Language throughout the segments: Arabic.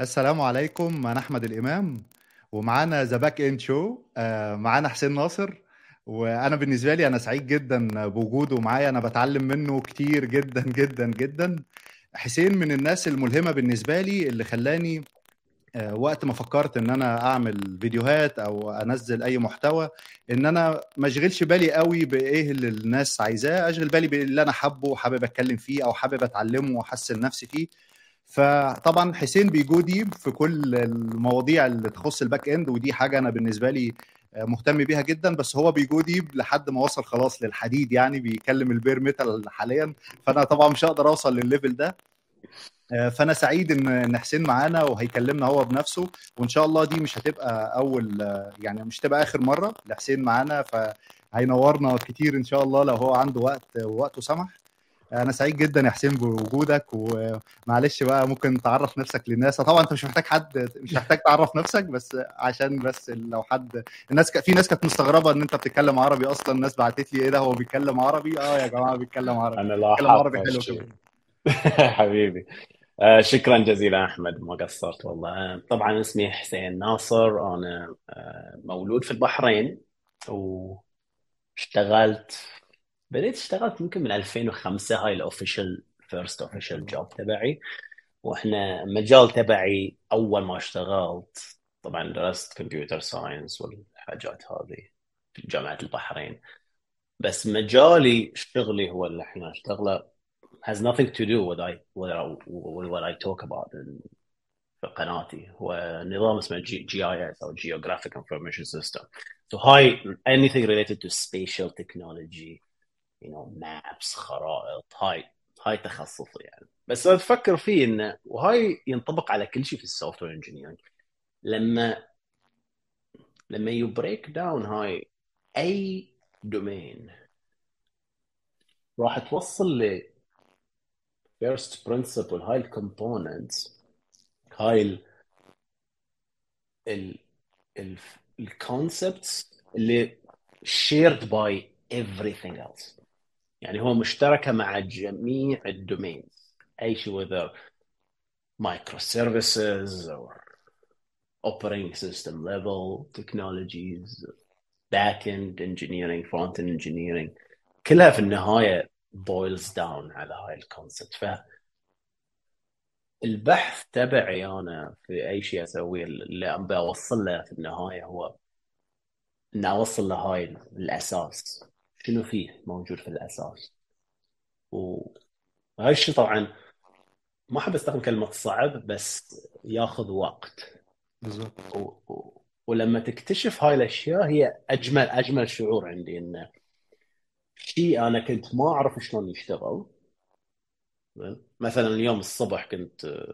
السلام عليكم. انا احمد الامام ومعانا ذا باك اند شو، معانا حسين ناصر. وانا بالنسبه لي انا سعيد جدا بوجوده معايا، انا بتعلم منه كتير جدا جدا جدا. حسين من الناس الملهمه بالنسبه لي، اللي خلاني وقت ما فكرت ان انا اعمل فيديوهات او انزل اي محتوى ان انا ما اشغلش بالي قوي بايه اللي الناس عايزاه، اشغل بالي باللي انا حابه وحابب اتكلم فيه او حابب اتعلمه واحسن نفسي فيه. فطبعا حسين بيجودي في كل المواضيع اللي تخص الباك اند، ودي حاجه انا بالنسبه لي مهتم بيها جدا، بس هو بيجودي لحد ما وصل خلاص للحديد، يعني بيكلم البير ميتال حاليا، فانا طبعا مش هقدر اوصل للليفل ده. فانا سعيد ان حسين معانا وهيكلمنا هو بنفسه، وان شاء الله دي مش هتبقى اول، يعني مش هتبقى اخر مره لحسين معانا، فهينورنا كتير ان شاء الله لو هو عنده وقت ووقته سمح. انا سعيد جدا يا حسين بوجودك، ومعلش بقى ممكن تعرف نفسك للناس. طبعا انت مش محتاج تعرف نفسك، بس عشان بس لو حد في ناس كانت مستغربه ان انت بتتكلم عربي اصلا، الناس بعتت لي ايه ده هو بيتكلم عربي؟ يا جماعه بيتكلم عربي. انا لاحظت حبيبي. شكرا جزيلا احمد، ما قصرت والله. طبعا اسمي حسين ناصر، انا مولود في البحرين، واشتغلت بديت ممكن من 2005. هاي الاوفيشال فيرست اوفيشال جوب تبعي، واحنا مجال تبعي اول ما اشتغلت طبعا درست كمبيوتر ساينس والحاجات هذه في جامعة البحرين، بس مجالي شغلي هو اللي احنا اشتغله has nothing to do with what I talk about في قناتي. هو نظام اسمه GIS أو Geographic Information System. So hi, anything related to spatial technology, you know, maps, خرائط، هاي تخصصي يعني. بس أفكر فيه إنه وهاي ينطبق على كل شيء في السوفتوير انجينيرنج. لما you break down هاي أي domain راح توصل ل first principle، هاي الcomponents، هاي ال concepts اللي shared by everything else. يعني هو مشتركة مع جميع ال domains، أي شيء whether microservices or operating system level technologies, back-end engineering, front-end engineering، كلها في النهاية boils down على هاي الكونسبت. فالبحث تبعي أنا في أي شيء أسويه اللي أم بوصل له في النهاية هو إن أوصل له هاي الأساس، شنو فيه موجود في الأساس. وهاي الشيء طبعا ما أحب أستخدم كلمة صعب، بس ياخذ وقت بالضبط. ولما تكتشف هاي الأشياء هي أجمل شعور عندي، إنه شيء أنا كنت ما أعرف شلون يشتغل. مثلا اليوم الصبح كنت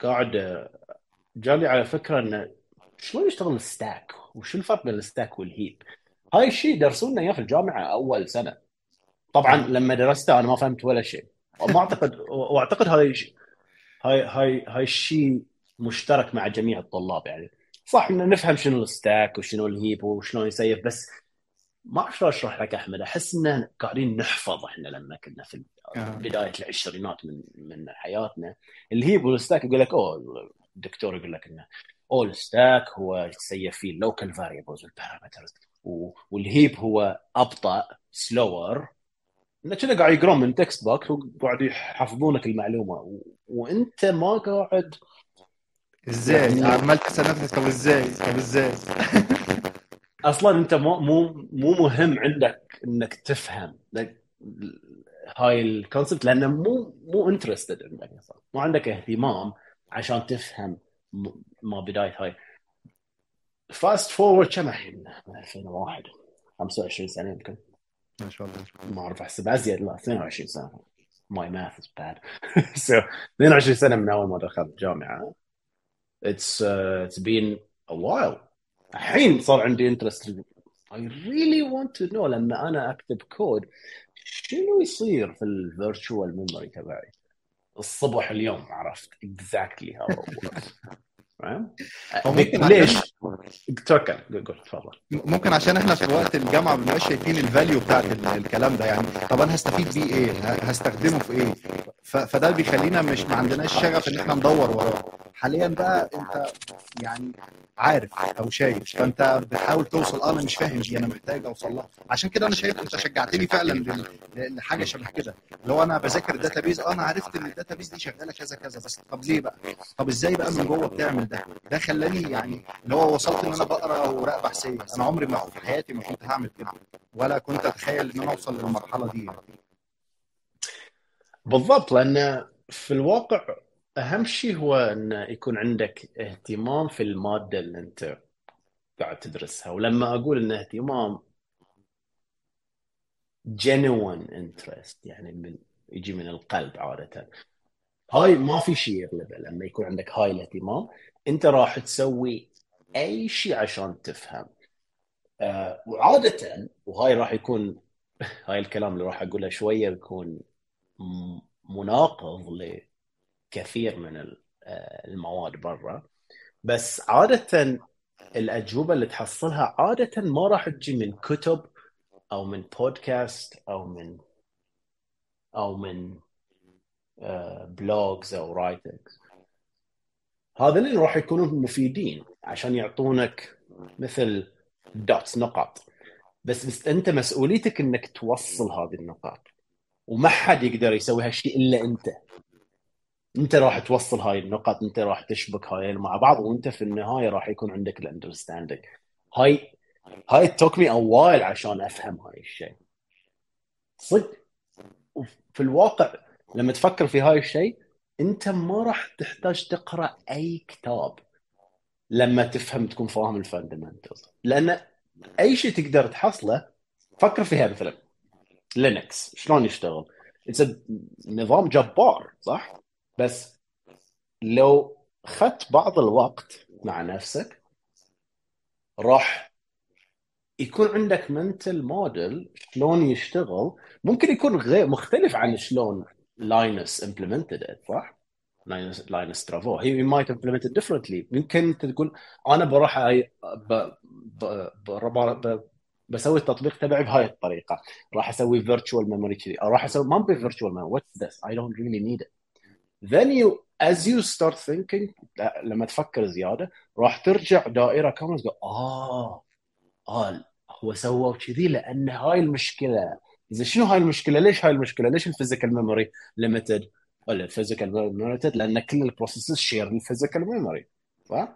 قاعد جالي على فكرة إنه شلون يشتغل الستاك، وشو الفرق بين الستاك والهيب. هاي الشيء درسونا إياه في الجامعة أول سنة، طبعا لما درسته أنا ما فهمت ولا شيء، وأعتقد هاي الشيء مشترك مع جميع الطلاب. يعني صح إنه نفهم شنو الستاك وشنو الهيب وشلون يسيف، بس ما أعرف أشرح لك أحمد. أحس إننا قاعدين نحفظ إحنا لما كنا في بداية العشرينات من حياتنا الهيب والستاك. يقول لك الدكتور يقول لك إنه الستاك هو يسيف فيه اللوكال فاريبلز والبارامترز، والهيب هو أبطأ سلوور. إنه كنا قاعد يقرون من تكست بوك وقاعد يحفظونك المعلومة، وأنت ما قاعد ازاي عملت تسنفس. طب ازاي اصلا انت مو مهم عندك انك تفهم هاي الكونسبت، لانه مو انترستد عندك اصلا، مو عندك اهتمام عشان تفهم ما بدايه هاي. فاست فورورد كم الحين 2001، 25 سنه يمكن، ما شاء الله ما اعرف احسب ازيد. لا 22 سنه، ماي ماث از باد. 22 سنه من اول ما دخلت الجامعه. It's been a while. الحين صار عندي interest. I really want to know لما أنا أكتب كود شنو يصير في ال virtual memory تبعي. الصبح اليوم عرفت exactly how it works. تمام. ليش؟ اتفضل قول. ممكن عشان احنا في وقت الجامعه بنبقى شايفين الفاليو بتاعت الكلام ده، يعني طب انا هستفيد بيه ايه، هستخدمه في ايه، فده بيخلينا مش ما عندناش شغف ان احنا ندور وراه. حاليا بقى انت يعني عارف او شايف، فانت بتحاول توصل انا مش فاهم دي، انا محتاج اوصل لها. عشان كده انا شايف انت شجعتني فعلا لحاجه شبه كده، لو انا بذاكر الداتابيز انا عرفت ان الداتابيز دي شغاله كذا كذا، بس طب ليه بقى، طب ازاي بقى من جوه بتعمل ده؟ ده خلاني يعني لو وصلت ان انا بقرا اوراق بحثيه، انا عمري ما في حياتي ما كنت هعمل كده، ولا كنت اتخيل ان انا اوصل للمرحله دي بالضبط. لان في الواقع اهم شيء هو ان يكون عندك اهتمام في الماده اللي انت قاعد تدرسها. ولما اقول ان اهتمام genuine interest، يعني يجي من القلب عاده، هاي ما في شيء يغلبه. لما يكون عندك هاي الاهتمام انت راح تسوي اي شيء عشان تفهم. وعاده وهاي راح يكون، هاي الكلام اللي راح اقوله شويه بيكون مناقض لكثير من المواد برا، بس عاده الاجوبه اللي تحصلها عاده ما راح تجي من كتب او من بودكاست او من بلوجز او رايتنجز. هذا اللي راح يكونوا مفيدين عشان يعطونك مثل دوتس، نقاط، بس انت مسؤوليتك انك توصل هذه النقاط، وما حد يقدر يسوي هالشيء الا انت راح توصل هاي النقاط، انت راح تشبك هاي مع بعض، وانت في النهايه راح يكون عندك الاندرستاندينج. هاي took me a while عشان افهم هاي الشيء صدق. في الواقع لما تفكر في هاي الشيء انت ما راح تحتاج تقرا اي كتاب لما تفهم، تكون فاهم الفاندمنتالز، لان اي شيء تقدر تحصله. فكر فيها مثلا لينكس شلون يشتغل، نظام جبار صح، بس لو خدت بعض الوقت مع نفسك راح يكون عندك منتل موديل شلون يشتغل، ممكن يكون غير مختلف عن شلون Linus implemented it صح؟ Linus Torvalds he might implement it differently. ممكن انت تقول انا بروح بسوي التطبيق تبعي بهاي الطريقه، راح اسوي virtual memory كذي، راح اسوي ما بي virtual memory. What's this? I don't really need it. Then you as you start thinking، لما تفكر زياده راح ترجع دائره كامله تقول هو سوى كذي لان هاي المشكله. إذا شنو هاي المشكلة؟ ليش هاي المشكلة؟ ليش الفيزيكال ميموري ليميتد؟ ولا الفيزيكال ميموري ليميتد لأن كل البروسيسز شير الفيزيكال ميموري، صح؟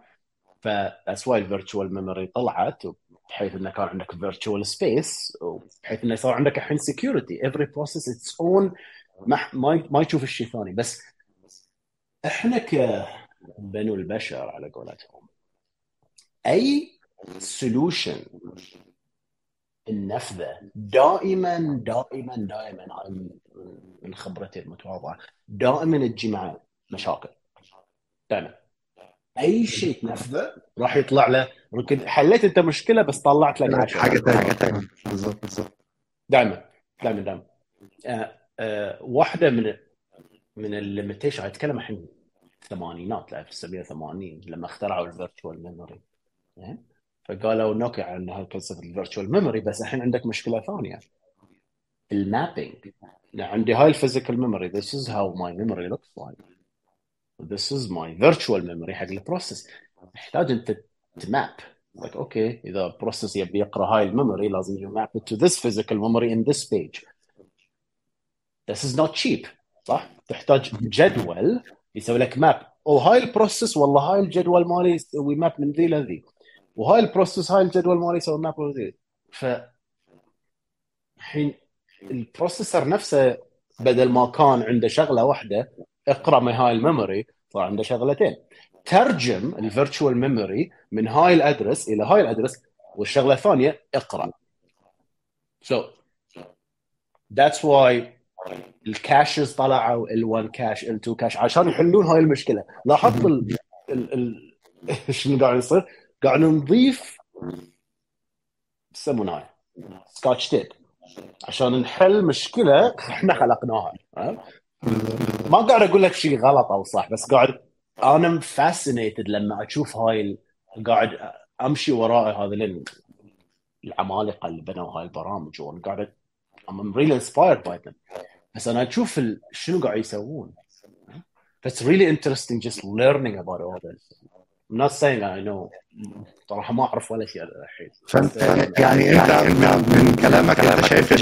فأس واي الفيرتشوال ميموري طلعت، بحيث إنه كان عندك فيرتشوال سبيس، وبحيث إنه صار عندك الحين سيكيورتي، every process its own، ما يشوف الشيء ثاني. بس إحنا كبنو البشر على قولتهم، أي solution النفذة دائما من خبرتي المتواضعة دائما الجماعة مشاكل، دائما أي شيء تنفذه راح يطلع له ممكن حليت أنت مشكلة بس طلعت لك حاجة تانية بالضبط. دائما واحدة من الليميتيشن، أتكلم الحين الثمانينات، لا 1980 لما اخترعوا الفيرتشوال ميموري، فقالوا نوكي عن هالكونسبت الفيرتشوال ميموري، بس الحين عندك مشكله ثانيه المابينج. عندي هاي الفيزيكال ميموري، this is how my memory looks like, this is my virtual memory حق البروسيس. محتاج انت تماب like اوكي اذا البروسيس يبي يقرا هاي الميموري لازم يماب to this physical memory in this page. This is not cheap صح، تحتاج جدول يسوي لك ماب، او هاي البروسيس والله هاي الجدول مالي يسوي ماب من ذي لذي، وهاي البروسيس هاي الجدول مالي يسوي ماب وذي. فالحين البروسيسر نفسه بدل ما كان عنده شغله واحده اقرا من هاي الميموري صار عنده شغلتين، ترجم الفيرتشوال ميموري من هاي الادرس الى هاي الادرس، والشغله الثانيه اقرا. So that's why الكاشز طلعوا L1 كاش L2 كاش عشان يحلون هاي المشكله. لاحظت شنو قاعد يصير؟ قاعد نضيف سموناي سكوتش تيب عشان نحل مشكله احنا خلقناها. ما قاعد اقول لك شيء غلط او صح، بس قاعد انا fascinated لما اشوف هاي قاعد امشي وراء هذا العمالقه اللي بنوا هاي البرامج وانا قاعد I'm really inspired by them. بس انا اشوف شنو قاعد يسوون. That's really interesting just learning about all this. I'm not saying I know. صراحه ما اعرف ولا شيء الحين. يعني انت من كلامك انا شايف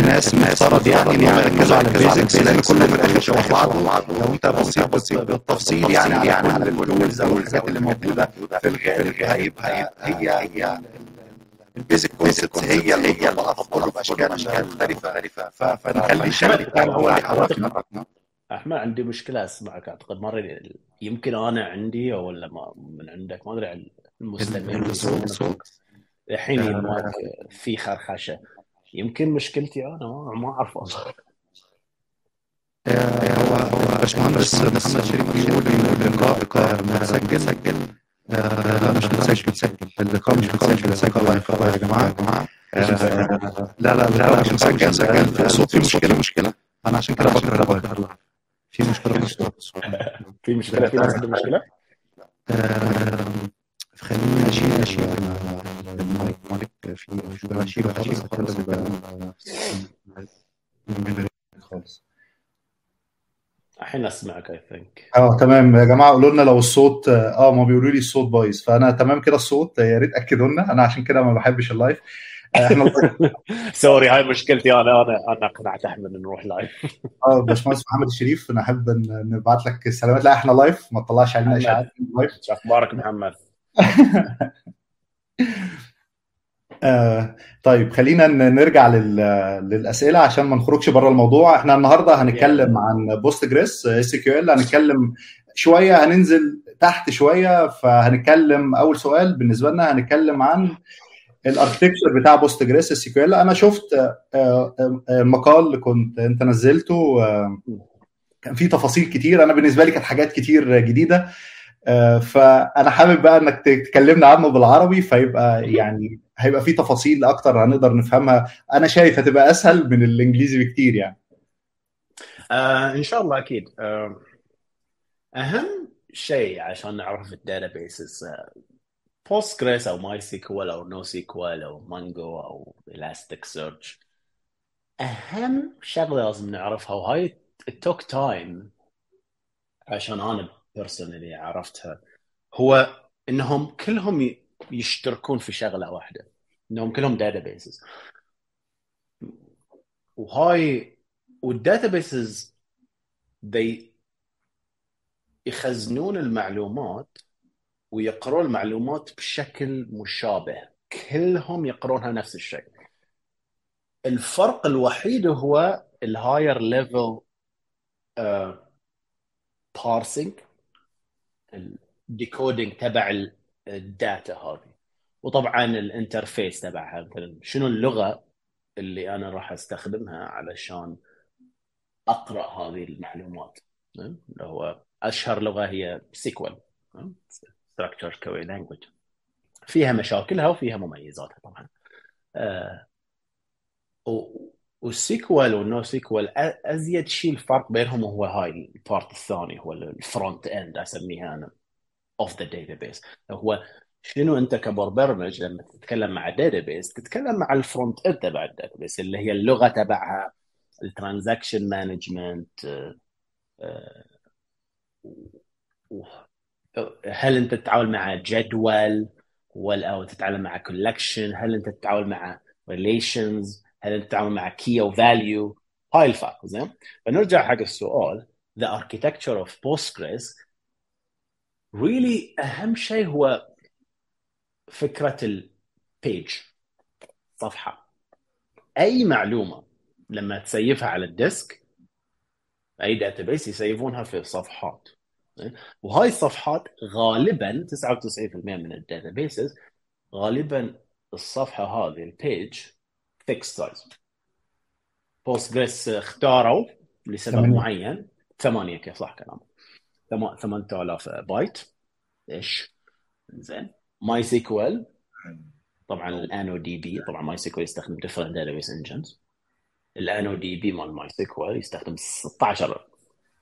الناس ما صارت يعني مركزه على البيزكس لان كل الناس بعض لو انت بسيط بالتفصيل يعني على البلوز او الحاجات اللي موجوده في الغيب هي البيزك كونسبت هي الافكار باشكال مختلفه فنخلي الشغل بتاعنا هو اللي يحركنا. أحمد عندي مشكلة أسمعك أعتقد مرة يمكن أنا عندي أو ولا ما من عندك ما أدري على المستمعين الحين ما في خرخشة يمكن مشكلتي أنا ما أعرف أصلا. هو باشمهندس محمد شريف يقول إن اللقاء ما سجل لا مش بتسجل اللقاء مش بتسجل الله يحفظها يا جماعة. لا مش مسجل صوتي مشكلة أنا عشان كده بكرر في مشكلة خلينا نجي المايك في ماشي خالص خالص الحين اسمعك اي ثينك تمام يا جماعه قولوا لنا لو الصوت ما بيقولوا لي الصوت بايظ فانا تمام كده الصوت يا ريت اكدوا لنا انا عشان كده ما بحبش اللايف احنا سوري هاي مشكلتي انا قنعت احمد نروح لايف. باشمهندس محمد الشريف انا احب نبعت لك السلامات. لا احنا لايف ما تطلعش علينا اشاعات لايف. اخبارك محمد؟ طيب خلينا نرجع للاسئله عشان ما نخرجش بره الموضوع. احنا النهارده هنتكلم عن بوستجريس اس كيو ال، هنتكلم شويه هننزل تحت شويه، فهنتكلم اول سؤال بالنسبه لنا هنتكلم عن الاركتكتشر بتاع بوستجريس اس كيو ال. انا شفت مقال اللي كنت انت نزلته كان فيه تفاصيل كتير، انا بالنسبه لي كانت حاجات كتير جديده، فانا حابب بقى انك تكلمنا عنه بالعربي فيبقى يعني هيبقى فيه تفاصيل اكتر هنقدر نفهمها. انا شايف هتبقى اسهل من الانجليزي بكتير يعني. ان شاء الله اكيد. اهم شيء عشان نعرف الداتابيسز Postgres أو MySQL أو NoSQL أو Mongo أو Elasticsearch، أهم شغلة لازم نعرفها وهاي took time عشان أنا personally عرفتها هو إنهم كلهم يشتركون في شغلة واحدة، إنهم كلهم databases. وهاي والdatabases they يخزنون المعلومات ويقرون المعلومات بشكل مشابه، كلهم يقرونها نفس الشيء. الفرق الوحيد هو الهاير ليفل بارسينج، الديكودينج تبع الداتا هذه، وطبعا الانترفيس تبعها مثلا شنو اللغة اللي أنا راح أستخدمها علشان أقرأ هذه المعلومات. اللي هو أشهر لغة هي سيكوال structure query language، فيها مشاكلها وفيها مميزاتها طبعا. والسيكوال والنو سيكوال ازيد شيء الفرق بينهم هو هاي البارت الثاني، هو الفرونت اند اسميها انا اوف ذا داتابيس. هو شنو انت كبرمج لما تتكلم مع داتابيس تتكلم مع الفرونت اند تبع الداتابيس اللي هي اللغه تبعها، الترانزاكشن مانجمنت، هل أنت تتعامل مع جدول أو تتعامل مع collection، هل أنت تتعامل مع relations، هل أنت تتعامل مع key أو value. هاي الفرق. زين فنرجع حق السؤال. the architecture of Postgres really أهم شيء هو فكرة الpage، صفحة. أي معلومة لما تسيفها على الديسك أي database يسيفونها في صفحات، وهاي الصفحات غالباً 99% من الداتابيسز غالباً الصفحة هذه البيج fixed size. Postgres اختاروا لسبب معين 8 كيف صح كلامه 8000 بايت إيش. إنزين MySQL طبعاً NoDB، طبعاً MySQL يستخدم different database engines. NoDB مال MySQL يستخدم 16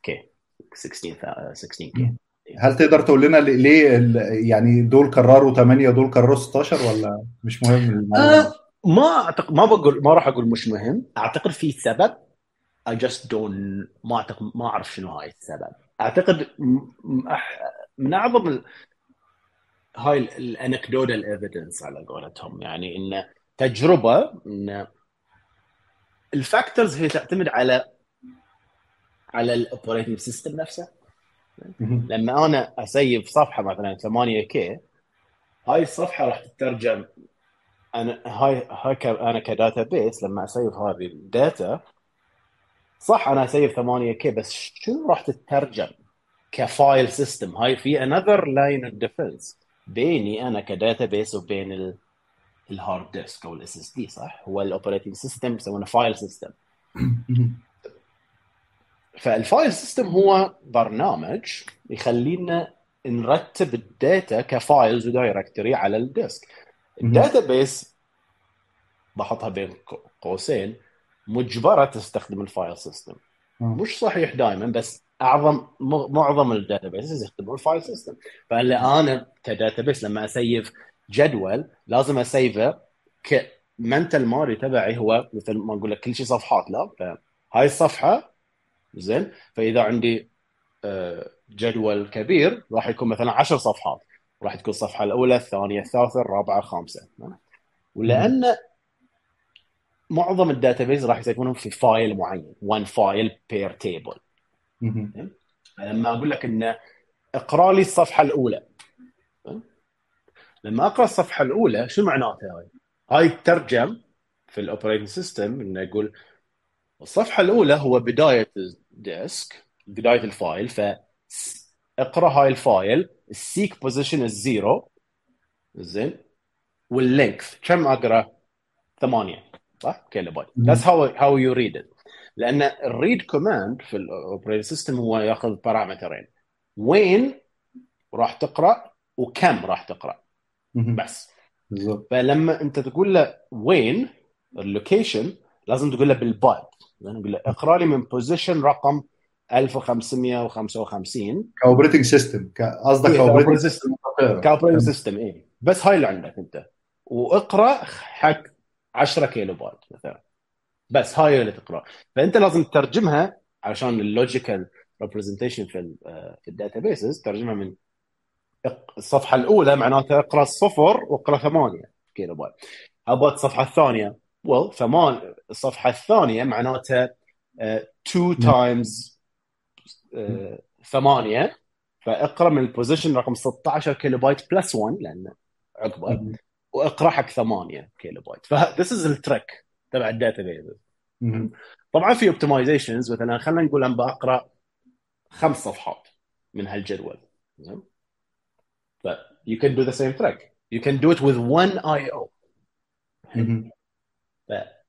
كي 16K هل تقدر تقول لنا ليه يعني دول قرروا 8 دول قرروا 16 ولا مش مهم؟ ما راح اقول مش مهم. اعتقد في سبب. I just don't ما اعرف شنو هاي السبب. اعتقد من اعظم هاي الانكدودا الايفيدنس على قولتهم، يعني ان تجربه ان الفاكتورز هي تعتمد على الاوبريتنج سيستم نفسه. لما انا اسيب صفحه مثلا 8K، هاي الصفحه راح تترجم انا هاي انا كداتا بيس. لما اسيب هذه الداتا صح انا اسيب 8K، بس شنو راح تترجم كفايل سيستم؟ هاي في انذر لاين اوف ديفنس بيني انا كداتا بيس وبين الهارد ديسك او الاس اس دي. صح، هو الاوبريتنج سيستم يسمونه فايل سيستم. فالفايل سيستم هو برنامج يخلينا نرتب الداتا كفايلز ودايركتوري على الديسك. الداتابيس بحطها بين قوسين مجبره تستخدم الفايل سيستم. مش صحيح دائما، بس معظم الداتابيسز يستخدمون الفايل سيستم. فهلا انا كداتابيس لما اسيف جدول لازم اسيفه كمنتل ماري تبعي، هو مثل ما نقول لك كل شيء صفحات. لا، فهاي الصفحه زين، فاذا عندي جدول كبير راح يكون مثلا 10 صفحات، راح تكون الصفحه الاولى الثانيه الثالثه الرابعه الخامسه. ولان معظم الداتابيز راح يسكنون في فايل معين، وان فايل بير تيبل. لما اقول لك ان اقرا لي الصفحه الاولى، لما اقرا الصفحه الاولى شو معناته؟ هاي تترجم في الاوبريتنج سيستم انه يقول الصفحه الاولى هو بدايه الديسك، بدايه الفايل، فاقرا هاي الفايل. السيك بوزيشن الزيرو زين، واللينكث كم اقرا؟ 8 صح كيلو بايت. That's how you read it. لان الريد كوماند في الاوبريتنج سيستم هو ياخذ بارامترين، وين راح تقرا وكم راح تقرا بس. فلما انت تقول له وين اللوكيشن، لازم تقول له بالبايت. لازم تقول له اقرا لي من بوزيشن رقم 1555 كاوبريتنج سيستم. قصدك كاوبريتنج سيستم؟ كاوبريتنج سيستم ايه، بس هاي اللي عندك انت. واقرا حق 10 كيلو بايت مثلا، بس هاي اللي تقرا. فانت لازم تترجمها عشان اللوجيكال ريبريزنتيشن في الداتابيسز. ترجمها من الصفحه الاولى معناتها اقرا 0 واقرا 8 كيلو بايت. ابغى الصفحه الثانيه، well 8 الصفحه الثانيه معناتها 2 times 8، فاقرا من البوزيشن رقم 16 كيلو بايت بلس 1 لانه عقبه، واقرا حق 8 كيلو بايت. فهذا از التريك تبع الداتابيز. طبعا في اوبتمايزيشنز، مثلا خلينا نقول انا بقرا 5 صفحات من هالجدول، تمام؟ ف you can do the same trick. You can do it with one IO.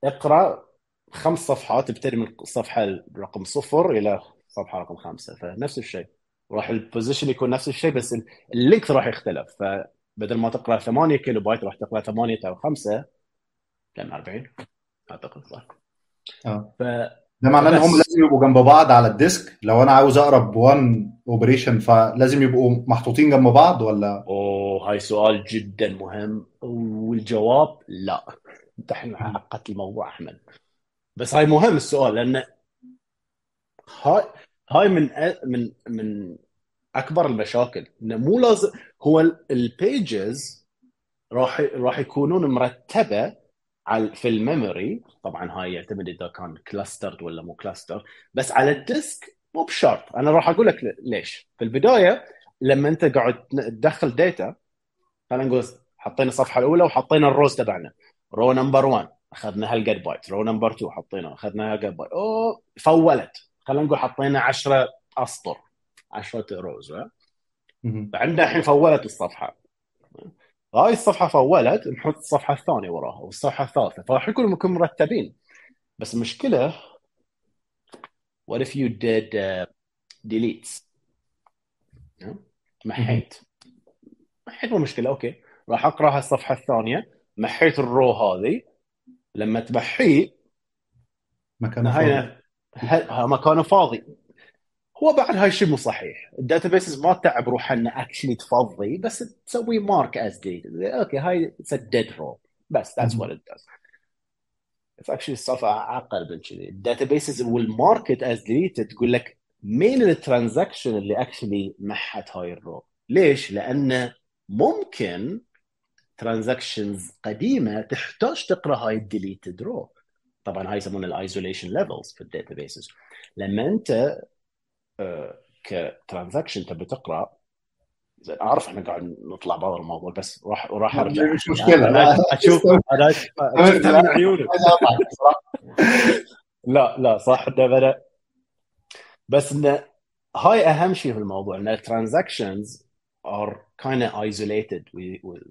اقرا 5 صفحات، ابتدي من الصفحه رقم 0 الى صفحه رقم 5، فنفس الشيء. راح البوزيشن يكون نفس الشيء، بس اللينك راح يختلف. فبدل ما تقرا 8 كيلو بايت راح تقرا 8 او 5 كم 40 اعتقد صح. ده معناه ان هم لازم يبقوا جنب بعض على الديسك. لو انا عاوز اقرب وان اوبريشن فلازم يبقوا محطوطين جنب بعض ولا؟ هاي سؤال جدا مهم، والجواب لا. انت حققت الموضوع احمد، بس هاي مهم السؤال، لان هاي من اكبر المشاكل. انه مو لازم هو البيجز راح يكونون مرتبه في الميموري. طبعا هاي يعتمد اذا كان كلاسترد ولا مو كلاستر، بس على الديسك مو بشرط. انا راح اقول لك ليش. في البدايه لما انت قاعد تدخل داتا، خلينا نقول حطينا الصفحه الاولى وحطينا الروز تبعنا، رو نمبر 1 اخذنا هالقد بايت، رو نمبر 2 حطينا اخذنا هالقد بايت، فولت. خلينا نقول حطينا 10 اسطر، 10 روز. عندنا الحين فولت الصفحه، هاي الصفحه فولت، نحط الصفحه الثانيه وراها والصفحه الثالثه، فراح يكونوا مرتبين. بس المشكله what if you did deletes. محيت المشكله. اوكي راح اقرا هالصفحه الثانيه، محيت الرو هذه. لما تمحيه مكانه فاضي، هو بعد هاي الشيء مو صحيح. الداتابيسز ما تتعب روحها ان اكشلي تفضي، بس تسوي مارك از ديتا. اوكي هاي اتس ديد رول، بس ذاتس وات ات داز. اتس اكشلي الصفحه اعقل من كذي. الداتابيسز والماركت از ديتا تقول لك مين الترانزاكشن اللي اكشلي محت هاي الرول. ليش؟ لان ممكن ترانزاكشنز قديمه تحتاج تقرا هاي الديليتد رول. طبعا هاي يسمونها الايزوليشن ليفلز في الداتابيسز. لما انت كترانزاكشن تبي تقرا، اعرف احنا قاعد نطلع بهذا الموضوع بس راح ارجع. مش مشكله، انا اشوف انا عيونك. لا صح ده، بس ان هاي اهم شيء في الموضوع، ان الترانزاكشنز ار كايند اوف ايزوليتد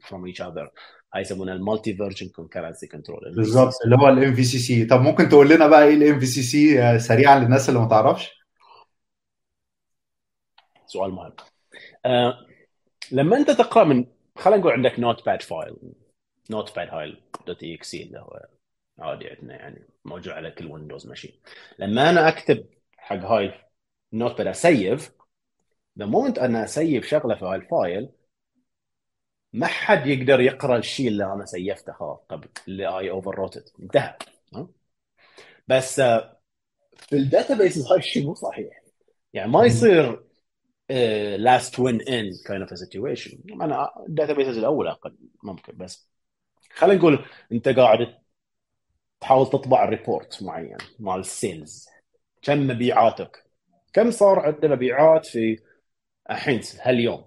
فروم ايتش اذر. هاي يسمونها المالتي فيرجن كونكرنسي كنترول بالضبط، اللي هو الام في سي سي. طب ممكن تقول لنا بقى ايه الام في سي سي سريعا للناس اللي ما تعرفش؟ سؤال مهم. لما انت تقرا من، خلينا نقول عندك نوت باد فايل، نوت باد هايل دوت اي اكس اي اللي هو عادي عندنا يعني موجود على كل ويندوز ماشين. لما انا اكتب حق هاي النوت باد اسيف، the moment انا اسيف شغله في هاي الفايل، ما حد يقدر يقرا الشيء اللي انا سيفته. خلاص قبل اللي اي اوفر روتد انتهى. بس في الداتابيس هاي الشيء مو صحيح، يعني ما يصير last win in kind of a situation. أنا databases الأولى قد ممكن، بس خلينا نقول أنت قاعد تحاول تطبع ريبورت معين مع السيلز، كم مبيعاتك، كم صار عندنا مبيعات في الحين هاليوم.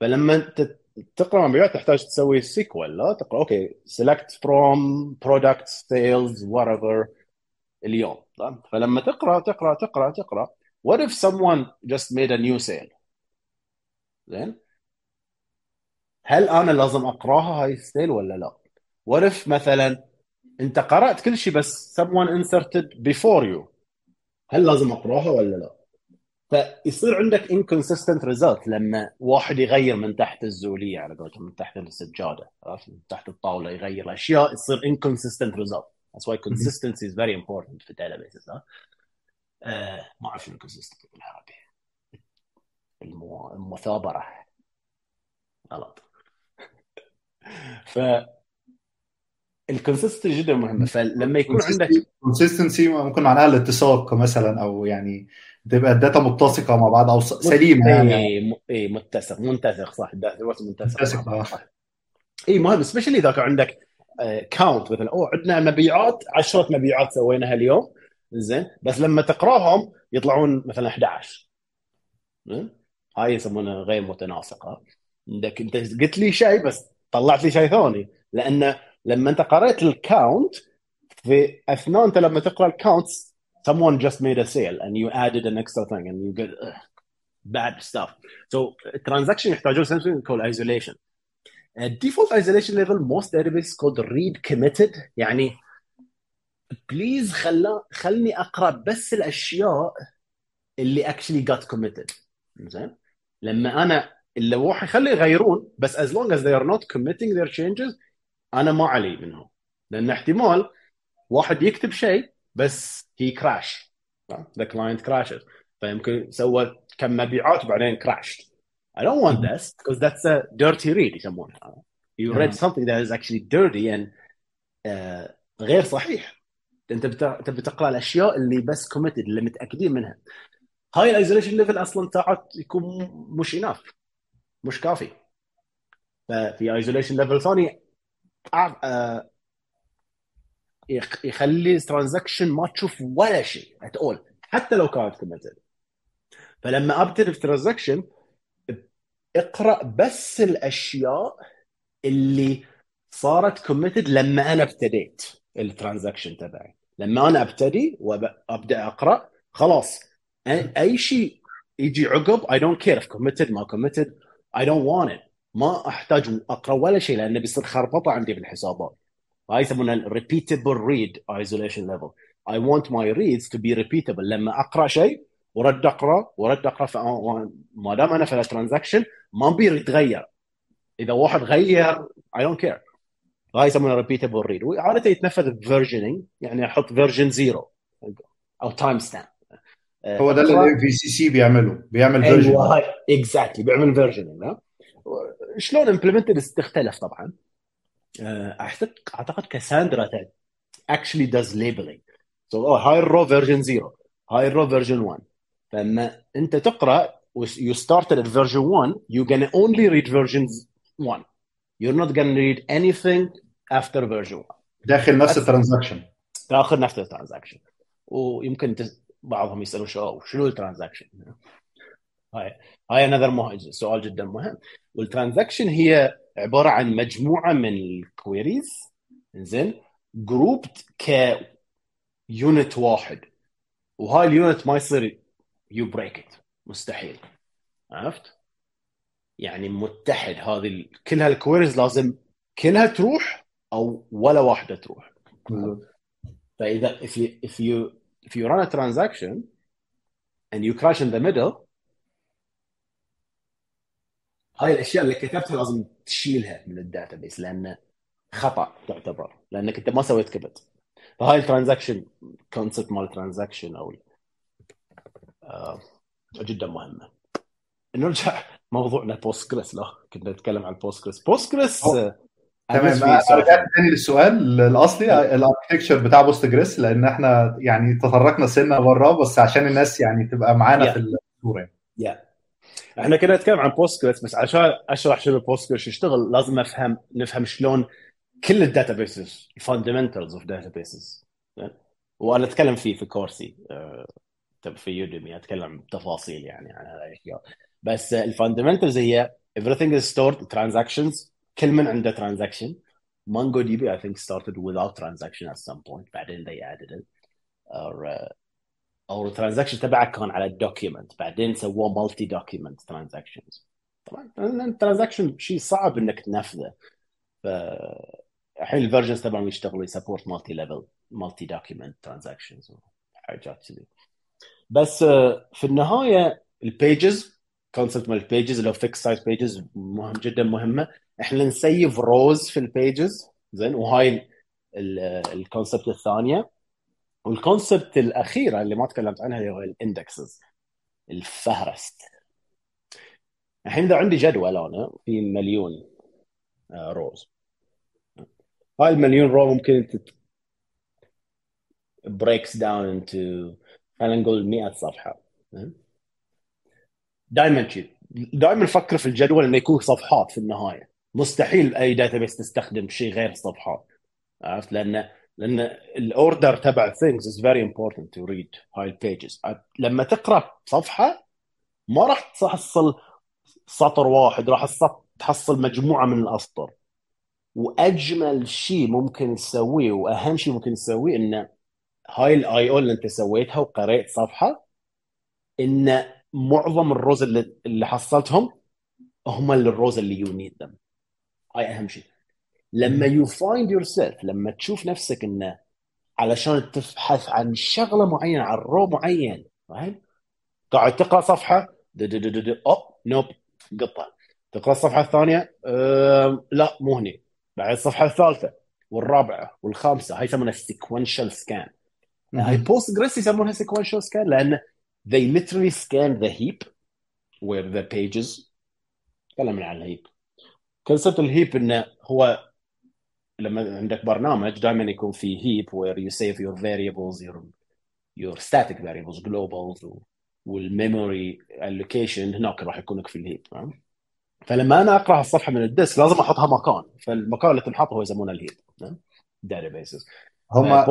فلما أنت تقرأ مبيعات تحتاج تسوي سيكوال، لا تقرأ أوكي select from product sales whatever اليوم. فلما تقرأ تقرأ تقرأ تقرأ، what if someone just made a new sale? زين؟ هل أنا لازم أقرأها هاي السيل ولا لا؟ what if مثلا أنت قرأت كل شيء بس someone inserted before you، هل لازم أقرأها ولا لا؟ فيصير عندك inconsistent result لما واحد يغير من تحت الزولية على قولتهم، من تحت السجادة، من تحت الطاولة، يغير أشياء، يصير inconsistent result. That's why consistency is very important في databases. ما أعرف شنو كونسيستنت بالعربي، المثابرة غلط. فالكونسيستنت جدا مهمة. فلما يكون عندك كونسيستنسي ممكن معناها الاتساق مثلا، أو يعني تبقى الداتا متسقة مع بعض أو سليمة. يعني إيه متسق، منتسق صح، الداتا منتسق. إيه مهم، especially إذا كان عندك count مثلا، أو عندنا مبيعات 10 مبيعات سويناها اليوم زين، بس لما تقراهم يطلعون مثلا 11. هاي يسمونها غير متناسقه. عندك انت قلت لي شيء بس طلعت لي شيء ثاني، لان لما انت قرأت الكاونت في اثناء انت لما تقرا الكاونت someone just made a sale and you added an extra thing and you get bad stuff. So transaction يحتاجون something called isolation. Default isolation level most databases called read committed، يعني بليز خلني اقرا بس الاشياء اللي actually got committed. زين لما انا اللي راح يخلي يغيرون، بس as long as they are not committing their changes انا ما علي منهم، لان احتمال واحد يكتب شيء بس he crashed، the client crashes، فيمكن سوى كم مبيعات وبعدين crashed. I don't want this because that's a dirty read يسمونها. You read something that is actually dirty and غير صحيح. انت بتقرا الاشياء اللي بس كوميتد، اللي متاكدين منها. هاي الايزوليشن ليفل اصلا تاعت يكون مش اناف، مش كافي. ففي ايزوليشن ليفل ثاني يخلي ترانزاكشن ما تشوف ولا شيء اتقول حتى لو كانت كوميتد. فلما ابتدي في ترانزاكشن اقرا بس الاشياء اللي صارت كوميتد لما انا ابتديت الترانزاكشن تبعي. لما انا ابتدي وابدا اقرا خلاص اي شيء يجي عقب I don't care if committed ما committed I don't want it، ما احتاج اقرا ولا شيء لانه بيصير خربطه عندي بالحسابات. هاي يسمونها repeatable read isolation level. I want my reads to be repeatable. لما اقرا شيء ورد اقرا ورد اقرا، ما دام انا في الترانزاكشن ما بيتغير. اذا واحد غير I don't care. هاي يسمونها repeatable read، وعادة يتنفذ versioning، يعني أحط version 0 أو timestamp. هو ده اللي الام في سي سي بيعمله، بيعمل فيرجن. ايوه اكزاكتلي، بيعمل فيرجننج. شلون امبلمنتد استختلف طبعا. اعتقد كاساندرا actually does labeling. So high row version 0, high row version 1. فما انت تقرا you started at version 1, you're going to only read version 1. You're not going to read anything after version 1. داخل نفس الترانزاكشن. داخل نفس الترانزاكشن. ويمكن بعضهم يسألوا شنو الترانزاكشن؟ هاي another سؤال جدا مهم. والترانزاكشن هي عبارة عن مجموعة من الكويريز انزين جروبت كيونت واحد، وهاي اليونت ما يصير يو بريك ات، مستحيل. عرفت يعني متحد، هذه كل هالكويريز لازم كلها تروح او ولا واحده تروح. فاذا if you run a transaction and you crash in the middle، هاي الاشياء اللي كتبتها لازم تشيلها من الداتابيس لان خطأ تعتبر، لأنك أنت ما سويت كبت. فهاي الترانزاكشن كونسبت مال ترانزاكشن أو جدا مهمة. نرجع موضوعنا بوستجريس. لا كنا نتكلم عن بوستجريس. تمام. رجعت تاني للسؤال الأصلي، الاركتكتشر بتاع بوستجريس، لأن إحنا يعني تطرقنا سنة برا بس عشان الناس يعني تبقى معانا في الصورة. إحنا كنا نتكلم عن بوستجريس بس عشان أشرح شنو بوستجريس يشتغل لازم نفهم شلون كل الداتابيسز، الفاندمنتالز اوف داتابيسز. وانا اتكلم في كورسي في يوديمي، اتكلم بتفاصيل يعني عن هذه الاشياء. بس الفاندمنتالز هي everything is stored transactions، كل من عنده transaction. MongoDB I think started without transaction at some point، بعدين they added it. or transaction تبعك كان على document، بعدين سووه multi document transactions. طبعا transaction شيء صعب انك تنفذه. الحين الفيرجنز تبعهم يشتغلوا يسابورت مالتي ليفل، مالتي دوكيمنت ترانزاكشنز وحاجات كذي. بس في النهايه البيجز، كونسبت مال البيجز اللي هو فيكس سايز بيجز، مهم جدا مهمه. احنا نسيف روز في البيجز زين، وهاي الكونسبت الثانيه. والكونسبت الاخيره اللي ما تكلمت عنها هي الاندكسز، الفهرست. الحين ده عندي جدول انا في مليون روز. هاي المليون رو ممكن بريكس داون into خلينا نقول 100 صفحة. دائما فكر في الجدول انه يكون صفحات في النهاية. مستحيل اي داتابيس تستخدم شيء غير صفحات، عرفت؟ لان الاوردر تبع things is very important to read. هاي البيجز لما تقرأ صفحة ما راح تحصل سطر واحد، راح تحصل مجموعة من الأسطر. وأجمل شيء ممكن تسويه وأهم شيء ممكن تسويه إن هاي الآي أو اللي أنت سويتها وقرأت صفحة، إن معظم الروز اللي حصلتهم هم الروز اللي you need them. هاي أهم شيء. لما you find yourself، لما تشوف نفسك إن علشان تبحث عن شغلة معينة، عن رو معين، قاعد تقرأ صفحة نوب، قطع. تقرأ الصفحة الثانية لا مو هني، بعد الصفحة الثالثة والرابعة والخامسة. هاي يسمونها sequential scan. هاي Postgres يسمونها sequential scan لأن they literally scan the heap where the pages. تكلمنا عن الهيب. كونسبت الهيب إنه هو لما عندك برنامج دائما يكون في heap where you save your variables, your static variables, globals والmemory allocation. هناك راح يكونك في الهيب. فلما أنا أقرأ الصفحة من الديسك لازم أحطها مكان، فالمكان اللي تنحطه هو يسمونه الهيب داتابيسز. هم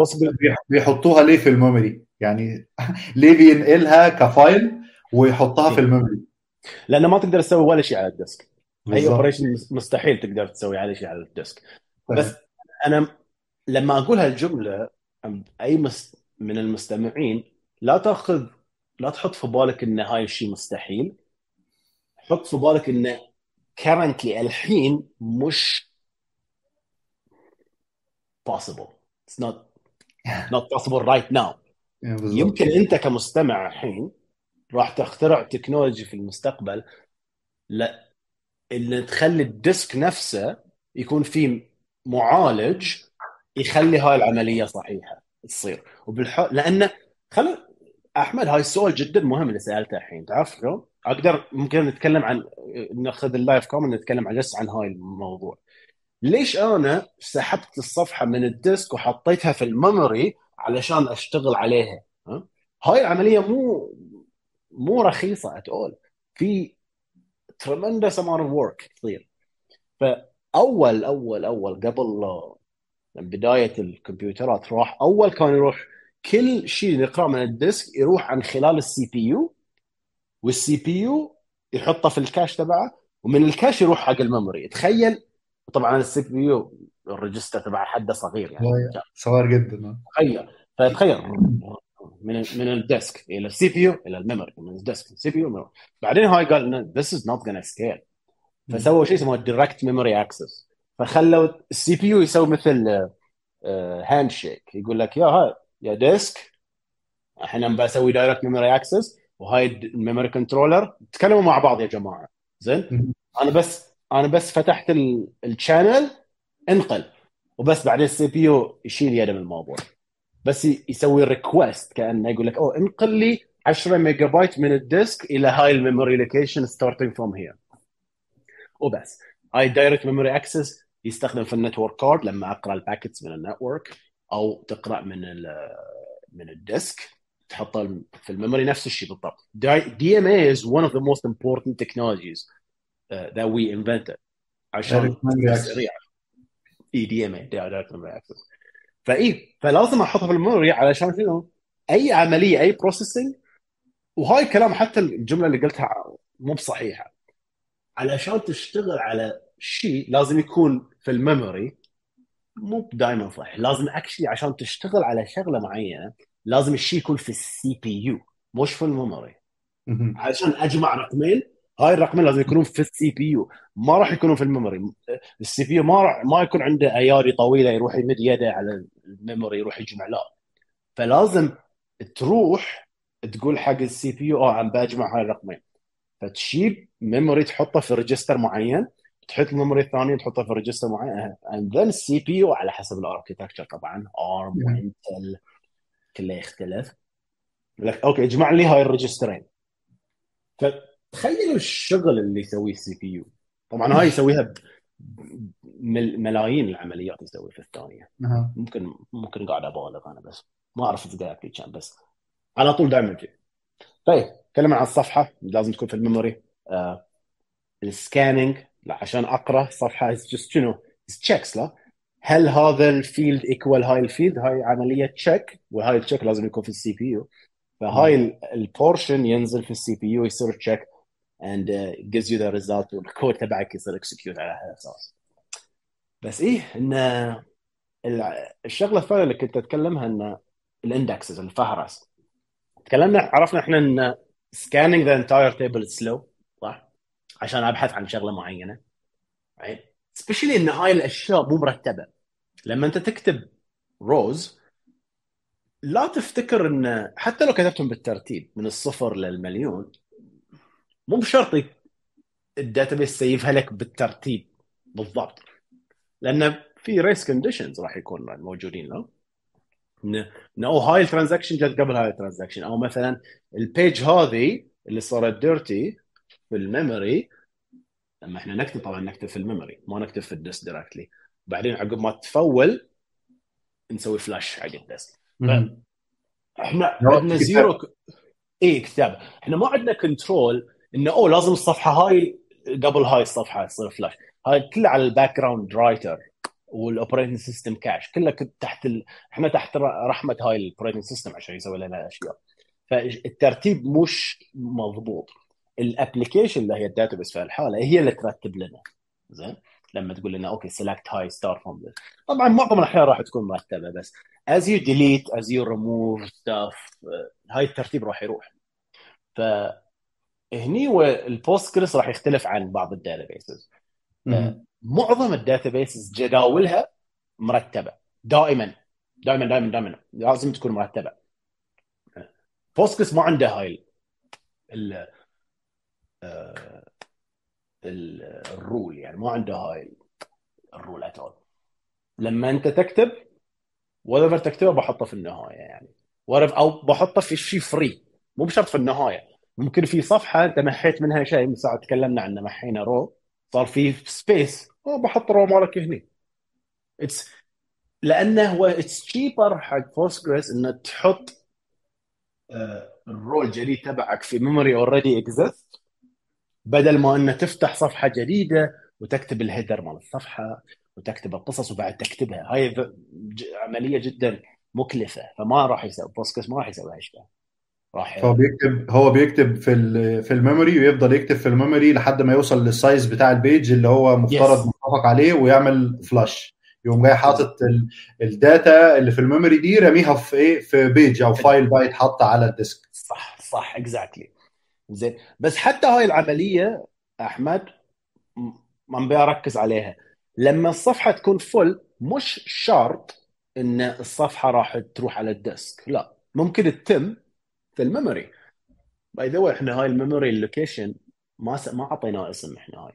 بيحطوها ليه في الميموري؟ يعني ليه بينقلها كفايل ويحطها في الميموري؟ لأنه ما تقدر تسوي ولا شيء على الديسك. أي أوبريشن مستحيل تقدر تسوي على شيء على الديسك. بس أنا لما أقول هالجملة أي من المستمعين لا تحط في بالك إن هاي الشيء مستحيل. حط في بالك إن currently الحين مش possible. It's not possible right now. يمكن أنت كمستمع الحين راح تخترع تكنولوجي في المستقبل اللي تخلي الديسك نفسه يكون فيه معالج يخلي هاي العملية صحيحة تصير. لأن احمد هاي السؤال جدا مهم اللي سالته الحين، تعرف شو؟ اقدر ممكن نتكلم عن ناخذ اللايف كومنت نتكلم عن بس عن هاي الموضوع. ليش انا سحبت الصفحه من الديسك وحطيتها في الميموري علشان اشتغل عليها؟ ها هاي العمليه مو رخيصه اتقول، في tremendous amount of work تصير. فاول اول اول قبل بدايه الكمبيوترات راح اول كان يروح كل شيء نقرأ من الديسك يروح عن خلال السي بي يو، والسي بي يو يحطه في الكاش تبعه، ومن الكاش يروح حق الميموري. تخيل طبعا السي بي يو الريجستر تبعه حده صغير يعني صغير جدا، تخيل. فتخيل من الديسك الى السي بي يو الى الميموري، من الديسك السي بي يو. بعدين هاي قال this is not gonna scale، فسووا شيء اسمه direct memory access، فخلوا السي بي يو يسوي مثل هاند شيك، يقول لك يا هاي يا ديسك احنا بنسوي دايركت ميموري اكسس، وهاي الميموري كنترولر تكلموا مع بعض يا جماعه زين. انا بس فتحت الشانل انقل وبس، بعدين السي بي يو يشيل يده من الموضوع، بس يسوي ريكويست كانه يقول لك او انقل لي 10 ميجا بايت من الديسك الى هاي الميموري لوكيشن ستارتنج فروم هير وبس. هاي دايركت ميموري اكسس يستخدم في النتورك كارد لما اقرا الباكيتس من النتورك، او تقرا من الديسك تحطه في الميموري. نفس الشيء بالضبط. DMA is one of the most important technologies that we invented عشان سريع DMA direct memory access. فلازم احطها في الميموري علشان شنو؟ اي عمليه اي بروسيسنج. وهاي كلام حتى الجمله اللي قلتها مو بصحيحه، علشان تشتغل على شيء لازم يكون في الميموري، مو دائما صح. لازم اكشلي عشان تشتغل على شغله معينه لازم الشيء يكون في السي بي يو مش في الميموري، علشان اجمع رقمين هاي الرقمين لازم يكونون في السي بي يو، ما راح يكونون في الميموري. السي بي يو ما يكون عنده ايادي طويله يروح يمد يده على الميموري يروح يجمع، لا. فلازم تروح تقول حق السي بي يو عم بجمع هاي الرقمين، فتشيل ميموري تحطه في ريجستر معين، تحط الميموري الثانية تحطها في ريجستر معين، and then CPU على حسب الاركيتكتشر طبعا ARM وIntel كله يختلف، لك اوكي اجمع لي هاي الريجسترين. فتخيلوا الشغل اللي يسويه CPU. طبعا هاي يسويها ملايين العمليات يسويها في الثانية. ممكن قاعد ابالغ انا، بس ما اعرف اذا قاعد كم، بس على طول دائما كذا. طيب كلمنا عن الصفحة لازم تكون في الميموري. السكانينج عشان اقرا صفحه شنو تشيكس لا، هل هذا الفيلد ايكوال هاي الفيلد، هاي عمليه تشيك، وهاي التشيك لازم يكون في السي بي يو. فهاي البورشن ينزل في السي بي يو يصير تشيك اند جيفز يو ذا ريزلت، والكود تبعك يصير اكسكيوت على هذا الاساس. بس ايه ان الشغله الثانيه اللي كنت اتكلمها ان الاندكسز الفهرس، تكلمنا عرفنا احنا ان سكانينج ذا انتاير تيبل سلو عشان ابحث عن شغله معينه، right especially ان هاي الاشياء مو مرتبه. لما انت تكتب روز لا تفتكر ان حتى لو كتبتهم بالترتيب من الصفر للمليون مو بشرط الداتابيس سيفها لك بالترتيب بالضبط، لان في ريس كونديشنز راح يكون موجودين له، انه هاي الترانزاكشن جت قبل هاي الترانزاكشن، او مثلا البيج هذه اللي صارت ديرتي في الميموري. لما احنا نكتب طبعا نكتب في الميموري ما نكتب في الديسك دايركتلي، وبعدين عقب ما تفول نسوي فلاش على الديسك. احنا عندنا زيرو كتاب، احنا ما عندنا كنترول انه لازم الصفحه هاي قبل هاي الصفحه تصير فلاش. هاي كله على الباك جراوند رايتر والاوبريتنج سيستم كاش، كله تحت احنا تحت رحمه هاي الاوبريتنج سيستم عشان يسوي لنا اشياء. فالترتيب مش مضبوط. الابلكيشن اللي هي الداتابيس في الحاله هي اللي ترتب لنا زين، لما تقول لنا اوكي سيلكت هاي ستار فروم ذس. طبعا معظم الاحيان راح تكون مرتبه، بس از يو ديليت از يو ريموف ستاف هاي الترتيب راح يروح. ف هني والبوستجريس راح يختلف عن بعض الداتابيسز. معظم الداتابيسز جداولها مرتبه دائما دائما دائما دائما لازم تكون مرتبه. بوستجريس ما عنده هاي الرول، يعني ما عنده هاي الرول اتول. لما انت تكتب whatever تكتبه بحطه في النهايه، يعني whatever او بحطه في شيء فري مو بشرط في النهايه، ممكن في صفحه انت محيت منها شيء، من ساعه تكلمنا عنه محينا رو، صار في سبيس، بحط رو مالك هني. لانه هو cheaper حق Postgres انك تحط الرو الجديد تبعك في memory already exists، بدل ما انك تفتح صفحه جديده وتكتب الهيدر مال الصفحه وتكتب القصص وبعد تكتبها. هاي عمليه جدا مكلفه، فما راح يسوي Postgres، ما راح يسوي هالشيء. هو بيكتب في الميموري، ويفضل يكتب في الميموري لحد ما يوصل للسايز بتاع البيج اللي هو مفترض متفق عليه، ويعمل فلاش، يقوم جاي حاطط الداتا اللي في الميموري دي رميها في ايه، في بيج او فايل بايت حاطه على الديسك. صح اكزاكتلي. زين، بس حتى هاي العمليه احمد ما بركز عليها. لما الصفحه تكون فل، مش شرط ان الصفحه راح تروح على الديسك، لا، ممكن تتم في الميموري. باي ذا واي، احنا هاي الميموري اللوكيشن ما عطيناه اسم. احنا هاي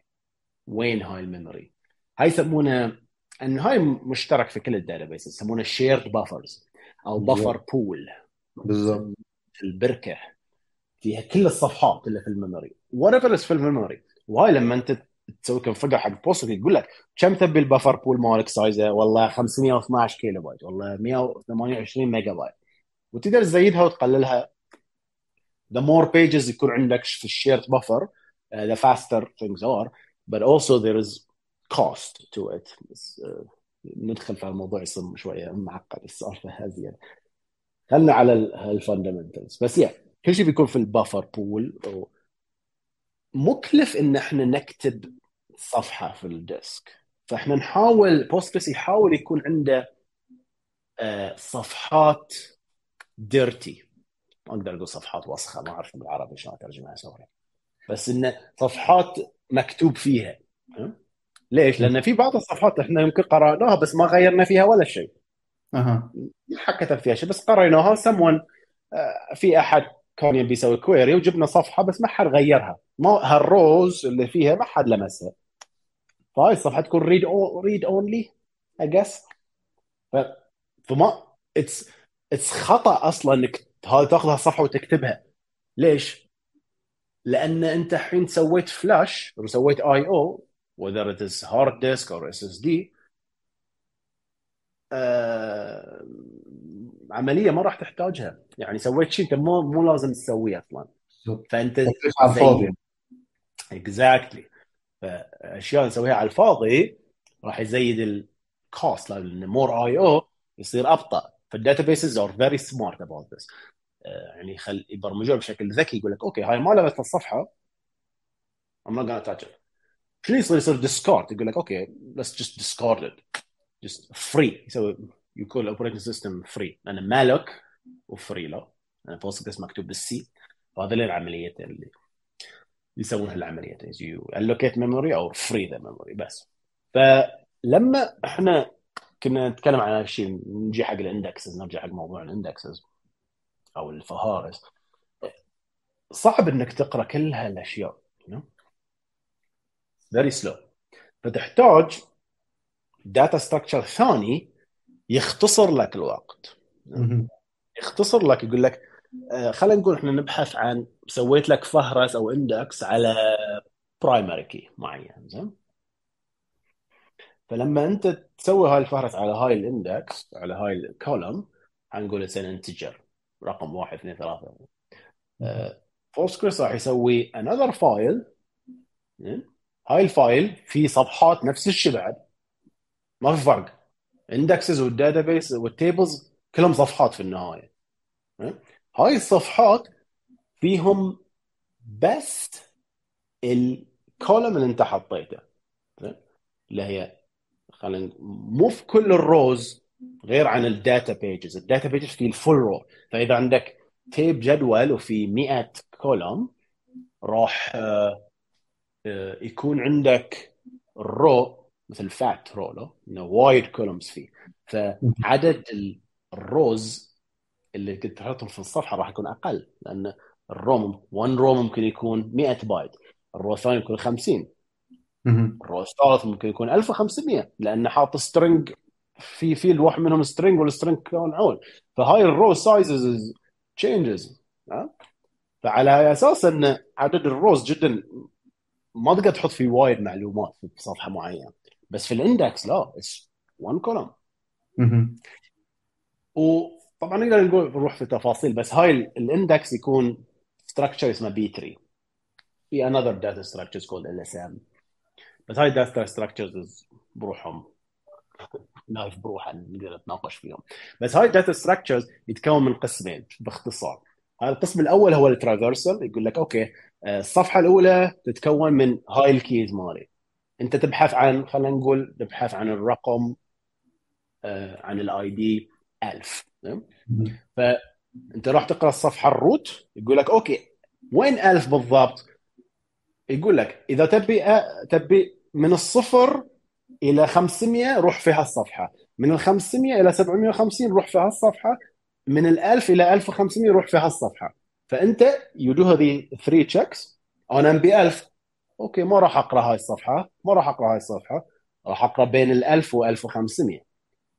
وين هاي الميموري، هاي يسمونه ان هاي مشترك في كل الداتابيس، يسمونه شيرد بافرز او بافر بول. بالضبط، البركه فيها كل الصفحات اللي في الميموري، whatever is في الميموري. وهاي لما انت تسوي كونفيجر حق بوستك يقول لك كم تبي البافر بول مالك سايزه، والله 512 كيلو بايت، والله 128 ميجا بايت، وتقدر تزيدها وتقللها. The more pages يكون عندك في الشيرد بفر، the faster things are. But also there is cost to it. ندخل في الموضوع يصير شوية معقد السالفة هذه. خلنا على الفاندمنتالز بس. كل شيء بيكون في البفر بول. مكلف إن إحنا نكتب صفحة في الديسك، فإحنا نحاول Postgres يحاول يكون عنده صفحات dirty. أقدر أقول صفحات وسخة، ما أعرف بالعربي شلون أترجمها سوري، بس إن صفحات مكتوب فيها. ليش؟ لأن في بعض الصفحات إحنا يمكن قرأناها بس ما غيرنا فيها ولا شيء. كتب فيها شيء بس قرأناها. someone في أحد كان يبي يسوي كويري وجبنا صفحة بس ما حد غيرها، ما هالروز اللي فيها ما حد لمسها. فهاي الصفحة تكون read only I guess. فما it's خطأ أصلاً إنك تاخذها صفحه وتكتبها. ليش؟ لان انت الحين سويت فلاش وسويت اي او، whether it is hard disk or SSD. عمليه ما راح تحتاجها، يعني سويت شيء انت مو لازم تسويه اصلا، فانت على الفاضي. اكزاكتلي، فاشياء نسويها على الفاضي راح يزيد الكوست، لان مور اي او يصير ابطا. فالداتابيسز are very smart about this. يعني يبرمجوها بشكل ذكي، يقول لك اوكي هاي ما لمست الصفحه، I'm not gonna touch it. شو يصير discard، يقول لك اوكي let's just discard it just free. يسوي يقول operating system free، انا مالك وفري له، انا Postgres مكتوب بالسي. وهذه العمليات اللي يسوونها، العمليات you allocate memory or free the memory بس. فلما احنا كنا نتكلم عن شيء، نجي حق الاندكسز، نرجع حق موضوع الاندكسز او الفهارس. صعب انك تقرا كل هالاشياء، very slow. فتحتاج داتا ستراكشر ثاني يختصر لك الوقت، يختصر لك، يقول لك خلينا نقول احنا نبحث عن، سويت لك فهرس او اندكس على برايمري كي معين، زين. فلما انت تسوي هاي الفهرس على هاي الاندكس، على هاي الكولوم، هنقول مثلا انتجر رقم 1 2 3. Postgres راح يسوي another file. هاي الفايل في صفحات نفس الشيء بعد، ما في فرق. اندكسز والداتابيس والتيبلز كلهم صفحات في النهايه. هاي الصفحات فيهم بس الكولوم اللي انت حطيته، اللي هي خلينا مو في كل الروز غير عن الداتا بيجز. الداتا بيجز في الفول رو، فاذا عندك تيب جدول وفي 100 كولوم، راح يكون عندك الرو مثل فات رو له انه وايد كولومز فيه، فعدد الروز اللي كنت تحطهم في الصفحه راح يكون اقل، لان الرو 1 رو ممكن يكون 100 بايت، الرو الثاني يكون 50، الرو الثالث ممكن يكون 1500، لأنه حاط سترينج في الواحد منهم سترينج، والسترينج كان عول. فهاي الرو سايزز changes. فعلى اساس ان عدد الروز جدا ما تقدر تحط فيه وايد معلومات في صفحه معينه، بس في الاندكس لا، اتس وان كولوم. وطبعا نقدر نقول نروح في تفاصيل، بس هاي الاندكس يكون ستراكشر اسمه بي 3 في انذر داتا ستراكشرز كولد ال اس ام، بس هاي داتا ستراكشرز بروحهم نايف بروحها نقدر نتناقش فيهم. بس هاي داتا ستراكشرز يتكون من قسمين باختصار. القسم الاول هو الترافيرسال، يقول لك اوكي الصفحه الاولى تتكون من هاي الكيز مالي، انت تبحث عن، خلينا نقول تبحث عن الرقم، عن الاي دي 1000، فانت راح تقرا الصفحه الروت يقول لك اوكي وين 1000 بالضبط، يقول لك اذا تبي من الصفر الى 500 روح في هالصفحه، من ال 500 الى 750 روح في هالصفحه، من 1000 الى 1500 روح في هالصفحه. فانت يدو هذه 3 تشيكس، انا ب 1000 اوكي ما راح اقرا هاي الصفحه، ما راح اقرا هاي الصفحه، راح اقرا بين ال 1000 و 1500.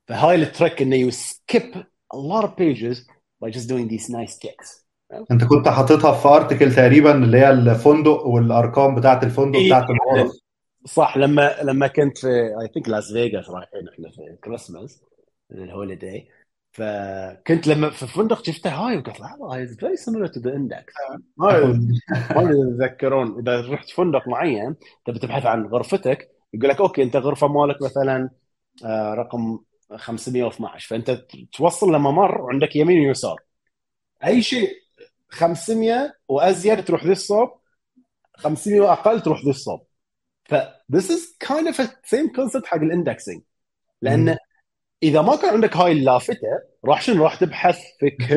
فهاي التريك انه يو سكيب a lot of pages by just doing these nice checks. انت كنت حاططها في ارتكل تقريبا اللي هي الفندق والارقام بتاعه الفندق بتاعه الغرف، صح؟ لما كنت في I think لاس فيغاس رايحين احنا في كريسماس الهوليداي، فكنت لما في فندق شفتها هاي وقلت لحظه هاي very similar to the index. ما تذكرون اذا رحت فندق معين تبي تبحث عن غرفتك يقول لك اوكي انت غرفه مالك مثلا رقم 512، فانت توصل لما مر عندك يمين ويسار اي شيء 500 وازيد تروح للصوب، 500 واقل تروح للصوب. ف this is kind of a same concept حق الاندكسينج، لان اذا ما كان عندك هاي اللافته راح شنو راح تبحث في كل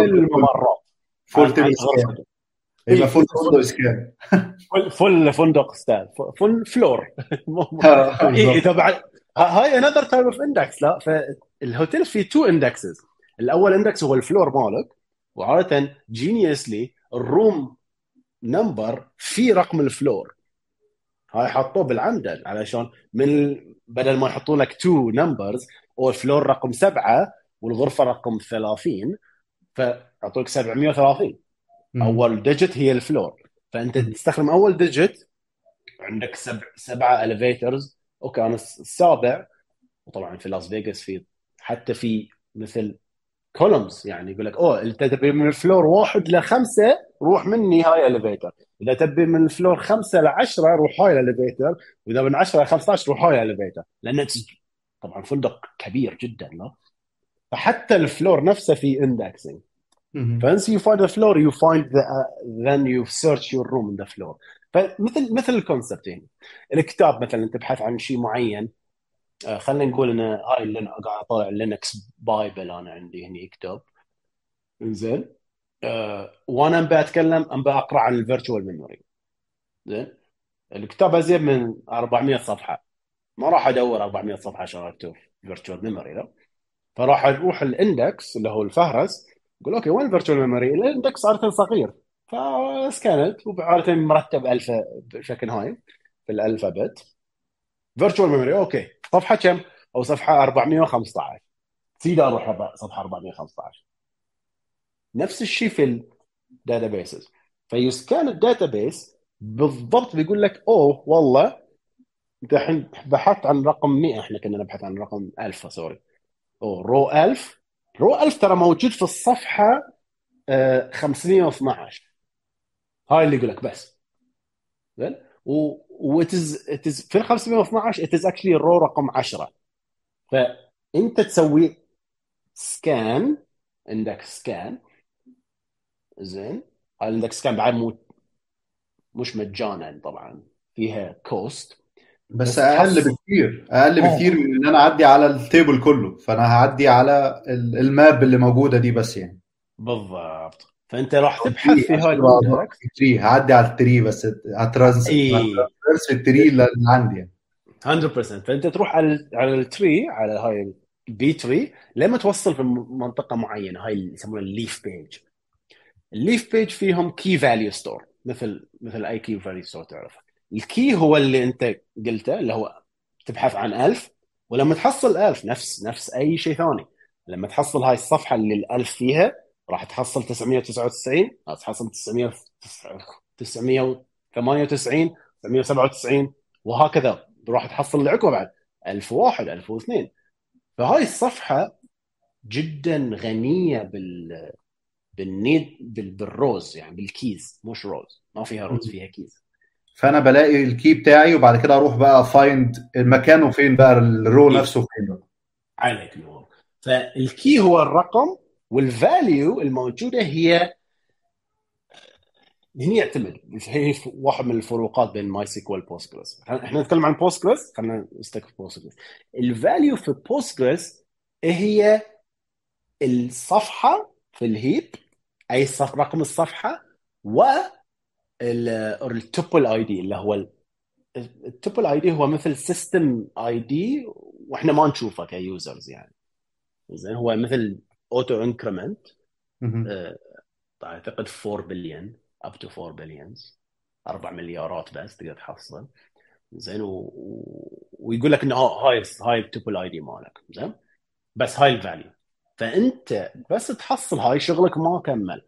الممرات فول فندق ستايل فول فلور. اذا بعد هاي another type of index. لا فالهوتيل فيه two indexes، الاول اندكس هو الفلور مالك، وعاده جينيسلي الروم نمبر في رقم الفلور، هاي حطوه بالعمدن علشان من بدل ما يحطوا لك two numbers او الفلور رقم 7 والغرفه رقم 30، فاعطوك 730 اول ديجيت هي الفلور، فانت تستخدم اول ديجيت. عندك 7 elevators، اوكي انا السابع. وطبعا في لاس فيغاس في حتى في مثل كولومز، يعني يقول لك اوه انت تبي من الفلور 1 ل 5 روح مني هاي اليفيتر، اذا تبي من الفلور 5 ل 10 روح هاي اليفيتر، واذا من 10 ل 15 روح هاي اليفيتر، لان طبعا فندق كبير جدا لا، فحتى الفلور نفسه في اندكسنج. فانس يو فايند ذا فلور يو فايند ذن يو سيرش يور روم ان ذا فلور. فمثل الكونسبت يعني الكتاب مثلا تبحث عن شيء معين، خلينا نقول انا هاي اللي قاعد اطالع لينكس بايبل انا عندي هنا كتاب، انزين وانا ام بتكلم ام بقرا عن الفيرتشوال ميموري، زين الكتاب ازيد من 400 صفحه، ما راح ادور 400 صفحه عشان اكتب فيرتشوال ميموري لا، فراح اروح الاندكس اللي هو الفهرس اقول اوكي وين الفيرتشوال ميموري. الاندكس عاده صغير فسكانت وعاده مرتب الفا بشكل هاي في الالفابت. فيرتشوال ميموري اوكي صفحه كم او صفحه 415، سيده اروح صفحه 415. نفس الشيء في الداتابيسز، فيسكان الداتابيس بالضبط بيقول لك اوه والله انت الحين بحثت عن رقم 100، احنا كنا نبحث عن رقم 1000 سوري، اوه رو 1000، رو 1000 ترى موجود في الصفحه 512، هاي اللي يقول لك بس زين. وتز في 512 اتز اكشلي الرو رقم 10، فانت تسوي سكان اندكس سكان، زين هاي الاندكس سكان بعد مش مجانا طبعا، فيها كوست بس اقل بكثير من ان انا اعدي على التيبل كله، فانا هعدي على الماب اللي موجوده دي بس يعني بالضبط. فانت راح تبحث في هاي الاندكس تري، هعدي على التري بس هترانس التري اللي عندي 100%، فانت تروح على التري على هاي البي تري لما توصل في منطقه معينه، هاي اللي يسمونها الليف بيج. الليف بيج فيهم كي فاليو ستور، مثل اي كي فاليو ستور تعرفه. الكي هو اللي انت قلته اللي هو تبحث عن 1000، ولما تحصل 1000 نفس اي شيء ثاني، لما تحصل هاي الصفحه اللي ال1000 فيها راح تحصل 999، راح تحصل 998 997 وهكذا، راح تحصل اللي عقبه بعد 1001 1002. فهاي الصفحه جدا غنيه بالنيد بالروز، يعني بالكيز، مش روز، ما فيها روز، فيها كيز. فانا بلاقي الكي بتاعي وبعد كده اروح بقى فايند مكانه فين بقى، الرو نفسه فين. عليك نور. فالكي هو الرقم، والفاليو الموجوده هي هنا. يعتمد هي واحد من الفروقات بين ماي سيكوال بوستجريس. احنا نتكلم عن بوستجريس، خلينا نستك في بوستجريس. الفاليو في بوستجريس هي الصفحه في الهيب، اي رقم الصفحه، و التوبل اي دي اللي هو التوبل اي دي هو مثل سيستم اي دي واحنا ما نشوفه كيوزرز، يعني زين هو مثل اوتو انكريمنت. اعتقد 4 بليون up to 4 بليونز 4 مليارات بس تقدر تحصل. زين ويقول لك انه هاي التوبل اي دي مالك، زين بس هاي الفاليو. فانت بس تحصل هاي شغلك ما كمل.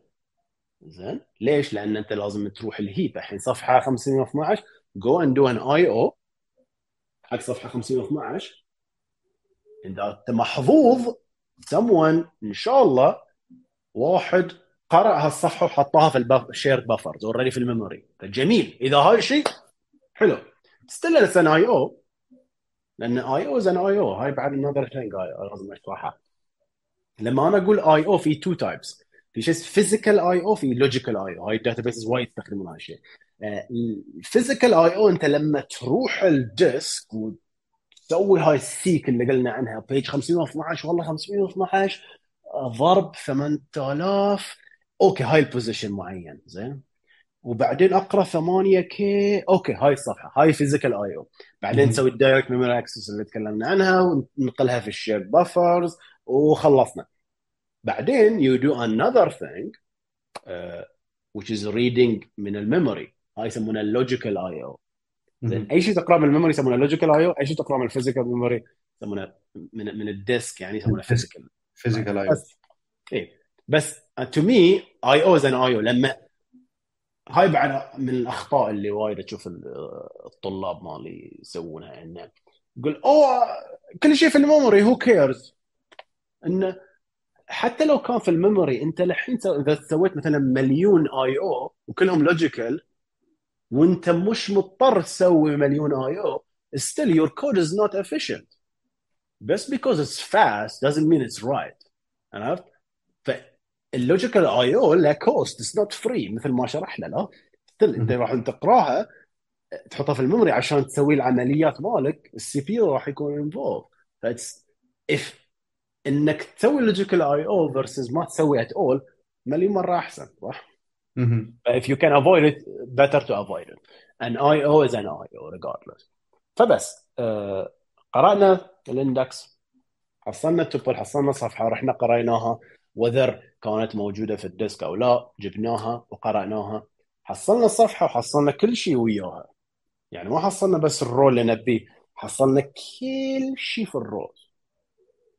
زين ليش؟ لان انت لازم تروح الهيب. الحين صفحه 512 go and do an IO حق صفحه 512. اذا انت محظوظ someone ان شاء الله واحد قرأ هالصفحه وحطها في الشيرد بافرز اوريدي في الميموري، فجميل. اذا هاي شيء حلو استلل سن اي او، لان اي او زين اي او هاي بعد النظر ثاني جاي لازم اشرحها. لما انا اقول اي او في تو تايبس، في شيء فيزيكال اي او في لوجيكال اي او. هاي الداتابيسز وايد يستخدمون هذا الشيء. الفيزيكال اي او انت لما تروح الديسك وتسوي هاي السيك اللي قلنا عنها بيج 512، والله 512 ضرب 8000 اوكي هاي البوزيشن معين، زين وبعدين اقرا 8 كي اوكي هاي الصفحه، هاي فيزيكال اي او. بعدين نسوي الدايركت ميموري اكسس اللي تكلمنا عنها وننقلها في الشيرد بافرز وخلصنا. بعدين you do another thing which is reading من الميموري، هاي يسمونه اللوجيكال اي او. اي شيء تقرا من الميموري يسمونه لوجيكال اي او، اي شيء تقرا من الفيزيكال ميموري يسمونه من الديسك، يعني يسمونه فيزيكال اي او. اي بس to me اي او is an اي او. لما هاي بعد من الاخطاء اللي وايد اشوف الطلاب مالي يسوونها، انه يقول كل شيء في الميموري هو كيرز. انه حتى لو كان في الميموري انت الحين اذا سويت مثلا مليون اي او وكلهم لوجيكال وانت مش مضطر تسوي مليون اي او، still your code is not efficient. Just because it's fast doesn't mean it's right. عرفت؟ فاللوجيكال اي او لا cost، it's not free مثل ما شرحنا. لا still انت راح تقراها تحطها في الميموري عشان تسوي العمليات مالك، السي بي يو راح يكون involved. That's if انك تسوي لوجيكال اي او versus ما تسوي ات اول مليون مره احسن، صح؟ if you can avoid it better to avoid it. an IO is an IO regardless. فبس قرانا الاندكس، حصلنا التوبل، حصلنا صفحه، رحنا قريناها وذر كانت موجوده في الديسك او لا، جبناها وقرأناها، حصلنا الصفحه وحصلنا كل شيء وياها. يعني ما حصلنا بس الرول اللي نبيه، حصلنا كل شيء في الرول،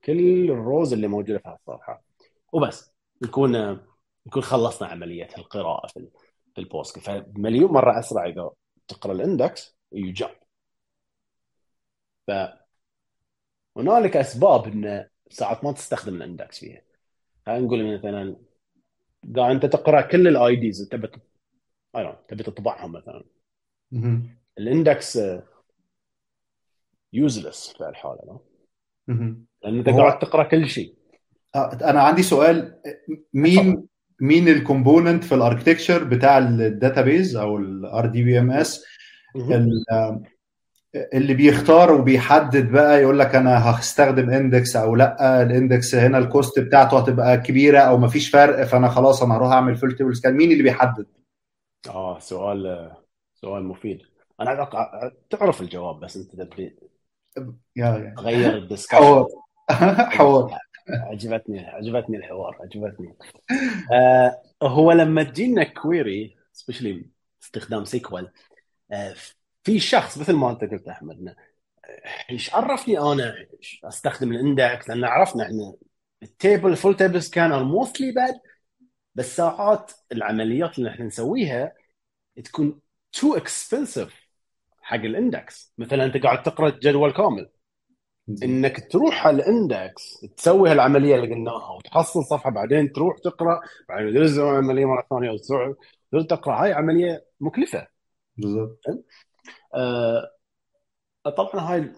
كل الروز اللي موجوده في الصفحه. وبس نكون خلصنا عمليه القراءه في البوست. فمليون مره اسرع اذا تقرا الاندكس ويجمب. فهنالك اسباب ان ساعات ما تستخدم الاندكس فيها. خلينا نقول مثلا اذا انت تقرا كل الاي ديز تبي تطبعهم مثلا، الاندكس يوزلس في الحاله. لأن أنت قاعد تقرأ كل شيء. أنا عندي سؤال، مين الكومبوننت في الاركتكتشر بتاع الداتابيز أو الردبمس اللي بيختار وبيحدد بقى، يقول لك أنا هستخدم اندكس أو لأ، الاندكس هنا الكوست بتاعته هتبقى كبيرة أو مفيش فرق، فأنا خلاص أنا هروح أعمل فول تيبل سكان. مين اللي بيحدد؟ سؤال مفيد. أنا تعرف الجواب بس أنت يا غير الدسكشن. حوار عجبتني الحوار، عجبتني. هو لما تجينا كويري سبيشلي استخدام سيكوال، في شخص مثل ما انت قلت احمد، ايش عرفني انا استخدم الاندكس؟ لان عرفنا احنا التيبل فول تيبلز كان موستلي باد، بس ساعات العمليات اللي احنا نسويها تكون too expensive حق الاندكس. مثلا انت قاعد تقرا جدول كامل، انك تروح على الاندكس تسوي هالعمليه اللي قلناها وتحصل صفحه، بعدين تروح تقرا، بعدين تدرس عمليه مره ثانيه وتروح تقرا، هاي عمليه مكلفه. بالضبط. طبعا هاي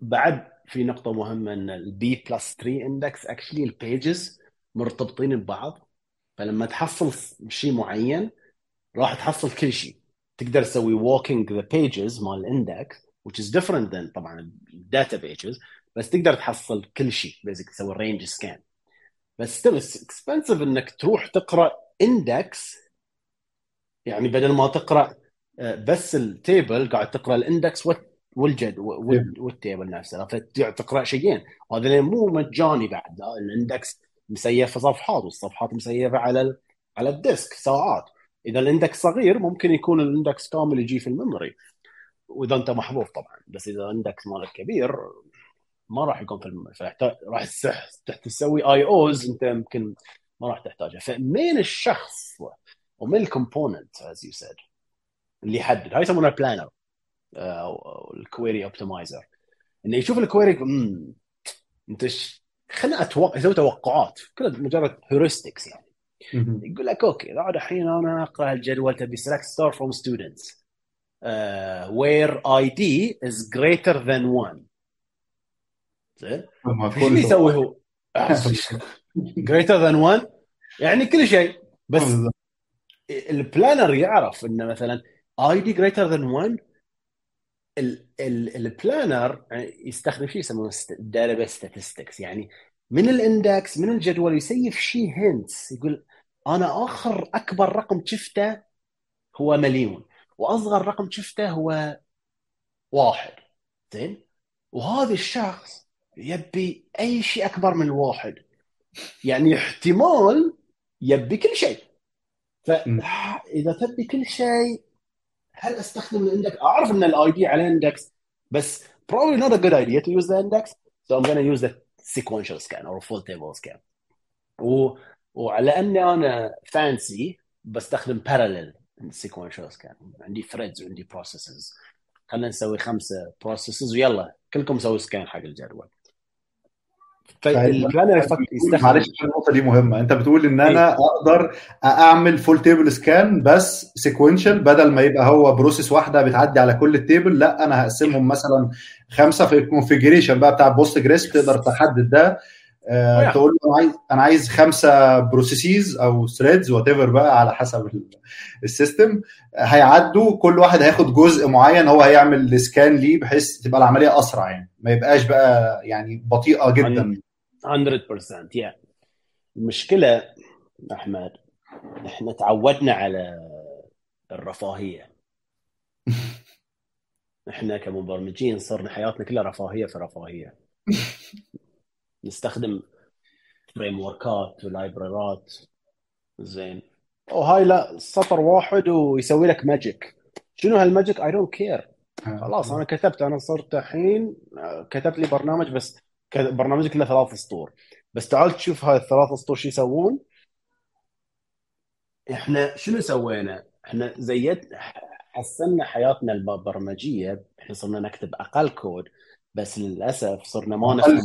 بعد في نقطه مهمه ان البي بلس 3 اندكس اكشلي البيجز مرتبطين ببعض، فلما تحصل شيء معين راح تحصل كل شيء. تقدر تسوي walking the pages مال الاندكس which is different than طبعا databases، بس تقدر تحصل كل شيء بيزك، تسوي range scan. بس still it's expensive انك تروح تقرا اندكس، يعني بدل ما تقرا بس التيبل قاعد تقرا الاندكس والجد والتيبل نفسه، فتقعد تقرا شيئين. هذا مو مجاني بعد، لا الاندكس مسيفه صفحات والصفحات مسيفه على الديسك ساعات. اذا الاندكس صغير ممكن يكون الاندكس كامل يجي في الميموري واذا انت محظوظ طبعا، بس اذا الاندكس مالك كبير ما راح يكون في راح تسوي اي اوز انت ممكن ما راح تحتاجها. فمين الشخص ومن الكومبوننت as you said اللي يحدد. هاي يسمونها بلانر او الكويري اوبتمايزر، انه يشوف الكويري انت خلنا اسوي توقعات، كل مجرد هيوريستكس يعني. يقول لك اوكي بعد الحين انا اقرا الجدول تبي select star from students where id is greater than 1. زين اللي يسوي هو greater than 1 يعني كل شيء، بس البلانر يعرف ان مثلا id greater than 1 البلانر يستخدم شيء يسمونه داتابيس ستاتستكس، يعني من الاندكس من الجدول يسيف شيء هنتس، يقول انا اخر اكبر رقم شفته هو مليون واصغر رقم شفته هو 1. زين وهذا الشخص يبي اي شيء اكبر من 1، يعني احتمال يبي كل شيء. فاذا تبي كل شيء هل استخدم الاندكس؟ اعرف ان الاي دي على الاندكس بس probably not a good idea to use the index, so I'm going to use the sequential scan or full table scan. وعلى اني انا فانسي بستخدم parallel sequential scan، عندي threads وعندي processes، خلينا نسوي 5 processes ويلا كلكم سووا سكان حق الجدول. فالبلانر يستخدم، معلش النقطه دي مهمه، انت بتقول ان انا اقدر اعمل فول تيبل سكان بس سيكوينشال، بدل ما يبقى هو بروسيس واحده بتعدي على كل التيبل، لا انا هقسمهم مثلا 5 في الكونفيجريشن بقى بتاع بوست جريس، تقدر تحدد ده. تقول له انا عايز 5 بروسيسز او ثريدز وات ايفر بقى على حسب السيستم، هيعدوا كل واحد هياخد جزء معين هو هيعمل سكان ليه، بحيث تبقى العمليه اسرع، يعني ما يبقاش بقى يعني بطيئه جدا 100%. يعني المشكله احمد احنا تعودنا على الرفاهيه، احنا كمبرمجين صرنا حياتنا كلها رفاهيه في رفاهيه. نستخدم فريم وركات ولايبرارات، زين وهاي لا سطر واحد ويسوي لك ماجيك. شنو هالماجيك؟ اي دونت كير، خلاص انا كتبت، انا صرت الحين كتبت لي برنامج، بس برنامج كله 3 سطور، بس تعال تشوف هاي ال3 سطور شو يسوون. احنا شنو سوينا؟ احنا زيدنا حسنا حياتنا البرمجيه، احنا صرنا نكتب اقل كود، بس للاسف صرنا ما نفهم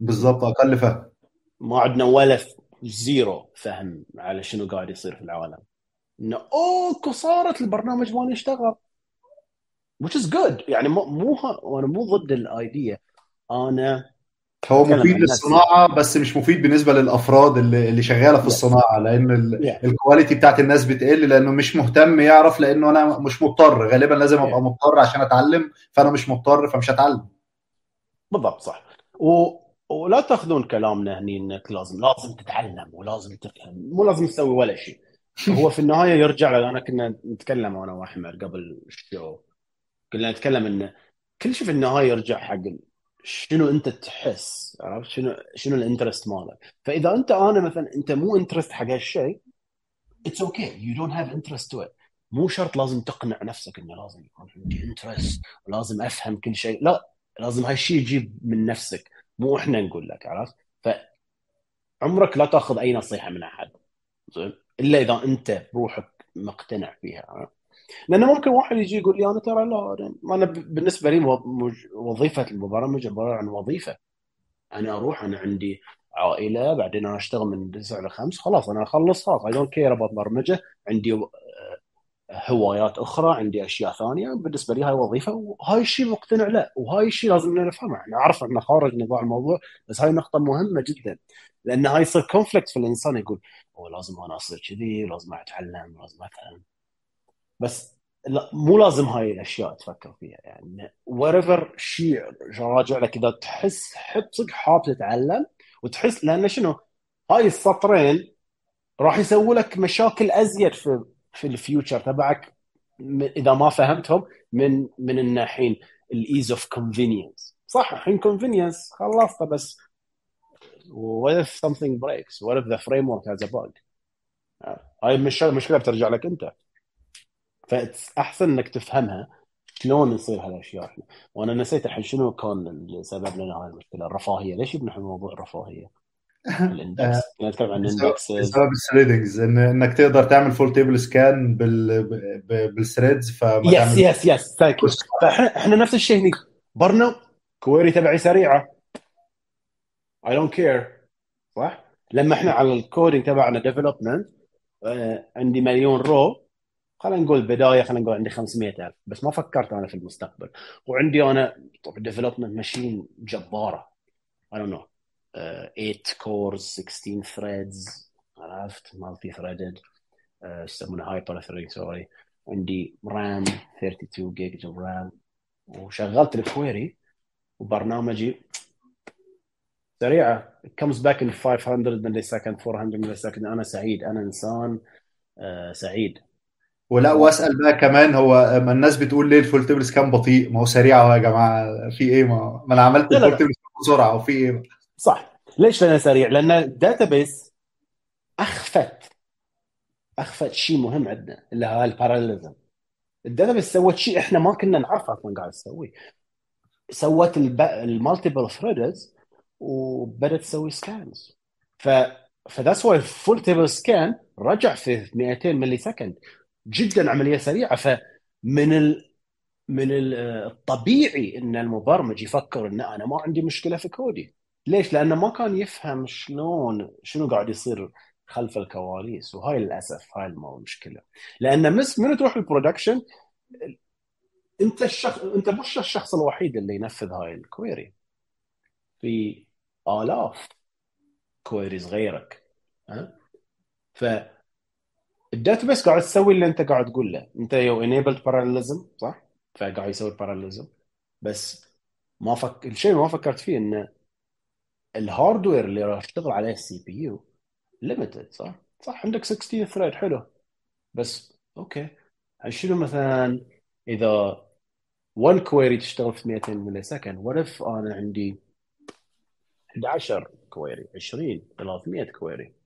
بالضبط، اقل فهم، ما عندنا ولا زيرو فهم على شنو قاعد يصير في العالم. انه اوه صارت البرنامج ما يشتغل which is good، يعني مو انا مو ضد الايديا، انا هو مفيد للصناعه بس مش مفيد بالنسبه للافراد اللي شغاله في الصناعه، لان الكواليتي بتاعت الناس بتقل، لانه مش مهتم يعرف، لانه انا مش مضطر، غالبا لازم ابقى مضطر عشان اتعلم، فانا مش مضطر فمش هتعلم. بالضبط صح. ولا تاخذون كلامنا هني انك لازم تتعلم ولازم تفهم، مو لازم تسوي ولا شيء. هو في النهايه يرجع لأنا كنا نتكلم انا واحمد قبل الشو، كنا نتكلم ان كل شيء في النهايه يرجع حق شنو انت تحس، عرفت شنو الانترست مالك. فاذا انت انا مثلا انت مو انترست حق هالشيء اتس اوكي، يو دونت هاف انترست تو ات، مو شرط لازم تقنع نفسك انه لازم يكون عندي انترست ولازم افهم كل شيء، لا لازم هالشيء يجيب من نفسك، مو احنا نقول لك، عرفت؟ ف عمرك لا تاخذ اي نصيحه من احد الا اذا انت بروحك مقتنع فيها. لانه ممكن واحد يجي يقول لي انا ترى لا، انا بالنسبه لي وظيفه المبرمج عباره عن وظيفه، انا اروح انا عندي عائله، بعدين انا اشتغل من 9 ل 5، خلاص انا اخلص، خلاص اي دونت كير اباوت برمجه، عندي هوايات اخرى، عندي اشياء ثانيه، بالنسبه لي هاي وظيفه، وهاي الشيء مقتنع له، وهاي الشيء لازم نفهمه. احنا عارف احنا خارج نطاق الموضوع، بس هاي نقطه مهمه جدا، لان هاي يصير كونفليكت في الانسان، يقول هو لازم انا اصير كذي، لازم اتعلم، لازم افهم. بس لا، مو لازم هاي الاشياء تفكر فيها، يعني whatever شيء راجع لك، اذا تحس صدق حاب تتعلم وتحس، لان شنو هاي السطرين راح يسوي لك مشاكل ازيد في الفيوتشر تبعك اذا ما فهمتهم، من الناحين الايز اوف كونفينينس. صح الحين كونفينينس خلصت، بس what if something breaks, what if the framework has a bug. هاي مشكله بترجع لك انت، فأحسن إنك تفهمها شلون يصير هالأشياء. وأنا نسيت الحين شنو كان السبب لنا هاي المشكلة. الرفاهية، ليش بنحكي موضوع الرفاهية؟ الإندكس، نتكلم عن الإندكس. السبب الثريدز، إنك تقدر تعمل فول تيبل سكان بالثريدز، فما تعمل. يس يس تاكل. إحنا نفس الشيء هني، برنو كويري تبعي سريعة. I don't care. صح؟ لما إحنا على الكودينج تبعنا ديفلوبمنت، عندي 1,000,000 رو. خلينا نقول بداية، خلينا نقول عندي 500,000، بس ما فكرت أنا في المستقبل، وعندي أنا ديفلوبمنت ماشين جبارة، I don't know 8 cores 16 threads، عرفت، multi threaded، يسمونها hyper threading، sorry، عندي RAM 32 جيج RAM، وشغلت الكويري وبرنامجي سريعة، it comes back in 500 millisecond، 400 millisecond. أنا سعيد، أنا إنسان سعيد. ولا واسال بقى كمان، هو الناس بتقول ليه الفول تيبل سكان بطيء؟ ما هو سريع يا جماعه، في ايه؟ ما انا عملت الفول تيبل سكان بسرعه، وفي ايه؟ صح، ليش انا سريع؟ لان الداتابيس اخفت شيء مهم عندنا، اللي هو الباراليزم. الداتابيس سوت شيء احنا ما كنا نعرفه اصلا قاعد تسوي، سوت المالتيبل ثريدز وبدت تسوي سكانز، فذاتس واي الفول تيبل سكان رجع في 200 ملي سكند، جدا عملية سريعة. من الطبيعي أن المبرمج يفكر أن أنا ما عندي مشكلة في كودي. ليش؟ لأنه ما كان يفهم شنو قاعد يصير خلف الكواليس، وهاي للأسف هاي المشكلة. لأن من تروح البرودكشن، أنت مش الشخص الوحيد اللي ينفذ هاي الكويري، في آلاف كويريز غيرك. الداتابيس قاعد تسوي اللي انت قاعد تقول له، انت يو انيبلد باراليزم، صح؟ فقاعد يسوي باراليزم، بس ما الشيء ما فكرت فيه ان الهاردوير اللي راح تشتغل عليه السي بي يو ليميتد، صح عندك 16 ثريد، حلو، بس اوكي، شنو مثلا اذا 1 كويري تشتغل في 200 ملي سكند، وات انا عندي 11 كويري، 20، 300 كويري،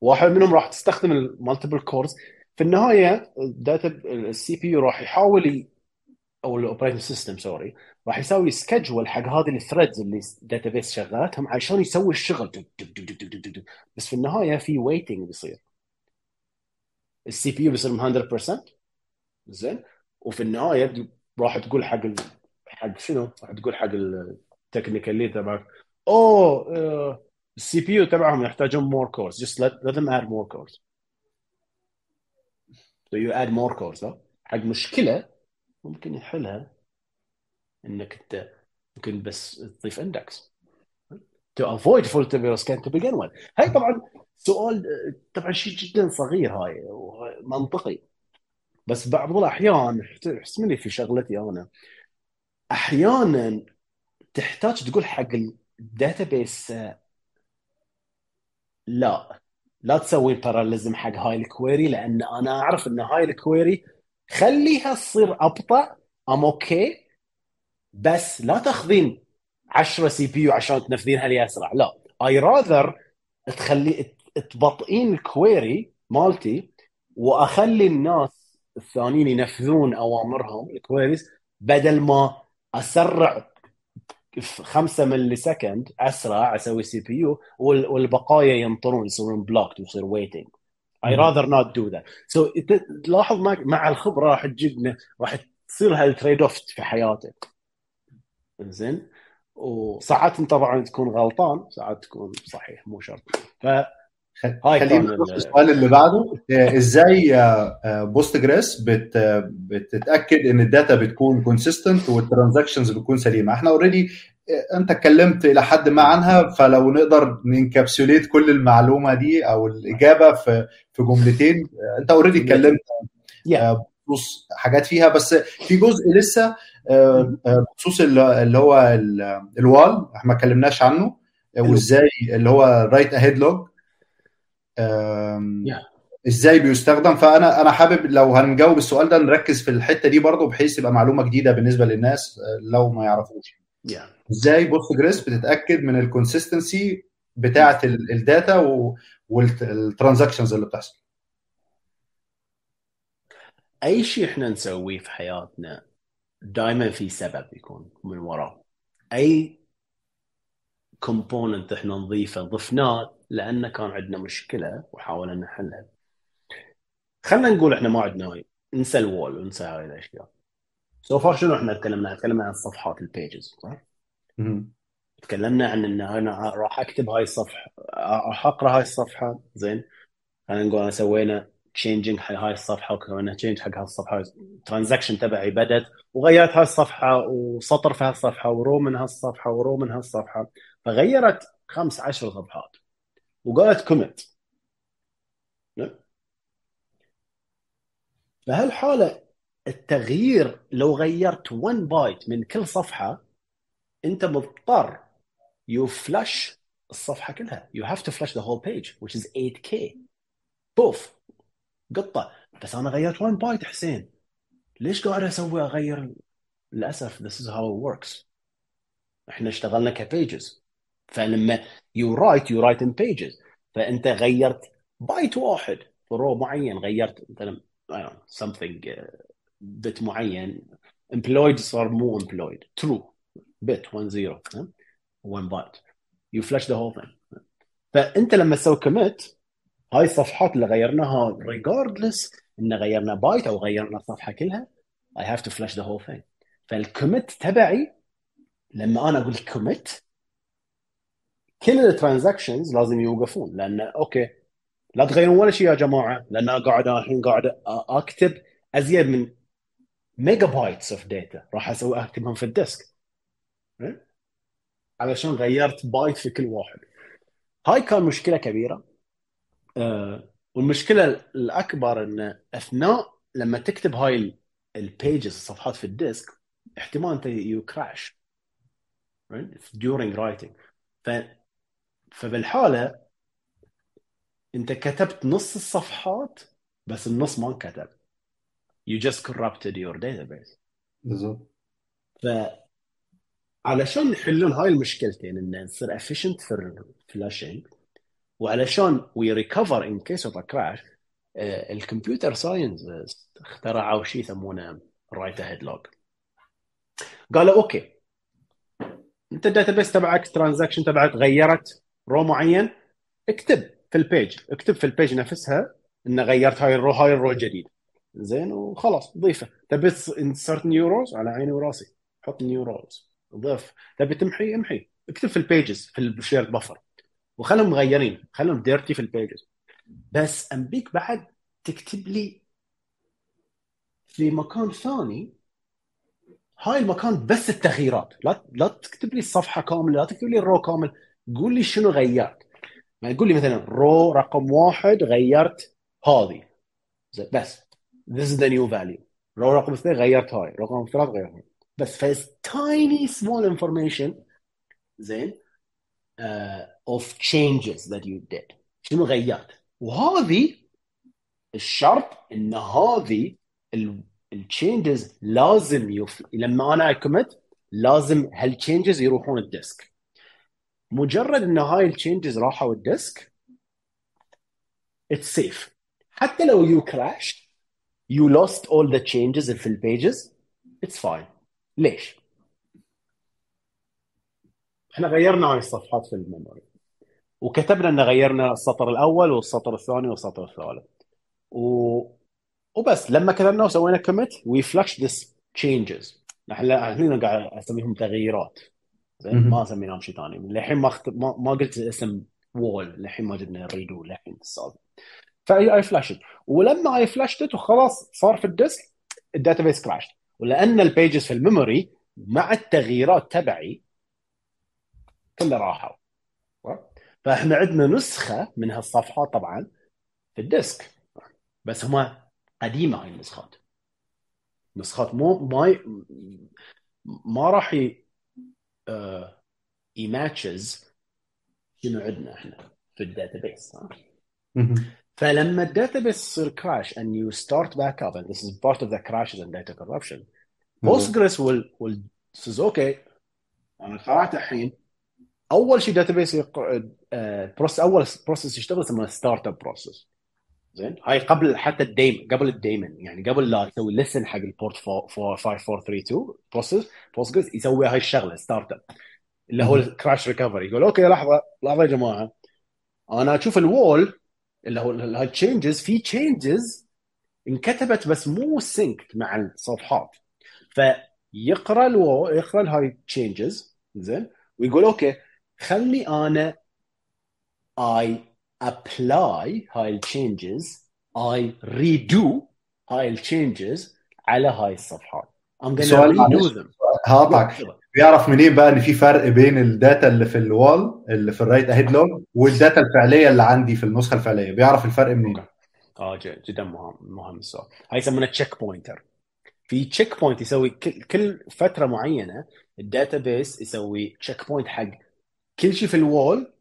واحد منهم راح تستخدم المالتيبل كورز. في النهايه الداتا السي بي يو راح يحاول، او الاوبريتنج سيستم سوري، راح يسوي سكجول حق هذه الثريدز اللي الداتابيس شغلتهم عشان يسوي الشغل، بس في النهايه في ويتنج بيصير، السي بي يو بيصير 100%، زين، وفي النهايه راح تقول حق شنو، راح تقول حق التكنيكال ليد تبعك، اوه السي بي يو تبعهم يحتاجون more cores, just let them add more cores. So you add more cores. حق مشكلة ممكن يحلها إنك أنت ممكن بس تضيف index to avoid full table scan to begin with. هاي طبعا سؤال، طبعا شيء جدا صغير هاي ومنطقي، بس بعض الأحيان حسمني في شغلتي أنا، أحيانا تحتاج تقول حق الداتابيس لا تسوي باراليزم حق هاي الكويري، لان انا اعرف ان هاي الكويري خليها تصير ابطا، ام اوكي، بس لا تاخذين 10 سي بي يو عشان تنفذينها لي اسرع، لا، اي راذر تخلي تبطئين الكويري مالتي، واخلي الناس الثانيين ينفذون اوامرهم الكويريز، بدل ما اسرع 5 ملي سكند اسرع اسوي سي بي يو والبقايا ينطرون يصيرون بلوكت ويصير ويتنج. I rather not do that. So تلاحظ مع الخبرة راح تجينا راح تصير هالتريد اوف في حياتك. إنزين وساعات طبعا تكون غلطان ساعات تكون صحيح مو شرط. خلينا نروح السؤال اللي بعده. ازاي بوستجريس بتتاكد ان الداتا بتكون كونسيستنت والترانزاكشنز بتكون سليمه؟ احنا اوريدي انت اتكلمت الى حد ما عنها، فلو نقدر ننكابسوليت كل المعلومه دي او الاجابه في جملتين. انت اوريدي اتكلمت بخصوص حاجات فيها، بس في جزء لسه بخصوص اللي هو الوال احنا ما اتكلمناش عنه، وازاي اللي هو رايت اهيد لوج ازاي بيستخدم. فانا حابب لو هنجاوب السؤال ده نركز في الحته دي برضو، بحيث يبقى معلومه جديده بالنسبه للناس لو ما يعرفوش. ازاي بوستجريس بتتاكد من الكونسيستنسي بتاعه الداتا والترانزاكشنز اللي بتحصل؟ اي شيء احنا نسويه في حياتنا دايما في سبب يكون من وراه. اي كومبوننت احنا نضيفه ضفناه لأن كان عندنا مشكلة وحاولنا نحلها. خلنا نقول إحنا ما عندنا هاي، ننسى الوال وننسى هاي الأشياء. سو فار شنو إحنا تكلمنا؟ تكلمنا عن الصفحات البيجز، صح؟ تكلمنا عن إن أنا راح أكتب هاي الصفحة، راح أقرأ هاي الصفحة، زين؟ خلنا نقول أنا سوينا changing حق هاي الصفحة وكمان change حق هاي الصفحة، transaction تبعي بدت وغيرت هاي الصفحة وسطر في هاي الصفحة ورو من هاي الصفحة ورو من هاي الصفحة، فغيرت 15 صفحات. وقالت كومنت. بهالحالة التغيير لو غيرت 1 بايت من كل صفحة أنت مضطر you flush الصفحة كلها. You have to flush the whole page which is 8K. بوف قطة. بس أنا غيرت 1 بايت حسين. ليش قاعد أسوي أغير؟ للأسف this is how it works. إحنا اشتغلنا كبيجز. فلما you write in pages فأنت غيرت بايت واحد في رو معين، غيرت مثلا something bit معين employed صار مو employed true bit 10 one byte you flash the whole thing. فأنت لما تسوي commit هاي الصفحات اللي غيرناها regardless إن غيرنا بايت أو غيرنا الصفحة كلها I have to flash the whole thing. فالcommit تبعي لما أنا أقول commit كل الترانزاكشنز لازم يوقفون، لأن أوكي لا تغيرون ولا شيء يا جماعة، لأن الحين قاعد أكتب أزيد من ميجا بايتس أوف داتا راح أسوي أكتبهم في الديسك علشان غيرت بايت في كل واحد. هاي كان مشكلة كبيرة. والمشكلة الأكبر إن أثناء لما تكتب هاي البيجز الصفحات في الديسك احتمال أنت يكراش during writing. فبالحالة أنت كتبت نص الصفحات بس النص ما كتب. You just corrupted your database. بالضبط. فعلشان نحلون هاي المشكلتين إن نصير efficient في flashing وعلشان we recover in case of a crash الكمبيوتر ساينس اخترعوا شيء يسمونه right ahead log. قالوا أوكي أنت الداتابيس تبعك ترانزاكشن تبعك غيرت رو معين، اكتب في البيج نفسها ان غيرت هاي الرو جديد، زين وخلاص ضيفه. تبي انسرت نيو روز على عيني وراسي حط نيو روز ضيف، تبي تمحي امحي، اكتب في البيجز في الشيرد بفر وخلهم مغيرين خلهم ديرتي في البيجز. بس امبيك بعد تكتب لي في مكان ثاني هاي المكان بس التغييرات، لا تكتب لي الصفحه كامله، لا تكتب لي الرو كامل، قول لي شنو غيرت. ما يقول لي مثلا رو رقم واحد غيرت هذه بس this is the new value، رو رقم اثنين غيرت هاي، رقم ثلاث غيرت هاي بس. فاز tiny small information زين of changes that you did شنو غيرت. وهذه الشرط ان هذه التشينجز لازم لما انا اكمت لازم هالتشينجز يروحون الديسك. مجرد ان هاي التشينجز راحوا الديسك it's safe. حتى لو you crashed you lost all the changes في البيجز it's fine. ليش؟ احنا غيرنا هاي الصفحات في الميموري وكتبنا ان غيرنا السطر الاول والسطر الثاني والسطر الثالث وبس. لما كتبنا وسوينا كوميت وي فلاش ذس تشينجز، نحن هنا قاعد اسميهم تغييرات، ما اسميناهم شيء ثاني. للحين ما قلت اسم وول، للحين ما جبنا ريدو للحين السالفه. فاي فلاشت، ولما اي فلاشت وخلاص صار في الديسك الداتابيس كراشت، ولان البيجز في الميموري مع التغييرات تبعي كلها راحوا. فاحنا عندنا نسخه من هالصفحات طبعا في الديسك، بس هما قديمه هاي النسخات، نسخات مو ما راح يماتشز شنو عندنا احنا في الداتابيس. فلما الداتابيس يصير كراش and you start back up, and this is part of the crashes and data corruption, Postgres will says okay انا خلعت الحين اول شيء داتابيس بروسس، اول بروسس يشتغل اسمه ستارت اب بروسس. زين هاي قبل حتى الدايمن، قبل الدايمن يعني قبل لا تسوي لسن حق البورت 5432 بروسس، Postgres يسوي هاي الشغله ستارت اب اللي هو الكراش ريكفري. يقول اوكي لحظه لحظه يا جماعه، انا اشوف الوول اللي هو هاي تشينجز، في تشينجز انكتبت بس مو سينكت مع الصفحات، فيقرا يقرا هاي تشينجز زين ويقول اوكي خلني انا اي ابلاي هاي التشينجز، اي ريدو هاي التشينجز على هاي الصفحات. ام gonna redo them. هذاك بيعرف منين بقى ان في فرق بين الداتا اللي في الوال اللي في الرايت اهيد لون والداتا الفعليه اللي عندي في النسخه الفعليه؟ بيعرف الفرق منين؟ جدا مهم السؤال. هاي يسمونه تشيك بوينتر. في تشيك بوينت يسوي كل فتره معينه الداتابيس يسوي تشيك بوينت حق كل شيء في الوال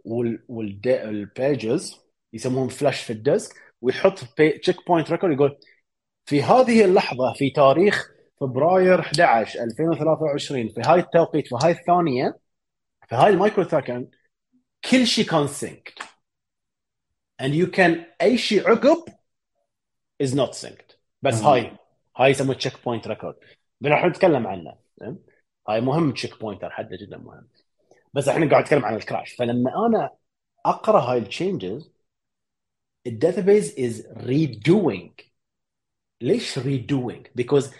والبيجز، يسموهم فلاش في الديسك، ويحط تشيك بوينت ريكورد يقول في هذه اللحظه في تاريخ فبراير 11 2023 في هاي التوقيت في هاي الثانيه في هاي المايكرو ثانيه كل شيء كان سينكت، and you can اي شيء عقب is not synced. بس هاي يسموه تشيك بوينت ريكورد، بنروح نتكلم عنه. هاي مهم تشيك بوينتر، حده جدا مهم. بس احنا قاعد نتكلم عن الكراش. فلما انا اقرا هاي التشينجز الداتابيز از ريدوينج. ليش ريدوينج؟ بيكوز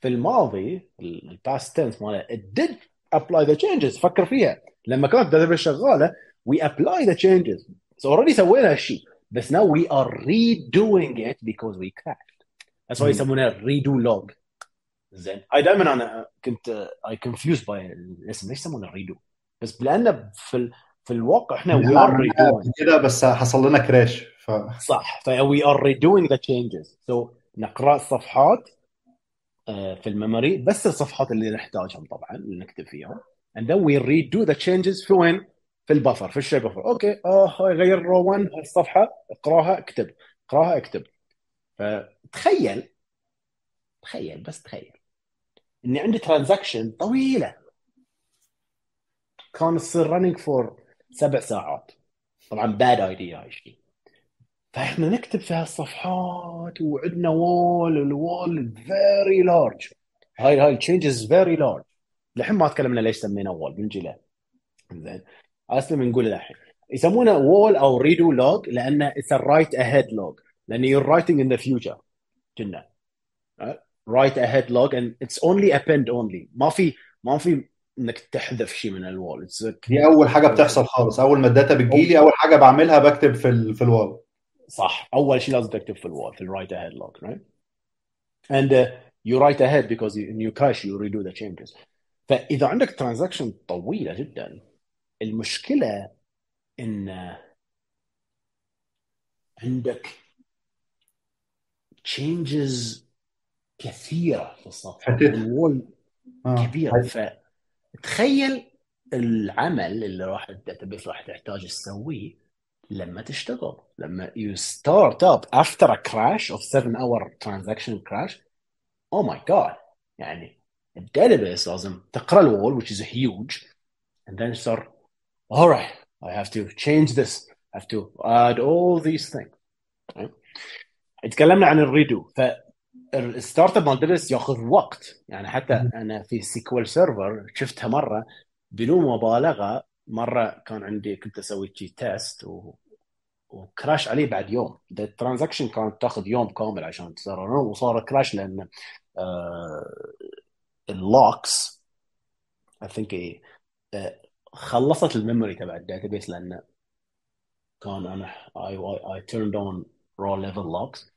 في الماضي الباست تنس ماله did apply the changes. فكر فيها لما كانت الداتابيز شغاله we apply the changes so already سوينا هالشيء، بس now we are redoing it because we crashed. That's why يسمونه redo log. زين هاي دائما انا كنت I confused by الاسم، ليش يسمونه redo؟ بس لأن في الواقع احنا we are redoing كده، بس حصل لنا كراش صح. ف we are redoing the changes so نقرأ الصفحات في الميموري، بس الصفحات اللي نحتاجهم طبعا اللي نكتب فيها، and then we redo the changes في وين؟ في البفر، في الشير بفر. اوكي هاي غير رو 1 هالصفحه اقراها اكتب، اقراها اكتب. فتخيل بس تخيل اني عندي ترانزاكشن طويله كان تصير رننج فور 7 ساعات. طبعا باد ايديا هاي الشيء. فاحنا نكتب في هالصفحات وعندنا وول، الوول فيري لارج، هاي تشينجز فيري لارج. لحين ما تكلمنا ليش سمينا وول، بنجي له. زين اسلم نقول لحين يسمونه وول او ريدو لوج لانه اتس رايت اهيد لوج، لان يو رايتنج ان ذا فيوتشر. كنا رايت اهيد لوج اند اتس اونلي ابند اونلي، ما في انك تحذف شيء من الوول. دي اول حاجه بتحصل خالص، اول ما الداتا بتجيلي اول حاجه بعملها بكتب في الوول. صح، اول شيء لازم تكتب في الوول، في الرايت اهيد لوج، right? And you write ahead because in your cache you redo the changes. فاذا عندك ترانزاكشن طويله جدا، المشكله ان عندك changes كثيره في الصفحه، الوول كبيره. فتخيل العمل اللي راح الداتابيس راح تحتاج تسويه لما تشتغل، لما you start up after a crash of 7-hour transaction crash. oh my god، يعني the database لازم تقرأ الوول which is huge and then start alright I have to change this, I have to add all these things. اتكلمنا عن الريدو. فالستارت اب مال داتابيس ياخذ وقت، يعني حتى انا في SQL Server شفتها مره بدون مبالغه مرة كان عندي كنت أسوي تيست وكراش عليه بعد يوم. الترانزاكشن كانت تأخذ يوم كامل عشان تسرعنا وصار كراش لأن اللوكس I think خلصت الميموري تبع الداتابيس لأن كان أنا I turned on raw level locks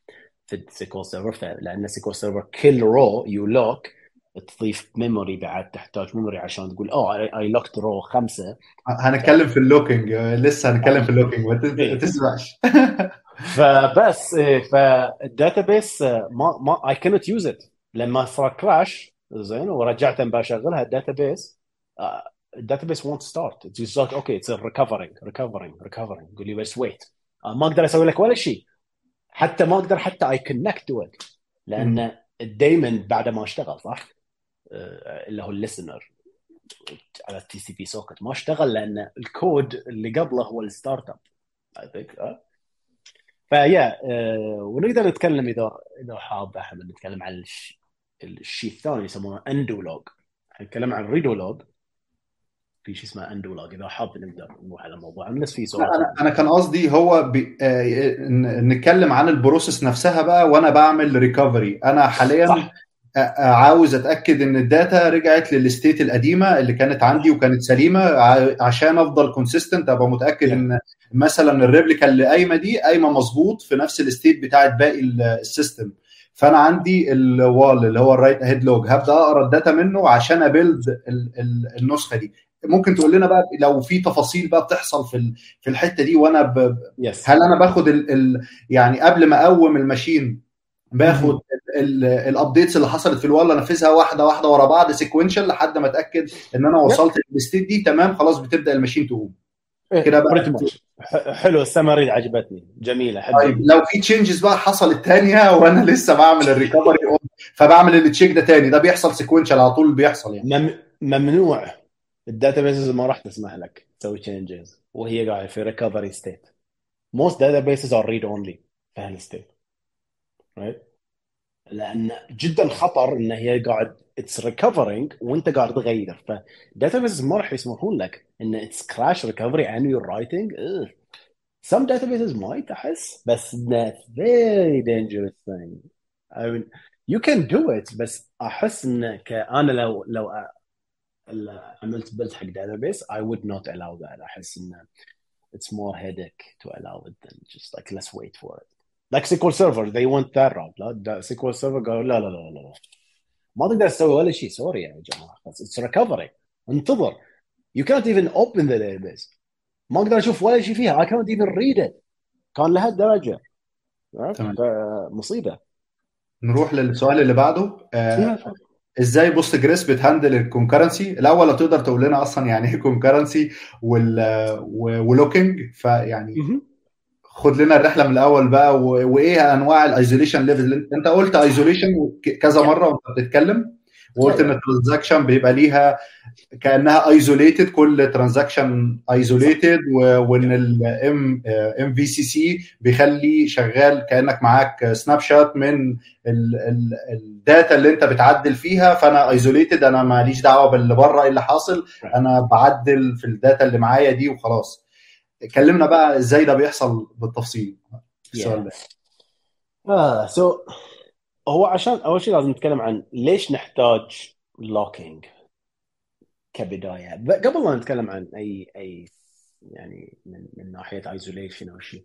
في SQL Server لأن SQL Server كل raw you lock تضيف ميموري بعد تحتاج ميموري عشان تقول I locked raw 5. هنتكلم في اللوكينج لسه هنتكلم في اللوكينج ما تسمعش. فبس فالداتابيس ما I cannot use it لما صار كراش زين ورجعت بشغلها الداتابيس database won't start. It's just like, okay, it's a recovering. قولي بس wait. ما أقدر أسوي لك ولا شيء. حتى ما أقدر حتى I connect to it. لأن دايماً بعد ما اشتغل صح؟ اللي هو listener على TCP socket ما اشتغل لأن الكود اللي قبله هو ال startup. I think. فيا ونقدر نتكلم إذا حاب أحمد نتكلم عن الشيء الثاني يسمونه endolog. نتكلم عن readolog. في شيء اسمه اندولوج اذا حاب نقدر نروح على الموضوع بس في سؤال انا كان قصدي هو نتكلم عن البروسيس نفسها بقى وانا بعمل ريكفري. انا حاليا صح. عاوز اتاكد ان الداتا رجعت للستيت القديمه اللي كانت عندي وكانت سليمه عشان افضل كونسيستنت ابقى متاكد ان مثلا الريبليكا اللي قايمه دي قايمه مظبوط في نفس الستيت بتاعه باقي السيستم. فانا عندي الوال اللي هو الرايت هيد لوج هبدا اقرا الداتا منه عشان ابيلد النسخه دي. ممكن تقول لنا بقى لو في تفاصيل بقى بتحصل في الحته دي وانا yes. هل انا باخد يعني قبل ما اقوم الماشين باخد الابديتس اللي حصلت في الولا انفذها واحده واحده ورا بعض سيكوينشال لحد ما اتاكد ان انا وصلت للستيت دي تمام خلاص بتبدا الماشين تقوم كده بقى. حلو السمري عجبتني جميله. طيب لو في تشينجز بقى حصلت ثانيه وانا لسه بعمل الريكفري فبعمل التشيك ده ثاني ده بيحصل سيكوينشال على طول بيحصل يعني ممنوع الداتابيسز ما راح تسمح لك تسوي تشينجز وهي قاعده في ريكفري ستيت. موست داتابيسز ار ريد اونلي فهل ستيت رايت لان جدا خطر ان هي قاعد اتس ريكفرينج وانت قاعد تغير. فالداتابيسز ما راح يسمحون لك ان اتس كراش ريكفري اند يور رايتنج. some databases might احس بس that's very dangerous thing. I mean you can do it بس احس انك انا لو عملت build حق database I would not allow that. أحس إن it's more headache to allow it than just like let's wait for it. Like SQL Server they want that route. SQL Server go لا ما تقدر تسوي ولا شيء sorry يا جماعة it's recovery انتظر. You can't even open the database. ما أقدر أشوف ولا شيء فيها I can't even read it. كان لها درجة مصيبة. نروح للسؤال اللي بعده. ازاي بوستجريس بتهندل الكونكرنسي؟ الاول لو تقدر تقول لنا اصلا يعني ايه كونكرنسي واللوكينج فيعني خد لنا الرحله من الاول بقى وايه انواع الايزوليشن ليفل. انت قلت ايزوليشن كذا مره وانت بتتكلم وقلت ان الترانزاكشن بيبقى ليها كانها ايزوليتد كل ترانزاكشن ايزوليتد وان الام في سي سي بيخلي شغال كانك معاك سناب شات من الداتا اللي انت بتعدل فيها. فانا ايزوليتد انا ماليش دعوه باللي بره اللي حاصل انا بعدل في الداتا اللي معايا دي وخلاص. كلمنا بقى ازاي ده بيحصل بالتفصيل السؤال ده. هو عشان أول شيء لازم نتكلم عن ليش نحتاج لوكينج كبداية قبل ما نتكلم عن أي يعني من ناحية ايزوليشن أو شيء.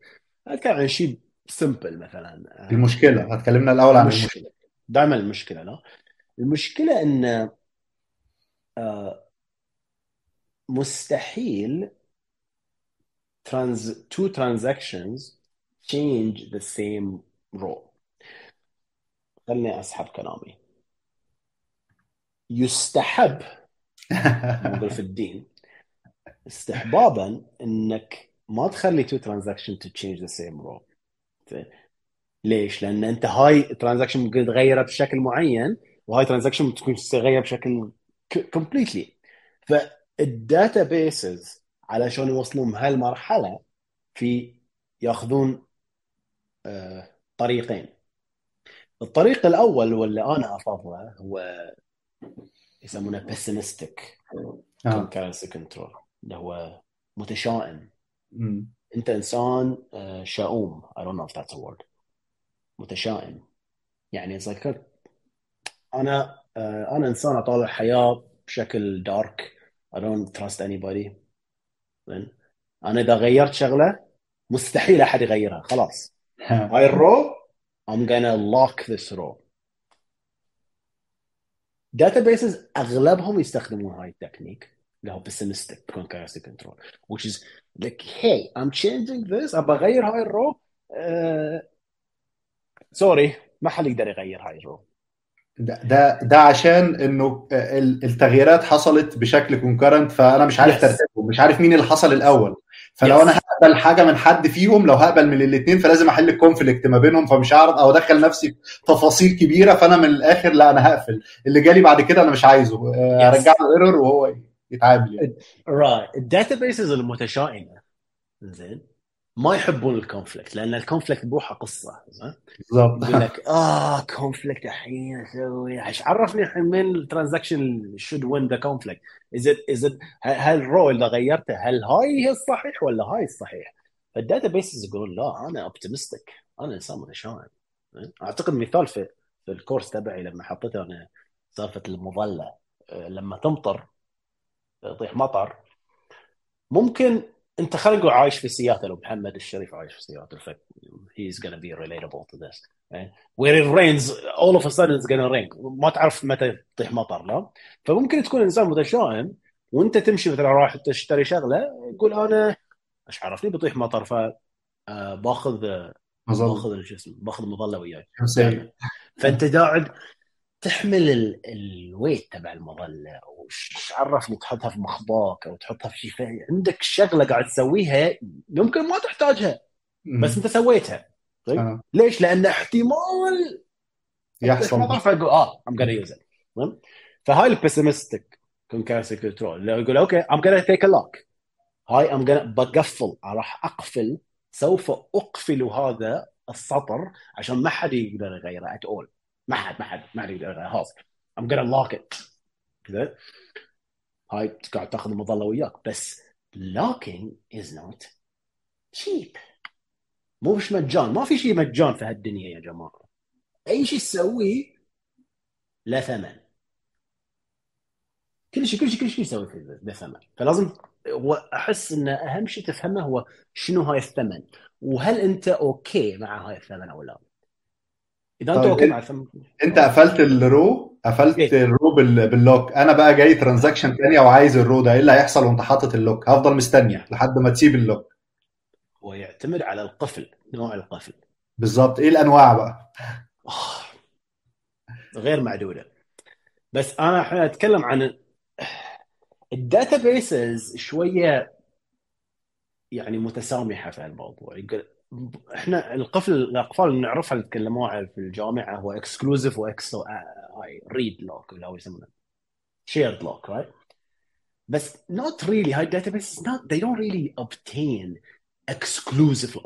هتكلم عن شيء سمبل مثلا المشكلة. هتكلمنا الأول عن المشكلة. دائما المشكلة لا المشكلة إن مستحيل two transactions change the same role. خلني أسحب كلامي. يستحب نقول في الدين استحبابا إنك ما تخلي two transactions to change the same role. ليش؟ لأن أنت هاي transaction ممكن تغيرها بشكل معين وهاي transaction ممكن تغيرها بشكل completely. فالداتابيسز علشان يوصلون هالمرحلة في يأخذون طريقين. الطريق الأول واللي أنا أفضله هو يسمونه pessimistic concurrency control. اللي هو متشائم. أنت إنسان شؤوم. I don't know if that's a word. متشائم. يعني ذكرت أنا إنسان أطالع الحياة بشكل dark. I don't trust anybody. أنا إذا غيرت شغلة مستحيل أحد يغيرها. خلاص. هاي الرو I'm gonna lock this row. Databases أغلبهم يستخدمون هاي التكنيك اللي هو pessimistic concurrency control, which is like, hey, I'm changing this. أبغى أغير هاي الرو. Sorry, ما حد يقدر يغير هاي الرو. ده عشان إنه التغييرات حصلت بشكل concurrent, فأنا مش عارف ترتيبهم, مش عارف مين اللي حصل الأول. فلو انا هقبل حاجه من حد فيهم, لو هقبل من الاثنين فلازم احل الكونفليكت ما بينهم, فمش هعرف او ادخل نفسي في تفاصيل كبيره. فانا من الاخر لا, انا هقفل اللي جالي بعد كده انا مش عايزه, ارجع له ايرور وهو يتعامل يعني. right. الداتابيسز المتشائمه زين ما يحبون الكونفليكت, لان الكونفليكت بروحه قصه. بالظبط. يقول لك كونفليكت الحين اسوي, عرفني الحين من الترانزاكشن should win the conflict. is it هل الرول اللي غيرته هل هاي الصحيح ولا هاي الصحيح؟ فالداتا بيسز يقولون لا, انا اوبتيمستيك, انا انسان متشائم. اعتقد مثال في الكورس تبعي لما حطيته انا سالفه المظله, لما تمطر يطيح مطر ممكن انت خلقه عايش في سياتل, ومحمد الشريف عايش في سياتل, ف he's gonna be relatable to this. where it rains all of a sudden it's gonna rain, ما تعرف متى تطيح مطر. لا, فممكن تكون انسان متشائم وانت تمشي مثلا رايح تشتري شغله, تقول انا ايش عرفني بيطيح مطر, ف باخذ الجسم, باخذ مظله وياي. فانت قاعد تحمل الويت تبع المظلة, وش عرفني تحطها في مخباك أو تحطها في شيء. عندك شغلة قاعد تسويها يمكن ما تحتاجها, بس أنت سويتها. طيب ليش؟ لأن احتمال يحصل. I'm gonna use it. فهاي ال pessimistic concurrency control اللي يقول okay I'm gonna take a lock. هاي I'm gonna بقفل, راح أقفل, سوف أقفل هذا السطر عشان ما حد يقدر يغيره at all. ما حد يقدر يغير هذا. I'm gonna lock it. كذا هاي قاعد تاخذ المظلة وياك, بس locking is not cheap. مش مجان, ما في شيء مجان في هالدنيا يا جماعة. أي شيء تسويه لا ثمن. كل شيء يسوي فيه بثمن. فلازم أحس إن أهم شيء تفهمه هو شنو هاي الثمن, وهل أنت أوكي مع هاي الثمن أو لا. إذا طيب أنت قفلت الرو, قفلت الرو باللوك, أنا بقى جاي ترانزاكشن تانية وعايز الرو ده, إيه اللي هيحصل وأنت حاطط اللوك؟ هفضل مستني لحد ما تسيب اللوك. ويعتمد على القفل, نوع القفل. بالضبط. إيه الأنواع بقى؟ غير معدودة. بس أنا حين أتكلم عن الداتابيسز شوية يعني متسامحة في الموضوع. يقول احنا الاقفال اللي نعرفها اللي تكلموها في الجامعه هو اكسكلوزيف واكسو هاي ريد لوك اللي هو يسمونه شيرد لوك, right? بس not really. هاي databases not, they don't really obtain exclusive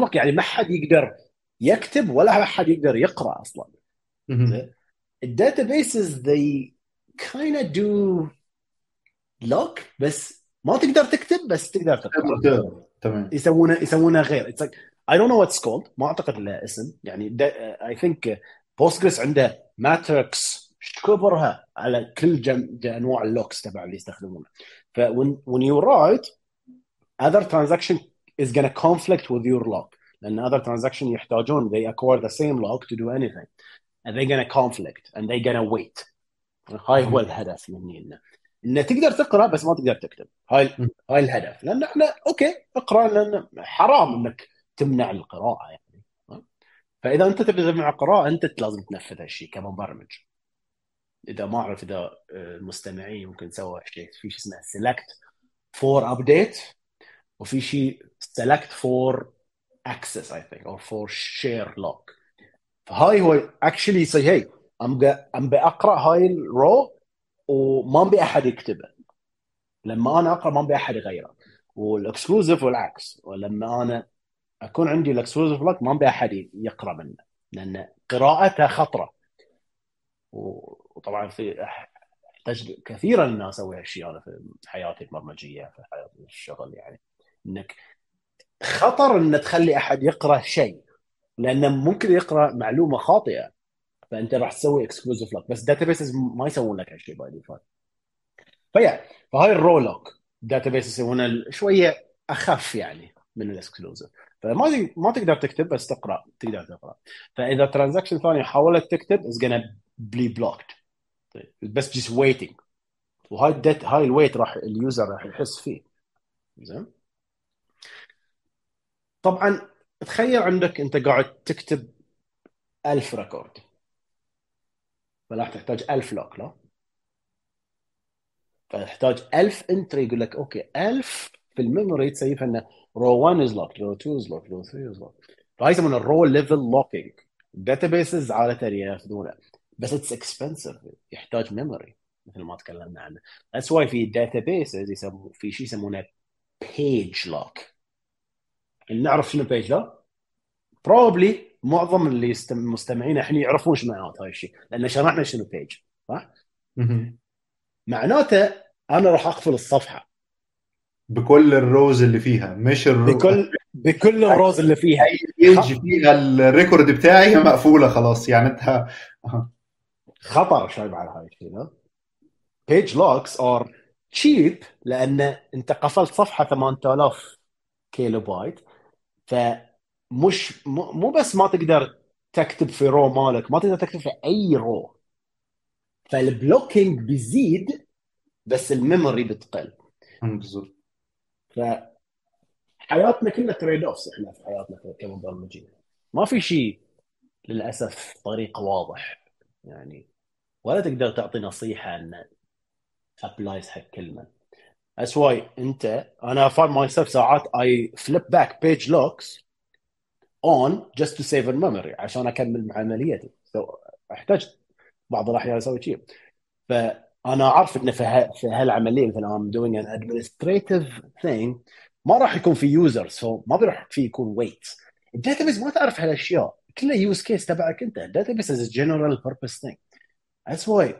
lock. يعني ما حد يقدر يكتب ولا حد يقدر يقرا اصلا. الداتابيسز they kind of do lock, بس ما تقدر تكتب, بس تقدر تقرا. تمام. يسوونه غير. It's like I don't know what's called. ما أعتقد له اسم. يعني I think Postgres عنده matrix كبرها على كل أنواع اللوكس تبع اللي يستخدمونه. ف when you write other transaction is gonna conflict with your log, لأن other transaction يحتاجون they acquire the same log to do anything, and they're gonna conflict and they're gonna wait. هاي هو الهدف منينا. إنه تقدر تقرأ بس ما تقدر تكتب. هاي الهدف. لأن إحنا أوكي اقرأ, لأن حرام إنك تمنع القراءة يعني. فإذا أنت تبي تمنع القراءة أنت لازم تنفذ هالشيء كمبرمج. إذا ما أعرف إذا المستمعين ممكن سووا شيء, في شيء اسمه select for update, وفي شيء select for access I think or for share log. فهاي هو actually say hey I'm بأقرأ هاي الrow وما بي أحد يكتبه. لما أنا أقرأ ما بي أحد يغيره. والإكسكلوزيف والعكس. ولما أنا أكون عندي الإكسكلوزيف لك ما بي أحد يقرأ منه, لأن قراءتها خطرة. وطبعا في كثيرا أنا أسوي هالشيء أنا في حياتي البرمجية في حياتي الشغل، يعني إنك خطر إن تخلي أحد يقرأ شيء لأنه ممكن يقرأ معلومة خاطئة، فأنت راح تسوي إكسكلوزيف لك، بس داتابيسز ما يسوون لك هالشيء باي ديفولت. فهاي الرولوك داتابيسز هنا شوية أخف يعني من الإكسكلوزيف، فما تقدر تكتب بس تقرأ، تقدر تقرأ. فإذا ترانزاكشن ثانية حاولت تكتب is gonna be blocked. بس just waiting، وهاي الويت راح اليوزر راح يحس فيه. زين، طبعا تخيل عندك انت قاعد تكتب 1000 ريكورد، فراح تحتاج 1000 لوك، لا فتحتاج 1000 انتري. يقول لك اوكي 1000 في الميموري تسيفها ان رو 1 از لوك، رو 2 از لوك، رو 3 از لوك. فهاي يسمونه الرو ليفل لوكينج. داتابيسز عاده ياخذونه، بس it's expensive، يحتاج memory مثل ما تكلمنا عنه. that's why في databases يسمو في شيء يسمونه page lock. اللي نعرف شنو page lock probably معظم اللي مستمعين الحين يعرفون شو معناته هاي الشيء، لأن شرحنا شنو page، صح؟ معناته أنا راح أقفل الصفحة بكل الروز اللي فيها، مش بكل الروز اللي فيها. البيج فيها الريكورد بتاعي مقفولة خلاص، يعني انت خطر شايب على هاي الشيء. page locks are cheap لأن أنت قفلت صفحة 8000 كيلو بايت، فمش مو بس ما تقدر تكتب في رو مالك، ما تقدر تكتب في أي رو، فالبلوكينج بيزيد بس الميموري بتقل. بالضبط. فحياتنا كلها تريد اوفس، احنا في حياتنا كمبرمجين ما في شيء للأسف طريق واضح يعني، ولا تقدر تعطي نصيحة أن أبلايز حق كلمة. That's why أنت أنا find myself ساعات I flip back page locks on just to save in memory عشان أكمل مع عمليتي. so أحتاج بعض الأحيان أسوي شيء. فأنا عارف إن في هالعملية مثلا I'm doing an administrative thing ما راح يكون في users، so ما راح في يكون waits. الداتابيس ما تعرف هالأشياء كله، يوز كيس تبعك انت. database is a general purpose thing. That's why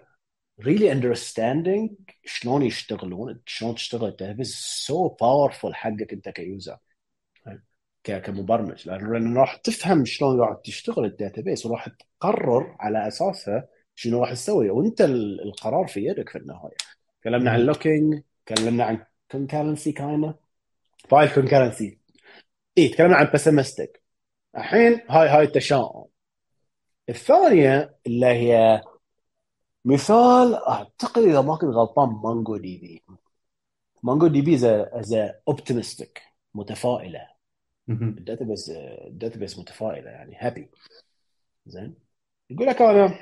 really understanding شلون يشتغلون، شلون تشتغل database is so powerful حقك انت كيوزر كمبرمج، لأنه راح تفهم شلون راح تشتغل الداتابيس وراح تقرر على أساسها شنو راح تسوي، وانت القرار في يدك في النهاية. تكلمنا عن locking، تكلمنا عن concurrency كاينة file concurrency، تكلمنا عن pessimistic. الحين هاي التشاؤم. الثانية اللي هي مثال أعتقد إذا ما كنت غلطان مانجو دي بي is optimistic، متفائلة. الداتابيس متفائلة يعني happy. زين، يقول لك أنا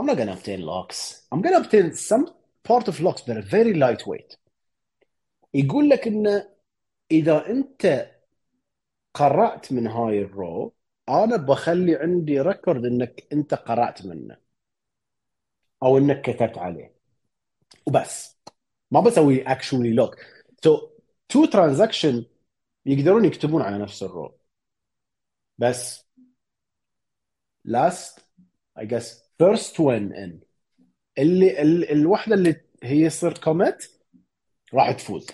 I'm not gonna obtain locks. I'm gonna obtain some part of locks that are very lightweight. يقول لك إن إذا أنت قرأت من هاي الرو أنا بخلي عندي ريكورد إنك أنت قرأت منه أو إنك كتبت عليه، وبس ما بسوي actually lock. so two transaction يقدرون يكتبون على نفس الرو، بس last I guess first one in اللي الوحدة اللي هي صير commit راح تفوز.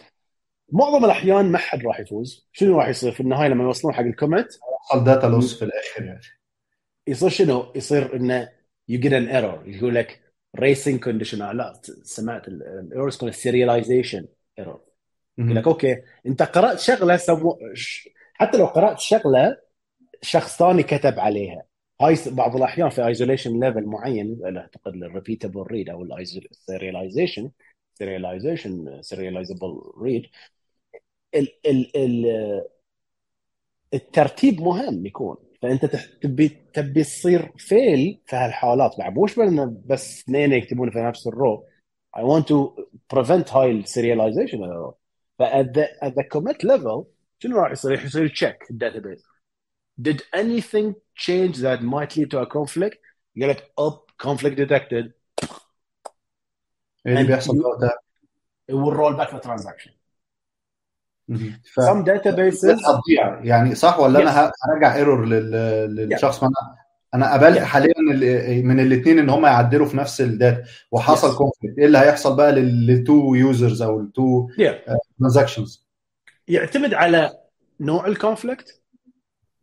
معظم الأحيان ما حد راح يفوز. شنو راح يصير في النهاية لما يوصلون حق الكوميت؟ يحصل داتا لوس في الآخر، يعني يصير شنو؟ يصير إنه you get an error، يقول لك racing condition. لا سمعت الإيرور اسمه serialization error. يقول لك أوكي أنت قرأت شغلة حتى لو قرأت شغلة شخص ثاني كتب عليها، هاي بعض الأحيان في isolation level معين أعتقد للrepeatable read أو serializable read. الترتيب مهم يكون، فأنت تبي تصير فيل في هالحالات. مش بس اثنين يكتبون في نفس الرو. I want to prevent high serialization error. At the commit level شنو راح يصير؟ check database. Did anything change that might lead to a conflict؟ يقول لك up conflict detected. اللي بيحصل ده والرول باك للترانزاكشن. some databases يعني صح ولا yes. انا هرجع ايرور للشخص yes. ما انا قبلت حاليا من الاثنين ان هم يعدلوا في نفس الداتا وحصل كونفليكت. ايه اللي هيحصل بقى للتو يوزرز او التو ترانزاكشنز؟ يعتمد على نوع الكونفليكت.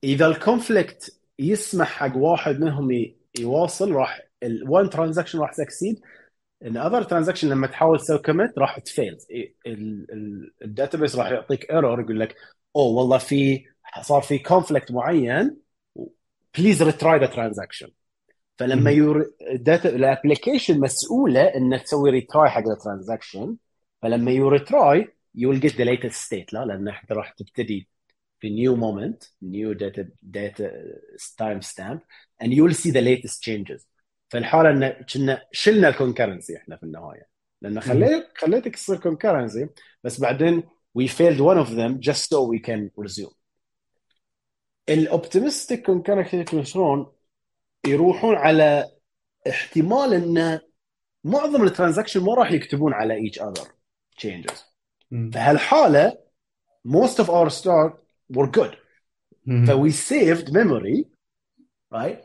اذا الكونفليكت يسمح حق واحد منهم يواصل راح الوان ترانزاكشن راح تسكسيد، ان اذر ترانزاكشن لما تحاول تسوي كوميت راح تفيل. الداتابيس راح يعطيك ايرور يقول لك اوه والله في صار في كونفليكت معين بليز ريتراي ذا ترانزاكشن. فلما الداتا الابلكيشن مسؤوله انك تسوي ريتراي حق الترانزاكشن، فلما يو ريتراي يو ويل جيت ذا ليتست ستيت، لا لان انت راح تبتدي في نيو مومنت نيو داتا تايم ستامب and you will see the latest changes. فالحاله ان كنا شلنا الكونكرنسي احنا في النهايه، لان خليتك تصير كونكرنسي، بس بعدين we failed one of them just so we can resume. الاوبتيمستيك كونكرنت كنترول يروحون على احتمال ان معظم الترانزاكشن ما راح يكتبون على each other changes. فهالحاله most of our start were good. فwe saved memory, right?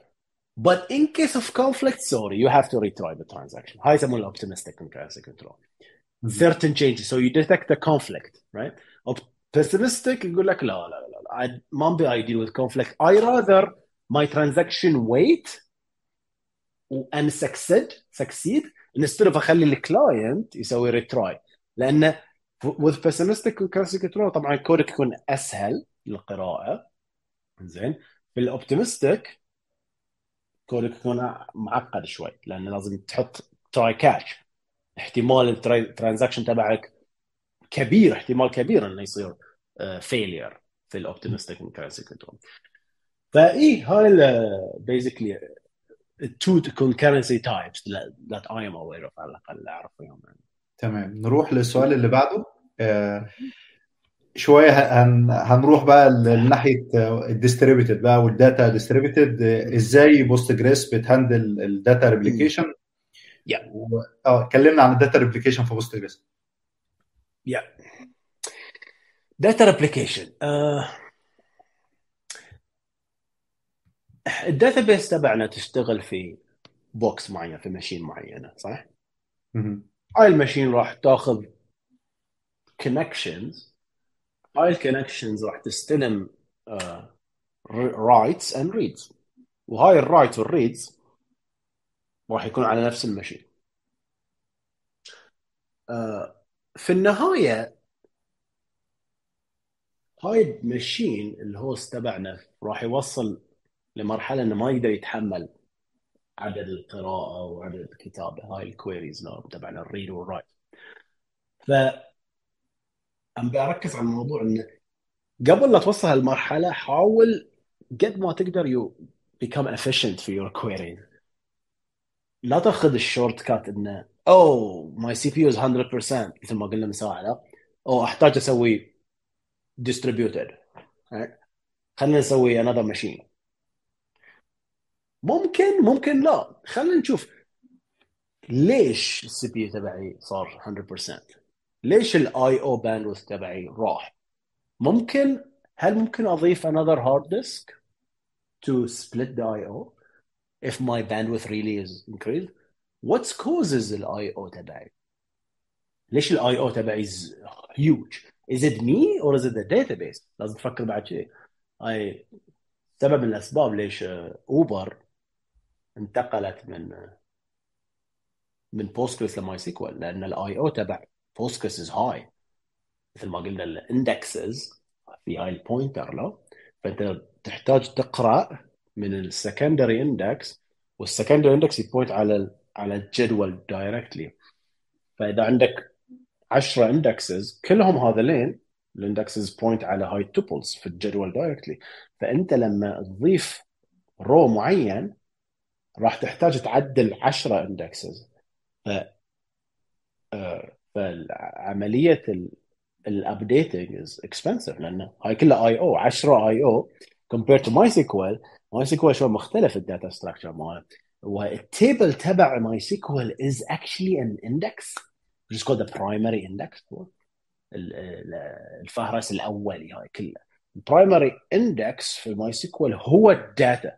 But in case of conflict, sorry, you have to retry the transaction. هاي يسمونه optimistic concurrency control. Certain changes, so you detect the conflict, right? Pessimistic يقول لك لا. I deal with conflict. I rather my transaction wait and succeed instead of أخلي الكلاينت يسوي retry. لأن with pessimistic concurrency control طبعاً كودك يكون أسهل للقراءة. إنزين. بالoptimistic كودك يكون معقد شوي، لأن لازم تحط try catch. احتمال الترانزاكشن تبعك كبير، احتمال كبير انه يصير فيلير في الاوبتيمستيك كونكرنسي كنترول. فاي هاي بيزيكلي التو كونكرنسي تايبس ذات اي ام اوير اوف، على الاقل اعرفهم. تمام، نروح للسؤال اللي بعده. شويه هنروح بقى لناحيه الديستريبيوتد بقى والداتا ديستريبيوتد. ازاي بوستجريس بتهندل الداتا ريبليكيشن؟ اتكلمنا عن الداتا ريبليكيشن في بوستجريس. داتا ريبليكيشن، الداتابيس تبعنا تشتغل في بوكس معين، في ماشين معينه، صح؟ هاي الماشين راح تاخذ كونكشنز، هاي الكونكشنز راح تستلم رايتس اند ريدز، وهاي الرايتس والريدز راح يكون على نفس الماشين. في النهاية هاي الماشين الهوست تبعنا راح يوصل لمرحلة انه ما يقدر يتحمل عدد القراءة وعدد الكتابة، هاي الكويريز تبعنا الريد والرايت. فأنا بركز على الموضوع انه قبل لا توصل هالمرحلة حاول قد ما تقدر become efficient في your queries. لا تاخذ الشورت كات انه ماي سي بي يو 100% مثل ما قلنا من ساعه، لا احتاج اسوي ديستريبيوتد، خلينا نسوي انذر ماشين. ممكن لا، خلينا نشوف ليش السي بي يو تبعي صار 100%، ليش الاي او باندويث تبعي راح. هل ممكن اضيف انذر هارد ديسك تو سبليت ذا اي او if my bandwidth really is increased? What causes the I/O تبعي? ليش the I/O تبعي is huge? Is it me or is it the database? لازم تفكر بعد شيء. سبب من الأسباب ليش Uber انتقلت من Postgres لماي سيكوال، لأن the I/O تبع Postgres is high. مثل ما قلنا ال indexes في هاي البوينتر له، فأنت تحتاج تقرأ من السكندري اندكس، والسكندري اندكس يبوينت على الجدول دايركتلي. فاذا عندك 10 اندكسز كلهم هذولين الاندكسز بوينت على هاي توبلز في الجدول دايركتلي، فانت لما تضيف رو معين راح تحتاج تعدل 10 اندكسز. فعمليه الابديتنج از اكسبنسيف، لان هاي كلها اي او، 10 اي او compared to MySQL شو مختلف الداتا ستراكشر مالها. والتيبل تبع MySQL is actually an index which is called the primary index. الفهرس الأولي هاي كله. primary index في MySQL هو الداتا.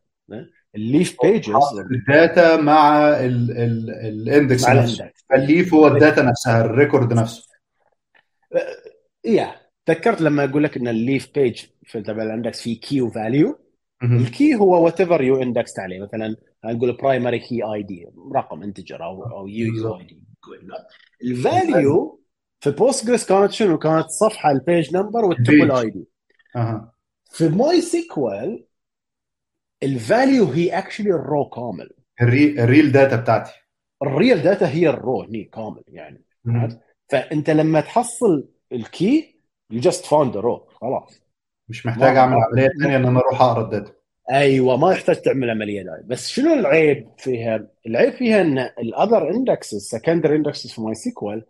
الليف بيجز الداتا مع الاندكس نفسه. الليف هو الداتا نفسها، الريكورد نفسه. ايه تذكرت لما اقول لك ان الليف بيج في تبع الاندكس في كي وفاليو. الكي هو وات ايفر يو اندكس عليه، مثلا هنقول برايمري كي اي دي رقم انتجر او يو اي دي. الفاليو في بوستجريس كانت شنو؟ كانت صفحه البيج نمبر والتوبل اي دي. في ماي سيكوال الفاليو هي اكشلي الرو كامل، الريل داتا بتاعتي، الريل داتا هي الرو هني كامل يعني. فانت لما تحصل الكي يو جاست فاوند الرو، خلاص مش محتاج اعمل عمليه ثانيه ان انا اروح اقرا الداتا. ايوه ما يحتاج تعمل عمليه ثانيه. بس شنو العيب فيها؟ العيب فيها ان الاذر اندكسز، سكندري اندكسز في ماي سيكوال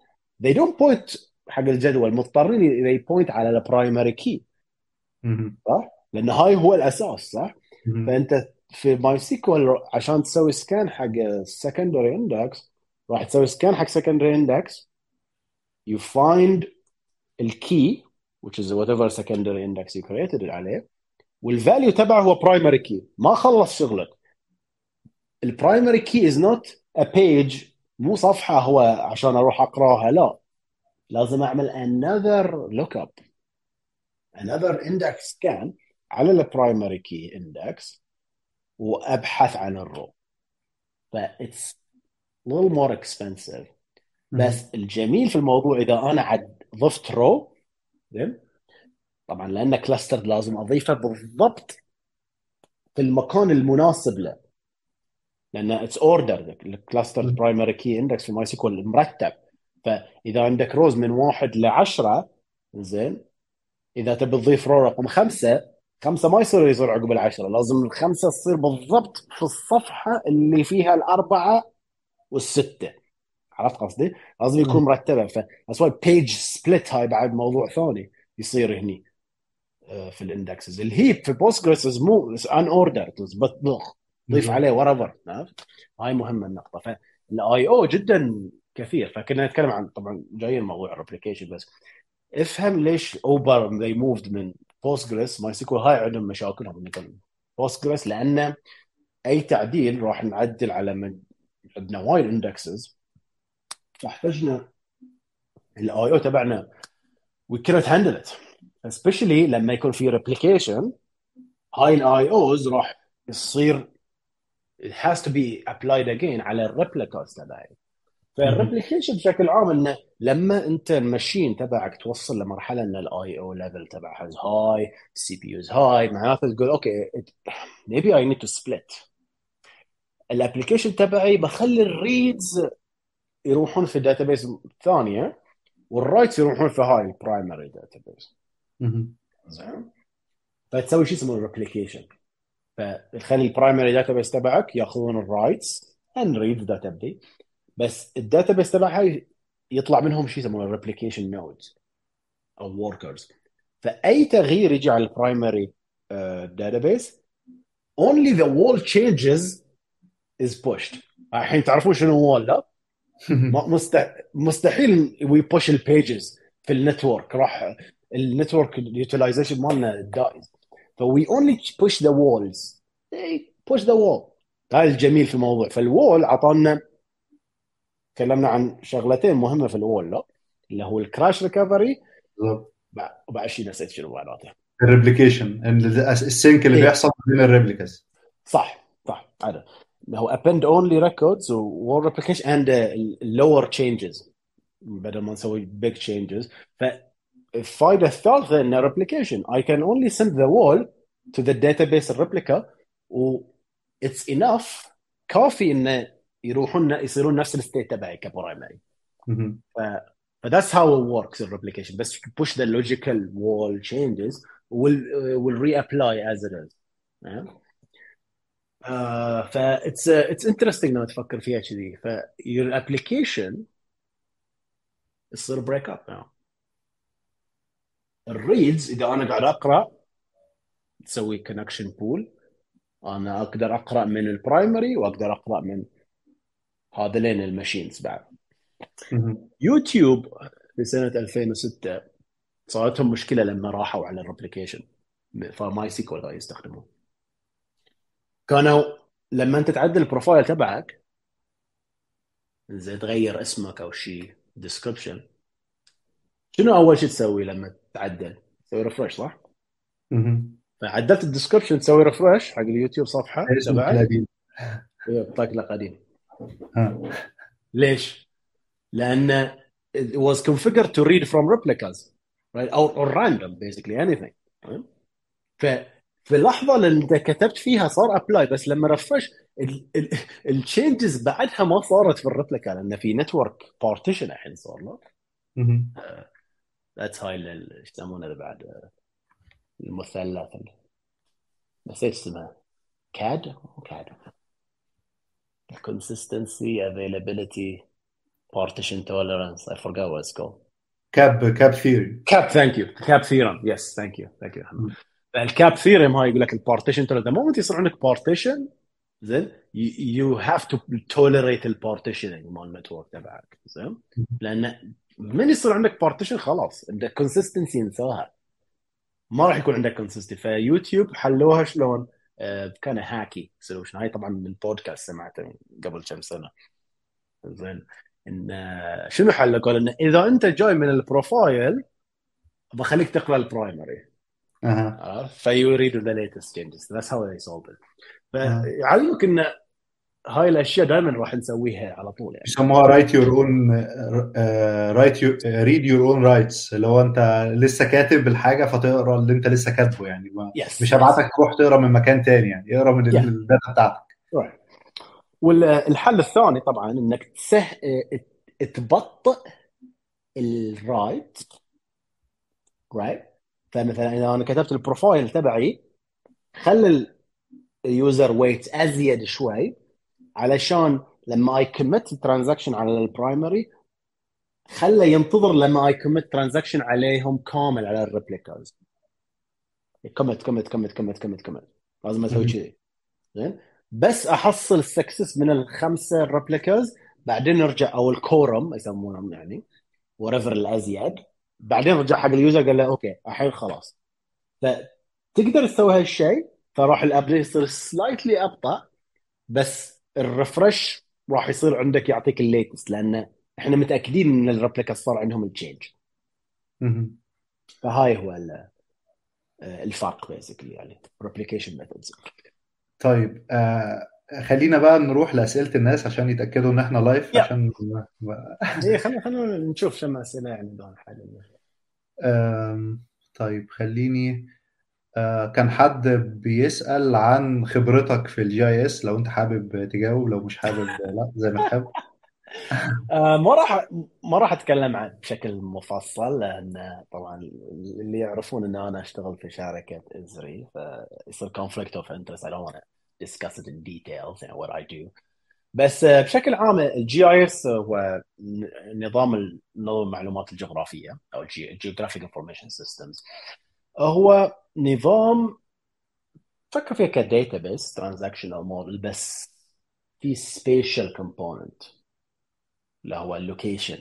they don't point حق الجدول، مضطرين they point على البرايمري كي، صح؟ لان هاي هو الاساس، صح؟ فانت في ماي سيكوال عشان تسوي سكان حق السكندري اندكس، راح تسوي سكان حق سكندري اندكس you find الكي which is whatever secondary index you created عليه، والفاليو تبعه هو primary key. ما خلص شغلك. primary key is not a page، مو صفحة هو عشان أروح أقراها، لا، لازم أعمل another lookup another index scan على primary key index وأبحث عن الرو. but it's a little more expensive. بس الجميل في الموضوع إذا أنا ضفت رو، زين؟ طبعا لأن كلاستر لازم أضيفه بالضبط في المكان المناسب له، لأن it's ordered. الكلاستر primary key index في MySQL مرتب، فإذا عندك روز من 1 ل 10، زين؟ إذا تبي تضيف رو رقم 5 ما يصير عقب 10، لازم 5 تصير بالضبط في الصفحة اللي فيها 4 و6. عرفت قصدي؟ لازم يكون مرتبه. فأسوي page split، هاي بعد موضوع ثاني يصير هني في الاندكسز. الهيب في بوستجريس مو ان اوردر، بتضخ ضيف عليه whatever. هاي مهمه النقطه. فالاي او جدا كثير. فكنا نتكلم عن طبعا جايين موضوع الريبليكيشن، بس افهم ليش اوبر they moved من بوستجريس ماي سيكوال. هاي عندهم مشاكلهم من بوستجريس، لان اي تعديل راح نعدل على من عندنا وايد اندكسز، فاحتاجنا الاي او تبعنا we cannot handle it especially لما يكون في replication. هاي الاي اوز راح يصير it has to be applied again على replicas تبعي. فالreplication بشكل عام انه لما انت الماشين تبعك توصل لمرحله ان الاي او level تبعها هاي، السي بي يو هاي، معناته تقول اوكي maybe I need to split الابلكيشن تبعي، بخلي الريدز يروحون في داتابيس ثانية والرايتس يروحون في هاي البرايمري داتابيس. زين، فتسوي شيء اسمه ريبليكيشن، فتخلي البرايمري داتابيس تبعك ياخذون الرايتس اند ريدز داتابيس، بس الداتابيس تبعها يطلع منهم شيء اسمه ريبليكيشن نودز او وركرز. فاي تغيير يجي على البرايمري داتابيس only the wall changes is pushed. الحين تعرفون شنو wall؟ لا مستحيل وي بوش البيجز في النتورك، راح النتورك يوتيلايزيشن مالنا دايز. فوي اونلي بوش ذا وولز، اي بوش ذا وول. هذا الجميل في الموضوع. فالوول عطانا، تكلمنا عن شغلتين مهمه في الوول، لا اللي هو الكراش ريكفري، وبعد شيء نسيت شنو معناته، الريبليكيشن السينك اللي بيحصل بين الريبليكاس. صح هذا هو append only records و replication and lower changes بدل ما نسوي big changes. فالفائدة الثالثة إن replication I can only send the wall to the database replica و it's enough، كافي إن يصيرون نفس الستيت تبعي كبرايمري. فthat's how it works in replication. بس push the logical wall changes will reapply as it is. It's interesting لما تفكر فيها كذي. ف your application يصير break up now. الريدز إذا أنا قاعد أقرأ تسوي connection pool، أنا أقدر أقرأ من البرايمري وأقدر أقرأ من هذين الماشينز بعد. يوتيوب بسنة 2006 صارتهم مشكلة لما راحوا على الريبليكيشن، فماي سيكوال يستخدمون. كانوا لما انت تعدل البروفايل تبعك زي تغير اسمك او شيء ديسكربشن، شنو اول شيء تسوي لما تعدل؟ تسوي ريفرش صح؟ فعدلت الديسكربشن تسوي ريفرش حق اليوتيوب صفحه تبعك يعطيك لقديم. ليش؟ لان it was configured to read from replicas right or random basically anything. في اللحظه اللي انت كتبت فيها صار ابلاي، بس لما رفش التشينجز بعدها ما صارت في الريبليكا لان في نتورك بارتيشن الحين صار له. ذاتس هاي اللي يسمونه بعد المثلث نسيت اسمها، كاد consistency availability partition tolerance. I forgot what it's called. CAP theorem. CAP, thank you. CAP theorem. Yes, thank you. Thank you. الكاب ثيرم هاي يقول لك البارتيشن توليرنس، لما يصير عندك بارتيشن زين يو هاف تو توليريت البارتيشنينج مال النتورك تبعك زين، لان من يصير عندك بارتيشن خلاص انت كونسستنسي انساها، ما راح يكون عندك كونسستنسي. فيوتيوب حلوها شلون؟ كان هاكي سولوشن. هاي طبعا من بودكاست سمعته قبل كم سنه زين، ان شنو حل؟ قال ان اذا انت جاي من البروفايل بخليك تقرا البرايمري فيريد ذا ليتست تشينجز. ذاتس هاو اي سولفد. فيعلمك ان هاي الاشياء دائما راح نسويها على طول، يعني يسموها ريد يور اون رايتس، لو انت لسه كاتب الحاجه فتقرا اللي انت لسه كاتبه، يعني yes. مش هبعتك تروح تقرا من مكان تاني، يعني اقرا من الداتا بتاعتك. والحل الثاني طبعا انك تبطئ الرايت right. فمثلا إذا أنا كتبت البروفايل تبعي خلي اليوزر ويت أزيد شوي علشان لما I commit transaction على البرايمري خلي ينتظر لما I commit transaction عليهم كامل على الريبليكاز. commit لازم أسوي كذي زين، بس أحصل السكسس من الخمسة ريبليكاز، بعدين نرجع أو الكورم يسمونهم يعني ورفر الأزيد، بعدين رجع حق اليوزر قال له اوكي الحين خلاص. فتقدر تسوي هالشيء، فراح الابديت يصير سلايتلي ابطا، بس الريفرش راح يصير عندك يعطيك الليتست، لان احنا متاكدين ان الريبليكا صار عندهم التشينج. فهاي هو الفرق بيسكلي، يعني ريبليكيشن ميثودز. طيب خلينا بقى نروح لأسئلة الناس عشان يتأكدوا ان احنا لايف، عشان ايه خلينا نشوف شو الأسئلة يعني دون حاجة. طيب خليني كان حد بيسأل عن خبرتك في الجي اس، لو انت حابب تجاوب، لو مش حابب لا زي ما تحب. ما راح اتكلم عنه بشكل مفصل، لان طبعا اللي يعرفون ان انا اشتغل في شركة إزري، فيصير conflict of interest. I don't want to discuss it in details and what I do. بس بشكل عام الGIS هو نظام المعلومات الجغرافية أو Geographic Information Systems. هو نظام فكر فيه كداتابيس Transactional Model، بس في Spatial Component اللي هو Location،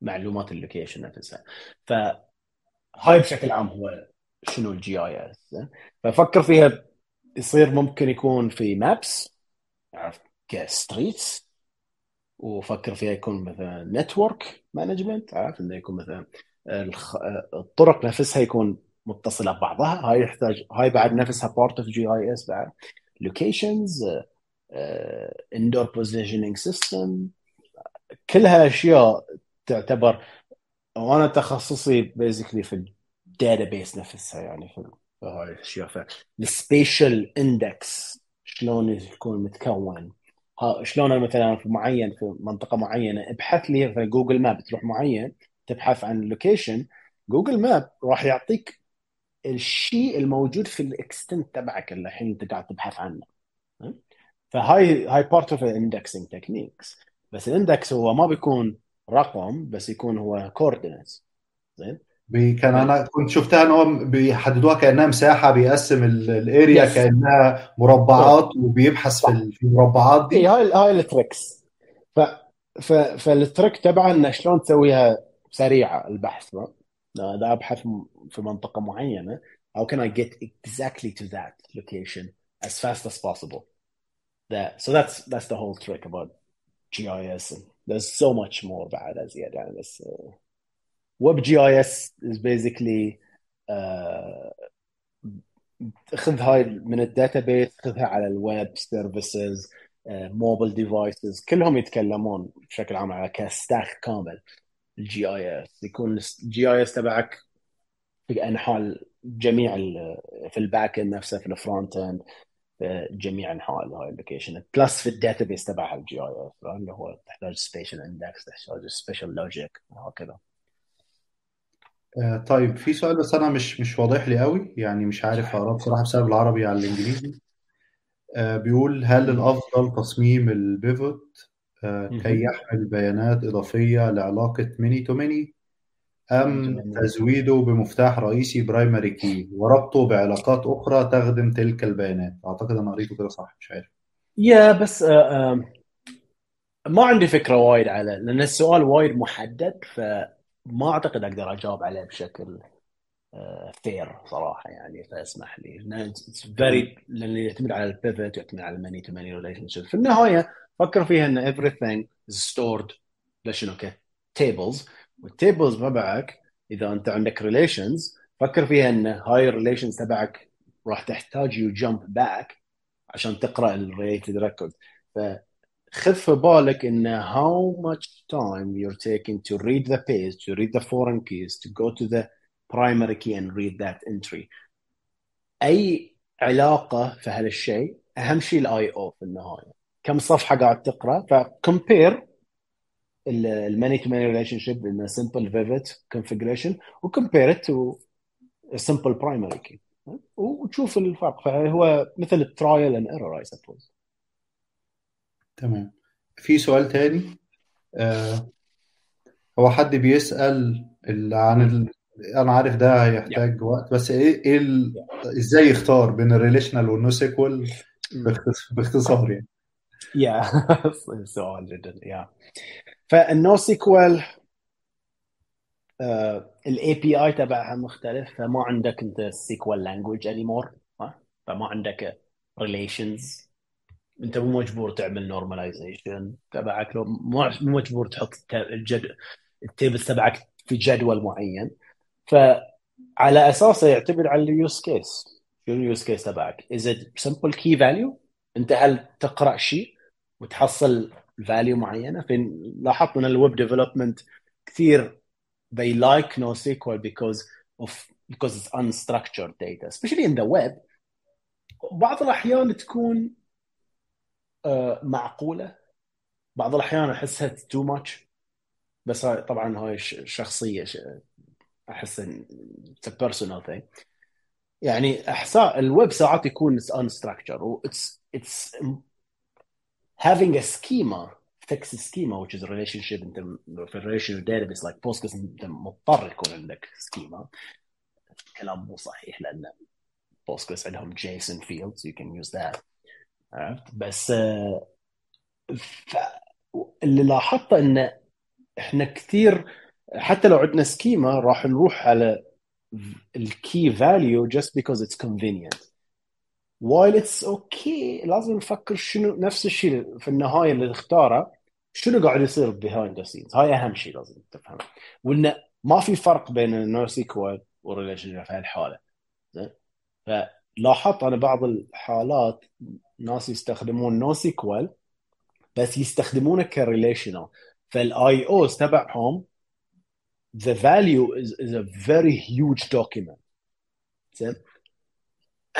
معلومات اللوكيشن نفسها. فهاي بشكل عام هو شنو الGIS. ففكر فيها يصير ممكن يكون في مابس كستريتس، وفكر فيها يكون مثلا نتورك مانجمنت، عارف انه يكون مثلا الطرق نفسها يكون متصله ببعضها. هاي يحتاج، هاي بعد نفسها بارت اوف جي اي اس. بعد لوكيشنز، اندور بوزيشننج سيستم، كلها اشياء تعتبر. وانا تخصصي بيزيكلي في الداتابيس نفسها، يعني في هاي الأشياء. فالسبيشال اندكس شلون يكون متكون، شلون أنا مثلا في معين في منطقة معينة ابحث لي في جوجل ماب، تروح معين تبحث عن لوكيشن، جوجل ماب راح يعطيك الشيء الموجود في الاكستنت تبعك اللي الحين انت قاعد تبحث عنه. فهاي بارت اوف الاندكسينج تكنيكس. بس الاندكس هو ما بيكون رقم، بس يكون هو كورديناتس. زين كان انا كنت شفتها ان هو بيحددوها كانها مساحه، بيقسم الاريا yes. كانها مربعات وبيبحث في المربعات دي. هاي التريكس. فالتريك تبعه ان شلون تسويها سريعه البحث. انا ابحث في منطقه معينه، how can I get exactly to that location as fast as possible. that. So that's the whole trick about GIS. And there's so much more about as yet. So WebGIS is basically خذها من الداتابيس، خذها على الويب سيرفيسز، موبايل ديفايسز، كلهم يتكلمون بشكل عام على كاستاك كامل. الجي اي اس يكون الجي اي اس تبعك في انحاء جميع في الباك اند نفسه، في الفرونت اند، جميع انحاء الابلكيشن، بلس في الداتابيس تبع الجي اي اس اللي هو تحتاج سبيشال اندكس، تحتاج سبيشال لوجيك وهكذا. طيب في سؤال بس انا مش واضح لي قوي، يعني مش عارف اقراه بصراحه بسبب العربي على الانجليزي. بيقول هل الافضل تصميم البيفوت كي يحمل بيانات اضافيه لعلاقه ميني تو ميني، ام تزويده بمفتاح رئيسي برايمري كي وربطه بعلاقات اخرى تخدم تلك البيانات؟ اعتقد انا قريته كده صح، مش عارف. بس ما عندي فكره وايد على، لان السؤال وايد محدد، ف ما أعتقد أقدر أجاوب عليه بشكل fair صراحة، يعني فاسمح لي. It's very، لأنه يعتمد على البيفت، يعتمد على الماني تو ماني relationship. في النهاية فكر فيها إن everything is stored لشنو كtables، والtables تبعك إذا أنت عندك relations، فكر فيها إن هاي relations تبعك راح تحتاج you jump back عشان تقرأ related record. خذ في بالك إن how much time you're taking to read the page, to read the foreign keys, to go to the primary key and read that entry. أي علاقة في هذا الشيء، أهم شيء الآي أو في النهاية، كم صفحة قاعد تقرأ. فcompare الماني to many relationship in a simple vivid configuration وcompare it to a simple primary key وتشوف الفرق. فهو مثل trial and error I suppose. تمام. في سؤال تاني، هو حد بيسأل عن أنا عارف ده هيحتاج وقت، بس إيه إزاي يختار بين الريليشنال والنوسيكول باختصار يعني. سؤال جدا. فالنوسيكول ال API تبعها مختلف، فما عندك أنت سيكوال لانجويج anymore، فما عندك relations. أنت مو مجبور تعمل نورماليزيشن تبعك، لو مو مجبور تحط التيبلز تبعك في جدول معين، فعلى أساسه يعتمد على اليوز كيس. شنو اليوز كيس تبعك؟ is it simple key value؟ أنت هل تقرأ شيء وتحصل value معينة؟ فين لاحظت من الويب ديفلوبمنت كثير they like NoSQL because it's unstructured data, especially in the web. بعض الأحيان تكون معقولة، بعض الأحيان أحسها too much، بس طبعاً هاي شخصية، أحس إن it's a personal thing. يعني أحساء الويب ساعات يكون it's unstructured و it's having a schema fixed schema which is a relationship في relational database like Postgres. أنت مضطر يكون عندك schema. الكلام مو صحيح لأن Postgres عندهم JSON fields so you can use that. بس اللي لاحظته ان احنا كثير حتى لو عندنا سكيما راح نروح على الكي فاليو just because it's convenient while it's okay. لازم نفكر شنو نفس الشيء في النهايه اللي اختاره، شنو قاعد يصير behind the scenes. هاي اهم شيء لازم تفهم، وان ما في فرق بين النوسيكوال والريليشنال في هالحاله. فلاحظت انا بعض الحالات ناس يستخدمون NoSQL بس يستخدمونه كريليشنال، فالآي أوز تبعهم the value is a very huge document.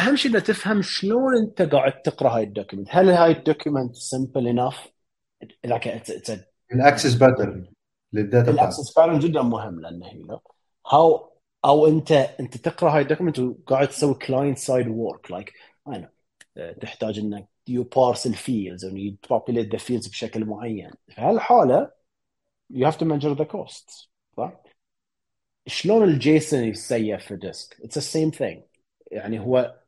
أهم شيء إنك تفهم شلون أنت قاعد تقرأ هاي الدوكيمنت. هل هاي الدوكيمنت simple enough؟ like it's الأكسس باترن للداتا. الأكسس باترن جدا مهم، لأنه هنا أو أنت تقرأ هاي الدوكيمنت وقاعد تسوي client side work like أنا. تحتاج انك you parse the fields and you populate the fields بشكل معين. في هالحاله you have to measure the costs. شلون الجيسون يتسيف في ديسك؟ it's the same thing. يعني هو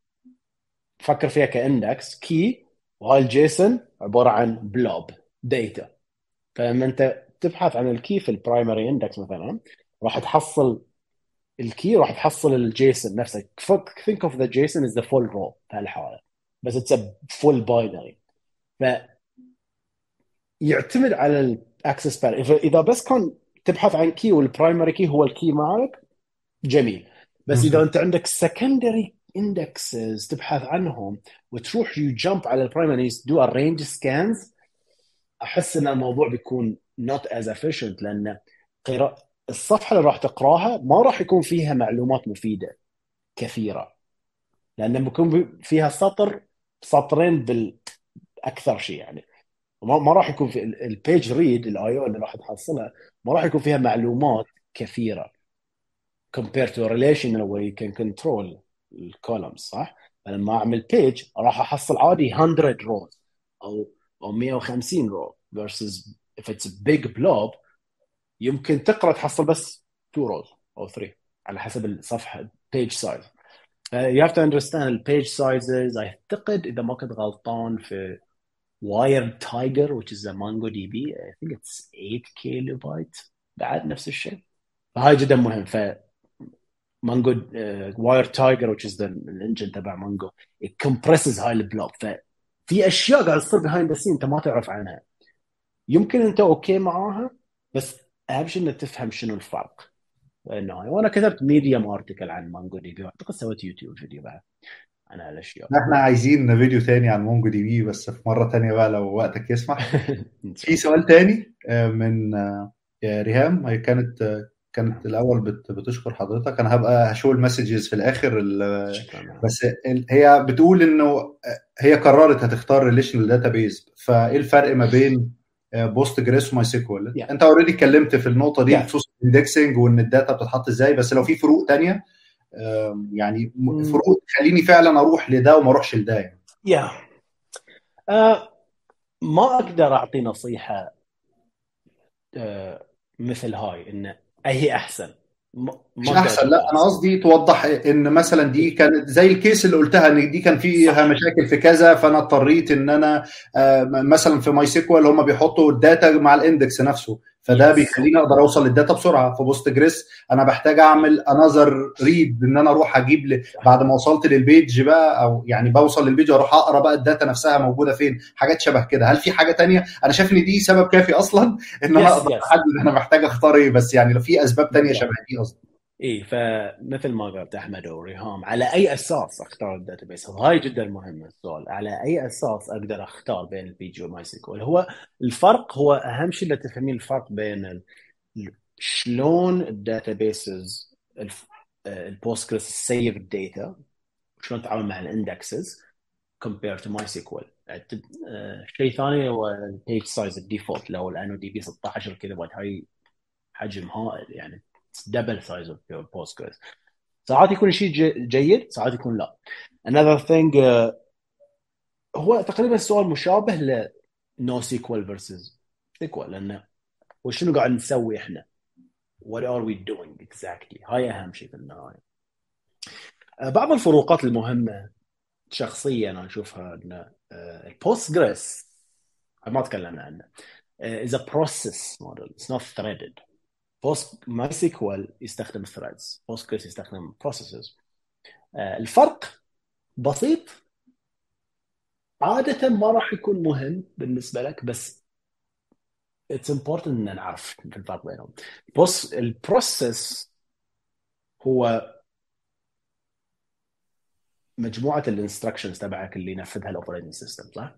فكر فيها كاندكس كي، وهاي الجيسون عباره عن بلوب داتا. فلما انت تبحث عن الكي في البرايمري اندكس مثلا، راح تحصل الكي، راح تحصل الجيسون نفسه. think of the JSON as the full row في هالحاله، بس it's a full binary. فيعتمد على الاكسس بار. اذا بس كان تبحث عن كي والبرايمري كي هو الكي معك جميل، بس اذا انت عندك سكندري اندكسز تبحث عنهم وتروح يجمب على البرايمري دو رينج سكانز، احس ان الموضوع بيكون not as efficient، لان الصفحه اللي راح تقراها ما راح يكون فيها معلومات مفيده كثيره، لان بيكون فيها سطر سطرين بالاكثر شيء يعني، ما راح يكون في البيج ريد الاي او اللي راح تحصلها ما راح يكون فيها معلومات كثيره compared to relational where you can control columns. صح، فلما اعمل بيج راح احصل عادي 100 rows او 150 row versus if it's a big blob يمكن تقرأ تحصل بس 2 rows أو 3 على حسب الصفحة page size. You have to understand page sizes. أعتقد إذا ما كنت غلطان في WiredTiger which is a MongoDB I think it's 8 kilobytes، بعد نفس الشيء، فهاي جدا مهم. ف Mongo WiredTiger which is the engine تبع Mongo it compresses هاي البلوب، ففي أشياء قاعد تصير behind the scene أنت ما تعرف عنها، يمكن أنت أوكي معاها بس أهم شيء إنك تفهم شنو الفرق. وأنا كتبت ميديم أرتيكل عن مونجو دي بي، أعتقد سويت يوتيوب فيديو بعد عن هالأشياء. نحن عايزين فيديو تاني عن مونجو دي بي بس في مرة تانية بقى لو وقتك يسمح. في سؤال تاني من ريهام، هي كانت الأول بتشكر حضرتك، أنا هبقى هشوف المسجز في الآخر بس هي بتقول إنه هي قررت هتختار ريليشنال داتابيز، فإيه الفرق ما بين بوستجريس وماي سيكوال؟ انت اوريدي اتكلمت في النقطه دي بخصوص الاندكسنج وان الداتا بتتحط ازاي، بس لو في فروق تانية يعني فروق تخليني فعلا اروح لده وما اروحش لده يعني. ما اقدر اعطي نصيحه مثل هاي ان اهي احسن مش احسن، لا انا قصدي توضح ان مثلا دي كانت زي الكيس اللي قلتها ان دي كان فيها مشاكل في كذا، فانا اضطريت ان انا مثلا في ماي سيكوال هم بيحطوا الداتا مع الاندكس نفسه، فده بيخليني اقدر اوصل للداتا بسرعه. في بوستجريس انا بحتاج اعمل انذر ريد ان انا اروح اجيب بعد ما وصلت للبيج بقى، او يعني بوصل للبيج واروح اقرا بقى الداتا نفسها موجوده فين، حاجات شبه كده. هل في حاجه تانية؟ انا شايف ان دي سبب كافي اصلا ان انا اقدر احدد انا محتاج اختار ايه، بس يعني لو في اسباب تانية شبه دي اصلا ايه. فمثل ما قلت احمد وريهام، على اي اساس اختار الداتابيس؟ هاي جدا مهمه السؤال، على اي اساس اقدر اختار بين البيج وماي سيكوال؟ هو الفرق، هو اهم شيء اللي تفهمين الفرق بين شلون الداتابيسز البوستجريس سيف الداتا وشلون تتعامل مع الاندكسز compared to MySQL. شيء ثاني هو البيج سايز الديفولت، لو الانو دي بي 16 كيلوبايت، هاي حجم هائل يعني double size of your postgres. ساعات يكون شيء جيد ساعات يكون لا. another thing هو تقريبا السؤال مشابه ل NoSQL versus SQL، لأن وشنو قاعد نسوي إحنا، what are we doing exactly، هاي أهم شيء في النهاية. بعض الفروقات المهمة شخصيا أنا أشوفها أن postgres ما تكلمنا عنه is a process model it's not threaded. MySQL يستخدم threads، PostgreSQL يستخدم processes. الفرق بسيط، عادة ما راح يكون مهم بالنسبة لك بس it's important إن نعرف الفرق بينهم. الprocess هو مجموعة الinstructions تبعك اللي ينفذها الoperating system، صح؟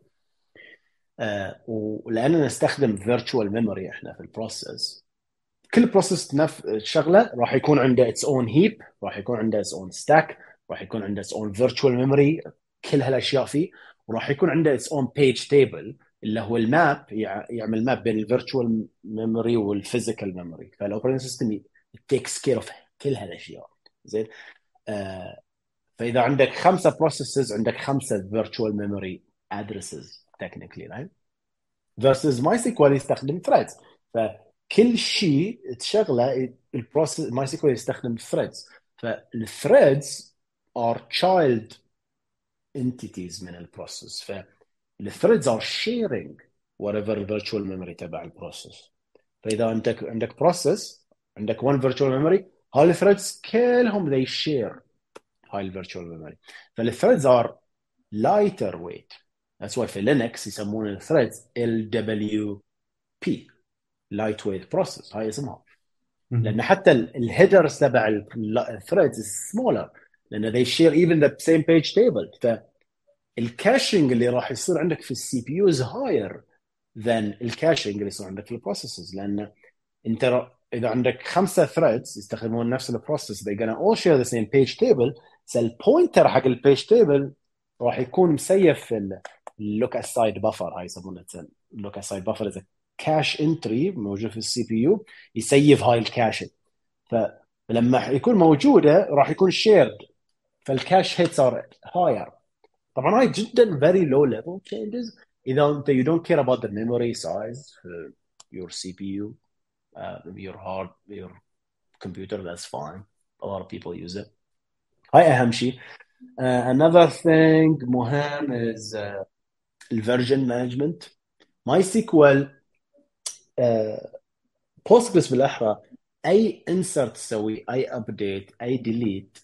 ولأننا نستخدم virtual memory إحنا في الprocess، كل بروسس شغله راح يكون عنده its own heap، راح يكون عنده its own stack، راح يكون عنده its own virtual memory، كل هالاشياء فيه، وراح يكون عنده its own page table اللي هو الماب، يعمل ماب بين الvirtual memory والphysical memory. فالاوبريتنج سيستم takes care of كل هالاشياء. زين، فاذا عندك 5 processes عندك 5 virtual memory addresses technically، right? versus MySQL يستخدم threads. كل شيء تشغله البروسيس MySQL يستخدم threads، فالthreads are child entities من البروسيس، فالthreads are sharing whatever virtual memory تبع البروسيس. فإذا عندك بروسيس عندك one virtual memory، هاي الthreads كلهم they share هاي virtual memory، فالthreads are lighter weight سواء في لينكس يسمونه الثريدز LWP lightweight process، هاي اسمها لأن حتى الهيدرز تبع الثريدز سمولر لأن they share even the same page table، فالكاشينج اللي راح يصير عندك في السي بي يو is higher than الكاشينج اللي يصير عندك في البروسيسز، لأن انت إذا عندك 5 threads يستخدمون نفس البروسيس they're gonna all share the same page table، فالبوينتر حق البيج تيبل راح يكون مسيف في اللوك اسايد بفر، هاي يسمونها اللوك اسايد بفر، اذا كاش انتري موجود في السي بي يو يسيف هاي الكاش، فلما يكون موجوده راح يكون شيرد، فالكاش هيتس ار هاير. طبعا هاي جدا فيري لو ليفل تشينجز، اذا انت يو دونت كير اباوت ذا ميموري سايز يور سي بي يو يور هارد يور كمبيوتر ذاتس فاين، a lot of people use it. هاي أهم شيء. Another thing مهم is version management. MySQL Postgres بالأحرى أي insert تسوي أي update أي delete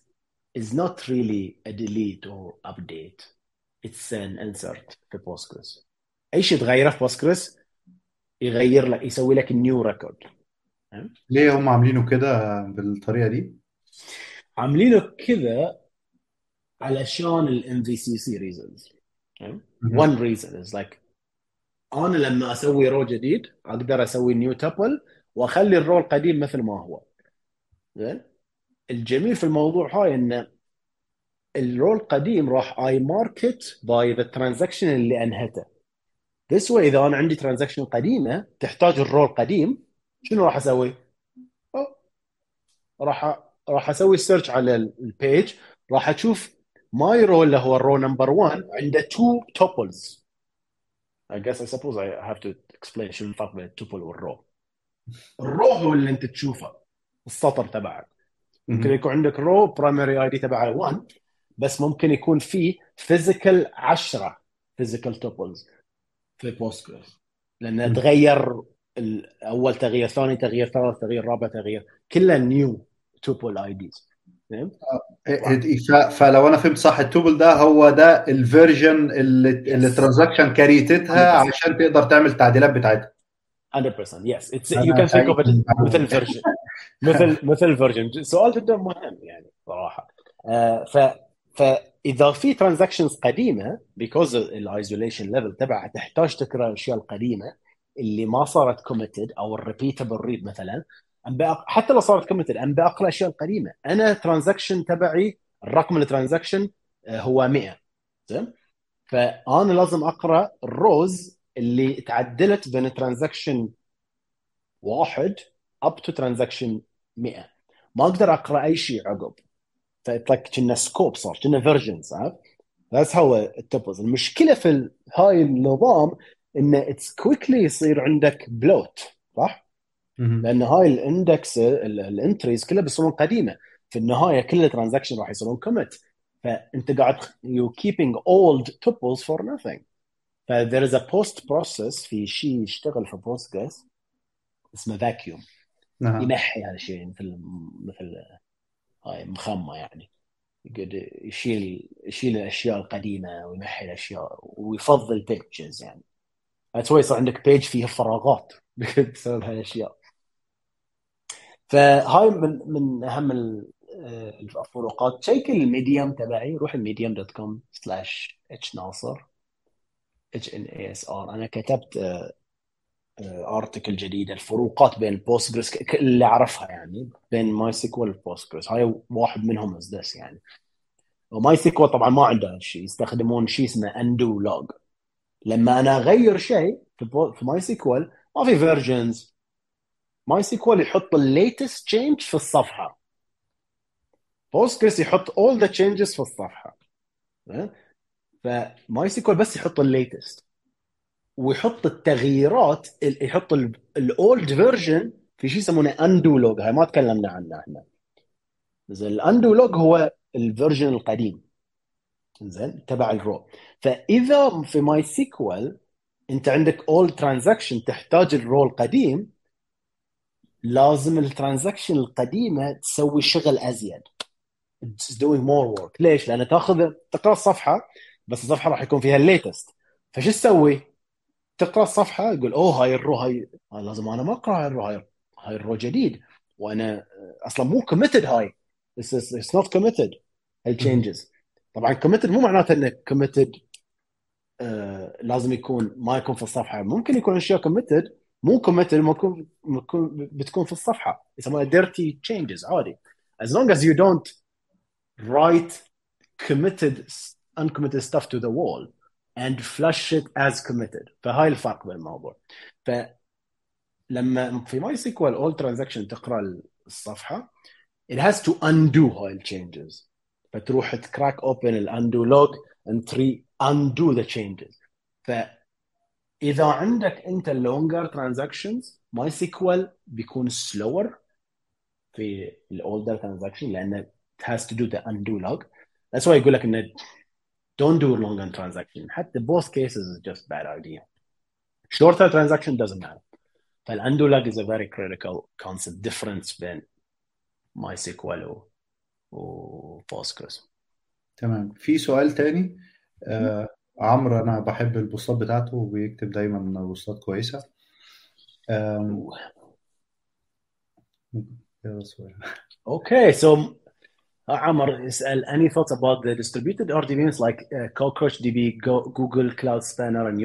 is not really a delete or update. It's an insert في Postgres. أي شيء تغيره في Postgres يغير لك يسوي لك new record. ليه هم عاملينه كده بالطريقة دي؟ عاملينه كذا علشان ال MVCC reasons. Okay? Mm-hmm. One reason is like أنا لما أسوي رو جديد أقدر أسوي new tuple وأخلي الرو القديم مثل ما هو. Okay? الجميل في الموضوع هاي إن الرو القديم راح I mark it by the transaction اللي أنهته. This way إذا أنا عندي transaction قديمة تحتاج الرو القديم شنو راح أسوي؟ راح اسوي سيرش على البيج راح اشوف ماي رو اللي هو الرو نمبر 1 عنده 2 توبلز. I guess I suppose I have to explain شو الفرق بين التوبل والرو. الرو هو اللي انت تشوفه السطر تبعك، ممكن يكون عندك رو برايمري اي دي تبعه 1 بس ممكن يكون فيه فيزيكال 10 فيزيكال توبلز في بوستجريس لانه تغير اول تغيير ثاني تغيير ثالث تغيير رابع تغيير كله نيو توبل اي ديز. تمام، فلو انا فهمت صح التوبل ده هو ده الفيرجن اللي الترانزاكشن كريتتها عشان تقدر تعمل التعديلات بتاعتها 100%. yes it's you can think of it with a version مثل version. سؤال جدا مهم يعني صراحه. فاذا في ترانزاكشنز قديمه because الايزوليشن ليفل تبعها تحتاج تكرر الاشياء القديمه اللي ما صارت committed او الريبيتابل ريد مثلا، حتى لو صارت كوميتد أنا بأقرأ أشياء قديمة. أنا ترانزاكشن تبعي الرقم الترانزاكشن هو 100 تمام، فأنا لازم أقرأ الروز اللي تعدلت بين ترانزاكشن 1 up to ترانزاكشن 100، ما أقدر أقرأ أي شيء عقب، فإطلق كنا سكوب صار كنا فيرجن صار. That's how it happens. المشكلة في هاي النظام إنه it's quickly يصير عندك بلوت صح؟ لأن هاي الاندكس الانتريز كلها بيصيرون قديمة، في النهاية كل ترانزاكشن راح يصيرون كوميت، فأنت قاعد you keeping old tuples for nothing. There is a post process في شيء يشتغل في Postgres اسمه vacuum ينحي هذا الشيء مثل هاي مخمة يعني يشيل الأشياء القديمة وينحي الأشياء ويفضل pages يعني. That's why صار عندك page فيه فراغات بسبب هالأشياء. فهاي من أهم الفروقات. شيك الميديم تبعي، روح medium.com/hnasr HNASR. أنا كتبت أرتكل جديد الفروقات بين بوستجريس اللي أعرفها يعني بين ماي سيكوال وبوستجريس، هاي واحد منهم أسدس يعني. وماي سيكوال طبعا ما عنده شيء، يستخدمون شيء اسمه undo log. لما أنا أغير شيء في ماي سيكوال ما في versions، ماي سيكوال يحط الليتست تشينج في الصفحة، بوستجريس يحط all the changes في الصفحة، فماي سيكوال بس يحط الليتست ويحط التغييرات يحط الأولد version في شيء يسمونه undo log. هاي ما تكلمنا عنه احنا. زين undo log هو الفيرجن القديم زين تبع الرو، فإذا في ماي سيكوال أنت عندك all transaction تحتاج الرو القديم لازم الترانزاكشن القديمة تسوي شغل أزيد it's doing more work. ليش؟ لأن تأخذ تقرأ الصفحة بس الصفحة راح يكون فيها الليتست، فش تسوي؟ تقرأ الصفحة يقول أوه هاي الرو، هاي لازم أنا ما أقرأ هاي الرو، هاي الرو جديد وأنا أصلا مو committed، هاي it's not committed هاي changes. طبعا committed مو معناته أنه committed لازم يكون ما يكون في الصفحة، ممكن يكون أشياء committed مو committed ممكن بتكون في الصفحة، يسمونها dirty changes عادي. As long as you don't write committed uncommitted stuff to the wall and flush it as committed. فهاي الفرق بين الموضوع. فلما في ماي سيكوال all transaction تقرأ الصفحة it has to undo هاي ال changes، فتروح تcrack open ال undo log and undo the changes. فإذا عندك أنت longer transactions ماي سيكوال بيكون slower في ال older transaction لأن it has to do the undo log. That's why يقول لك إنه don't do long-term transaction. حتى both cases is just bad idea. Shorter transaction doesn't matter. فالundo lag is a very critical concept difference between MySQL و Postgres. تمام. في سؤال تاني عمرو، أنا بحب البوستات بتاعته وبيكتب دايما بوستات كويسة. Okay, so Amr يسأل any thoughts about the distributed RDBs like CockroachDB, Google Cloud Spanner and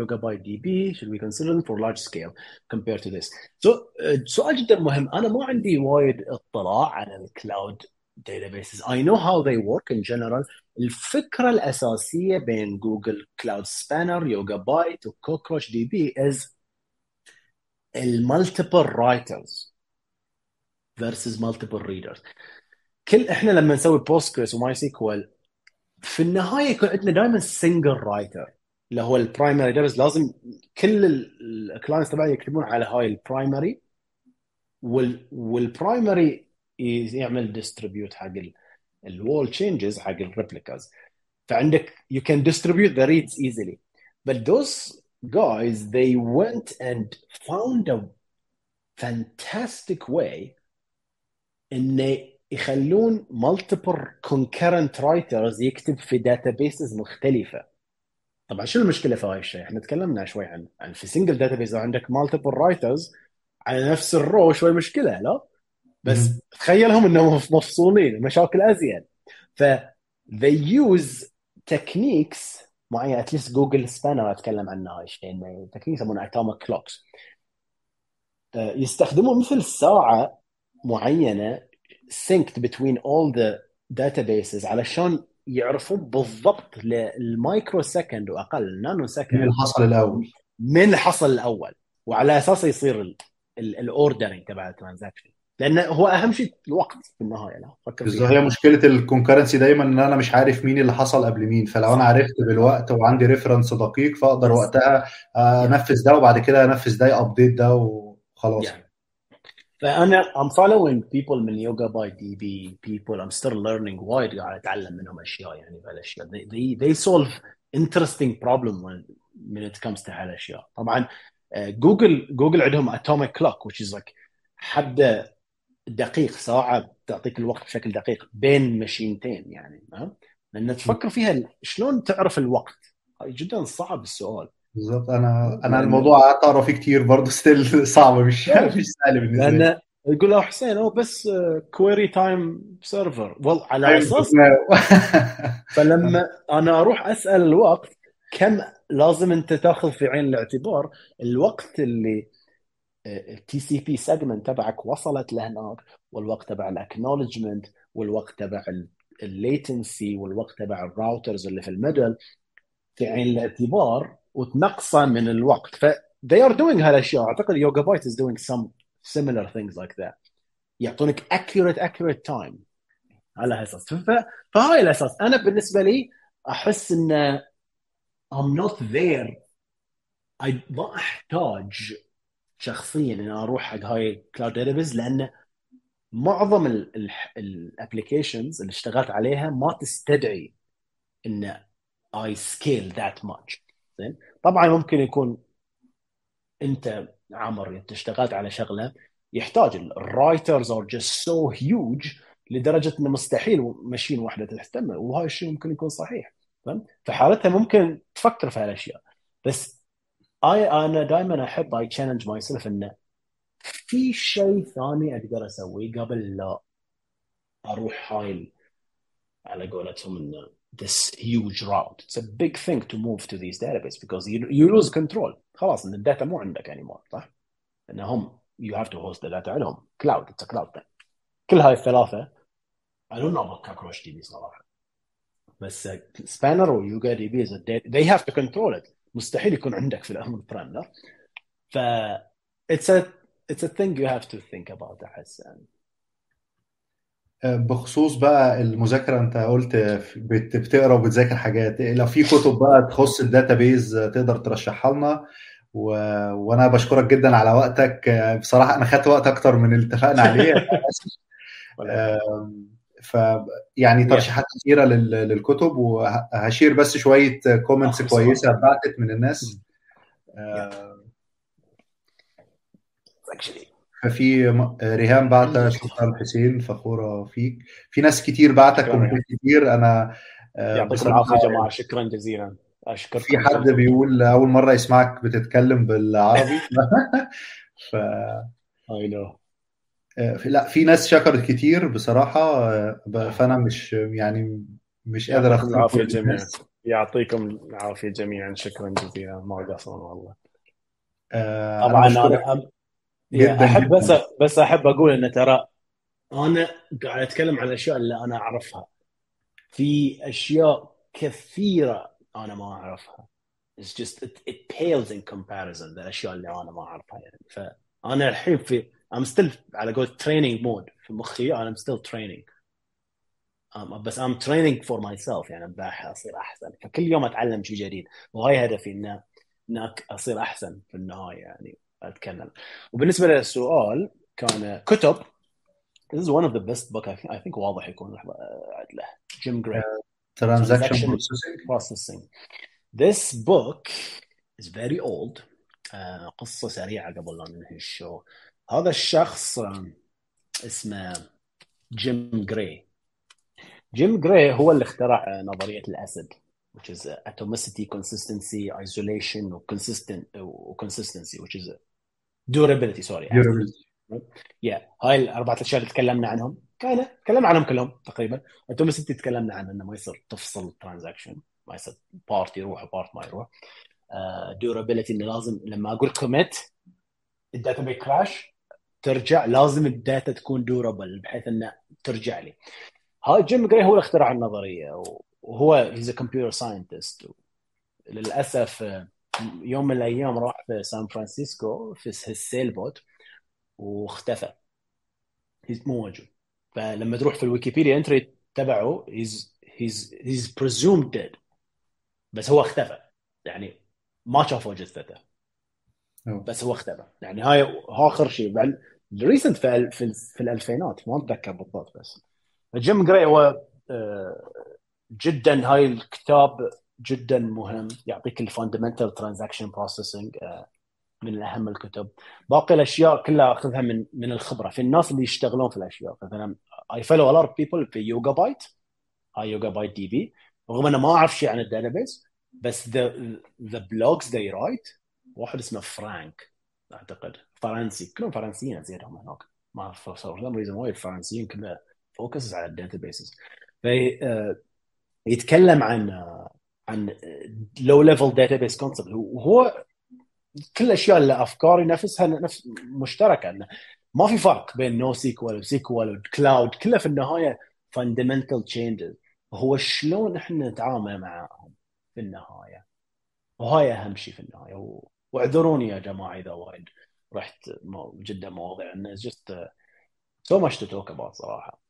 YugabyteDB. Should we consider them for large scale compared to this? So سؤال جدا مهم. أنا ما عندي وايد اطلاع على ال cloud databases. I know how they work in general. الفكرة الأساسية بين Google Cloud Spanner, Yogabyte و CockroachDB is multiple writers versus multiple readers. كل احنا لما نسوي بوستجريس وماي سيكوال في النهايه يكون عندنا دائما سنجل رايتر اللي هو البرايمري داتابيز، لازم كل الكلاينتس تبعي يكتبون على هاي البرايمري، والبرايمري يعمل ديستريبيوت حق الوول تشينجز حق الريبليكاز، فعندك يو كان ديستريبيوت ذا ريدز ايزلي. بس ذوز جايز they went and found a fantastic way ان يخلون multiple concurrent writers يكتب في databases مختلفة. طبعا شو المشكلة في هاي الشيء؟ احنا تكلمنا شوي عن في single database لو عندك multiple writers على نفس الرو شوي مشكلة، لا بس تخيلهم انهم مفصولين، مشاكل أزيد. ف they use techniques معينة at least Google Spanner أتكلم عنها هاي الشيء، techniques يسمونها atomic clocks، يستخدمون مثل ساعة معينة synced between all the databases علشان يعرفوا بالضبط للمايكرو سكند وأقل النانو سكند من الحصل الأول وعلى أساسه يصير الأوردرين تبع الترانزاكشن، لأنه هو أهم شيء الوقت في النهاية. لا فكر هي مشكلة الكونكرنسي دايما إن أنا مش عارف مين اللي حصل قبل مين، فلو أنا عرفت بالوقت وعندي ريفرنس دقيق فأقدر وقتها أنفذ ده وبعد كده أنفذ ده أبديت ده وخلاص يعني. I'm following people من YugabyteDB people. I'm still learning وايد، قاعد أتعلم منهم أشياء يعني بهالأشياء. They solve interesting problem when it comes to هالأشياء. طبعاً Google عندهم atomic clock which is like حد دقيق، ساعة تعطيك الوقت بشكل دقيق بين ماشينتين يعني. لأن تفكر فيها شلون تعرف الوقت، جداً صعب السؤال. بالضبط. أنا الموضوع أقرأ فيه كتير برضو ستيل صعبة، مش سهلة بالنسبة لي. لأن يقول له حسين أو بس كويري تايم سيرفر والله على أساس فلما أنا أروح أسأل الوقت كم لازم أنت تأخذ في عين الاعتبار الوقت اللي TCP segment تبعك وصلت لهناك، والوقت تبع الأكنولجمنت، والوقت تبع اللاتنسي، والوقت تبع الراوترز اللي في الميدل في عين الاعتبار وتنقصه من الوقت. ف they are doing هالأشياء. أعتقد Yogabyte is doing some similar things like that. يعطونك accurate time على أساس. فهاي الأساس. أنا بالنسبة لي أحس إن I'm not there. ما أحتاج شخصياً إن أروح حق هاي cloud database، لأن معظم applications اللي اشتغلت عليها ما تستدعي إن I scale that much. طبعا ممكن يكون انت عمر اشتغلت على شغله يحتاج الرايترز ار جست سو هيوج لدرجه انه مستحيل ماشين واحده تهتم، وهذا الشيء ممكن يكون صحيح. فحالتها ممكن تفكر في هالاشياء. بس انا دائما احب اي تشالنج ماي سيلف انه في شيء ثاني اقدر اسويه قبل لا اروح هايل على قولتهم انه this huge route. It's a big thing to move to these database because you lose control. خلاص ان الداتا مو عندك anymore صح؟ انهم you have to host the data عليهم cloud. It's a cloud thing. كل هاي الثلاثه I don't know about CockroachDB صراحه بس Spanner و YugabyteDB they have to control it. مستحيل يكون عندك في الأمر برايم لا. ف it's a thing you have to think about. أحس يعني بخصوص بقى المذاكرة أنت قلت بتقرأ وبتذاكر حاجات، لو في كتب بقى تخص الداتابيز تقدر ترشحها لنا وأنا بشكرك جدا على وقتك. بصراحة أنا خدت وقت أكتر من اللي اتفقنا عليه فيعني ترشيحات كثيرة للكتب وهشير بس شوية كومنتس كويسة بعتت من الناس. ففي ريهام بعتها شكرا حسين فخورة فيك، في ناس كتير بعتك كومنتات كتير. أنا يعطيكم العافية يا جماعة، شكرا جزيلا. أشكرك. في حد بيقول أول مرة يسمعك بتتكلم بالعربي ف I know. لا في ناس شكرت كتير بصراحة فأنا مش قادر أخذ العافية جميعا. يعطيكم العافية جميعا، شكرا جزيلا ما قصروا والله. طبعا أنا أحب بس أحب أقول إن ترى أنا قاعد أتكلم عن الأشياء اللي أنا أعرفها، في أشياء كثيرة أنا ما أعرفها. It's just it pales in comparison للأشياء اللي أنا ما أعرفها يعني. فأنا الحين I'm still على قول training mode في مخي. I'm still training بس I'm training for myself يعني بحاول أصير أحسن. فكل يوم أتعلم شيء جديد وهاي هدفي إن أصير أحسن في النهاية يعني أتكلم. وبالنسبة للسؤال كان كتب this is one of the best book I think واضح يكون عدله Jim Gray Transaction Processing. This book is very old. قصة سريعة قبل لا ننهي الشو. هذا الشخص اسمه جيم غراي. جيم غراي هو اللي اخترع نظرية الأسد which is atomicity, consistency, isolation consistency which is durability sorry. Yeah. هاي الأربعة أشياء اللي تكلمنا عنهم تكلمنا عنهم كلهم تقريبا. atomicity تكلمنا عنه إنه ما يصير تفصل ترانزاكشن، ما يصير بارت يروح وبارت ما يروح. durability إنه لازم لما أقول commit الداتا بيكراش ترجع، لازم الداتا تكون دورابل بحيث أنها ترجع لي. هاي جيم غراي هو اللي اخترع النظرية وهو he's a computer scientist. للأسف يوم من الأيام راح في سان فرانسيسكو في السيل بوت واختفى، مو موجود. فلما تروح في الويكيبيديا انتري تبعه he's presumed dead بس هو اختفى يعني ما شافوا جثته بس هو اختفى يعني. هاي آخر شيء بعد recent في الألفينات ما أتذكر بالضبط. بس جيم غراي هو جدا هاي الكتاب جدا مهم، يعطيك الفاندمنتال ترانزاكشن بروسيسنج، من أهم الكتب. باقي الأشياء كلها أخذها من الخبرة في الناس اللي يشتغلون في الأشياء. مثلا I follow a lot of people في YugabyteDB هاي YugabyteDB رغم أنا ما أعرف شيء عن الداتابيس بس the blogs they write. واحد اسمه فرانك أعتقد فرنسي، كلهم فرنسيين زيادهم هناك ما أعرف ليه الفرنسيين كلها فوكس على الداتابيسز. في يتكلم عن لو ليفل داتابيس كونسبت وهو كل الأشياء اللي أفكاري نفسها نفس مشتركة، إنه ما في فرق بين نو سيكوال وسيكوال وكلاود، كلها في النهاية فاندمنتال تشينجز، هو شلون إحنا نتعامل معهم في النهاية وهاي أهم شيء في النهاية. واعذروني يا جماعة إذا وايد رحت جدا مواضيع الناس just so much to talk about صراحة.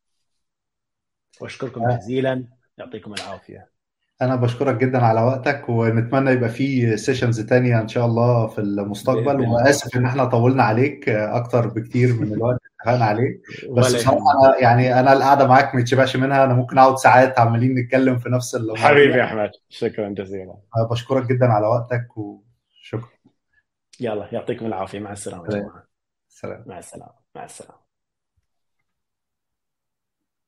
وأشكركم جزيلا، يعطيكم العافية. أنا بشكرك جدا على وقتك ونتمنى يبقى في سيشنز تانية إن شاء الله في المستقبل. وأسف إن إحنا طولنا عليك أكتر بكتير من الوقت اتفقنا عليه بس بصراحة يعني أنا القعدة معاك ما يتشبعش منها، أنا ممكن أقعد ساعات عمالين نتكلم في نفس الموضوع. حبيبي يا أحمد شكرا جزيلا، بشكرك جدا على وقتك وشكرا. يلا يعطيكم العافية، مع السلامة يا جماعة. سلام. مع السلامة.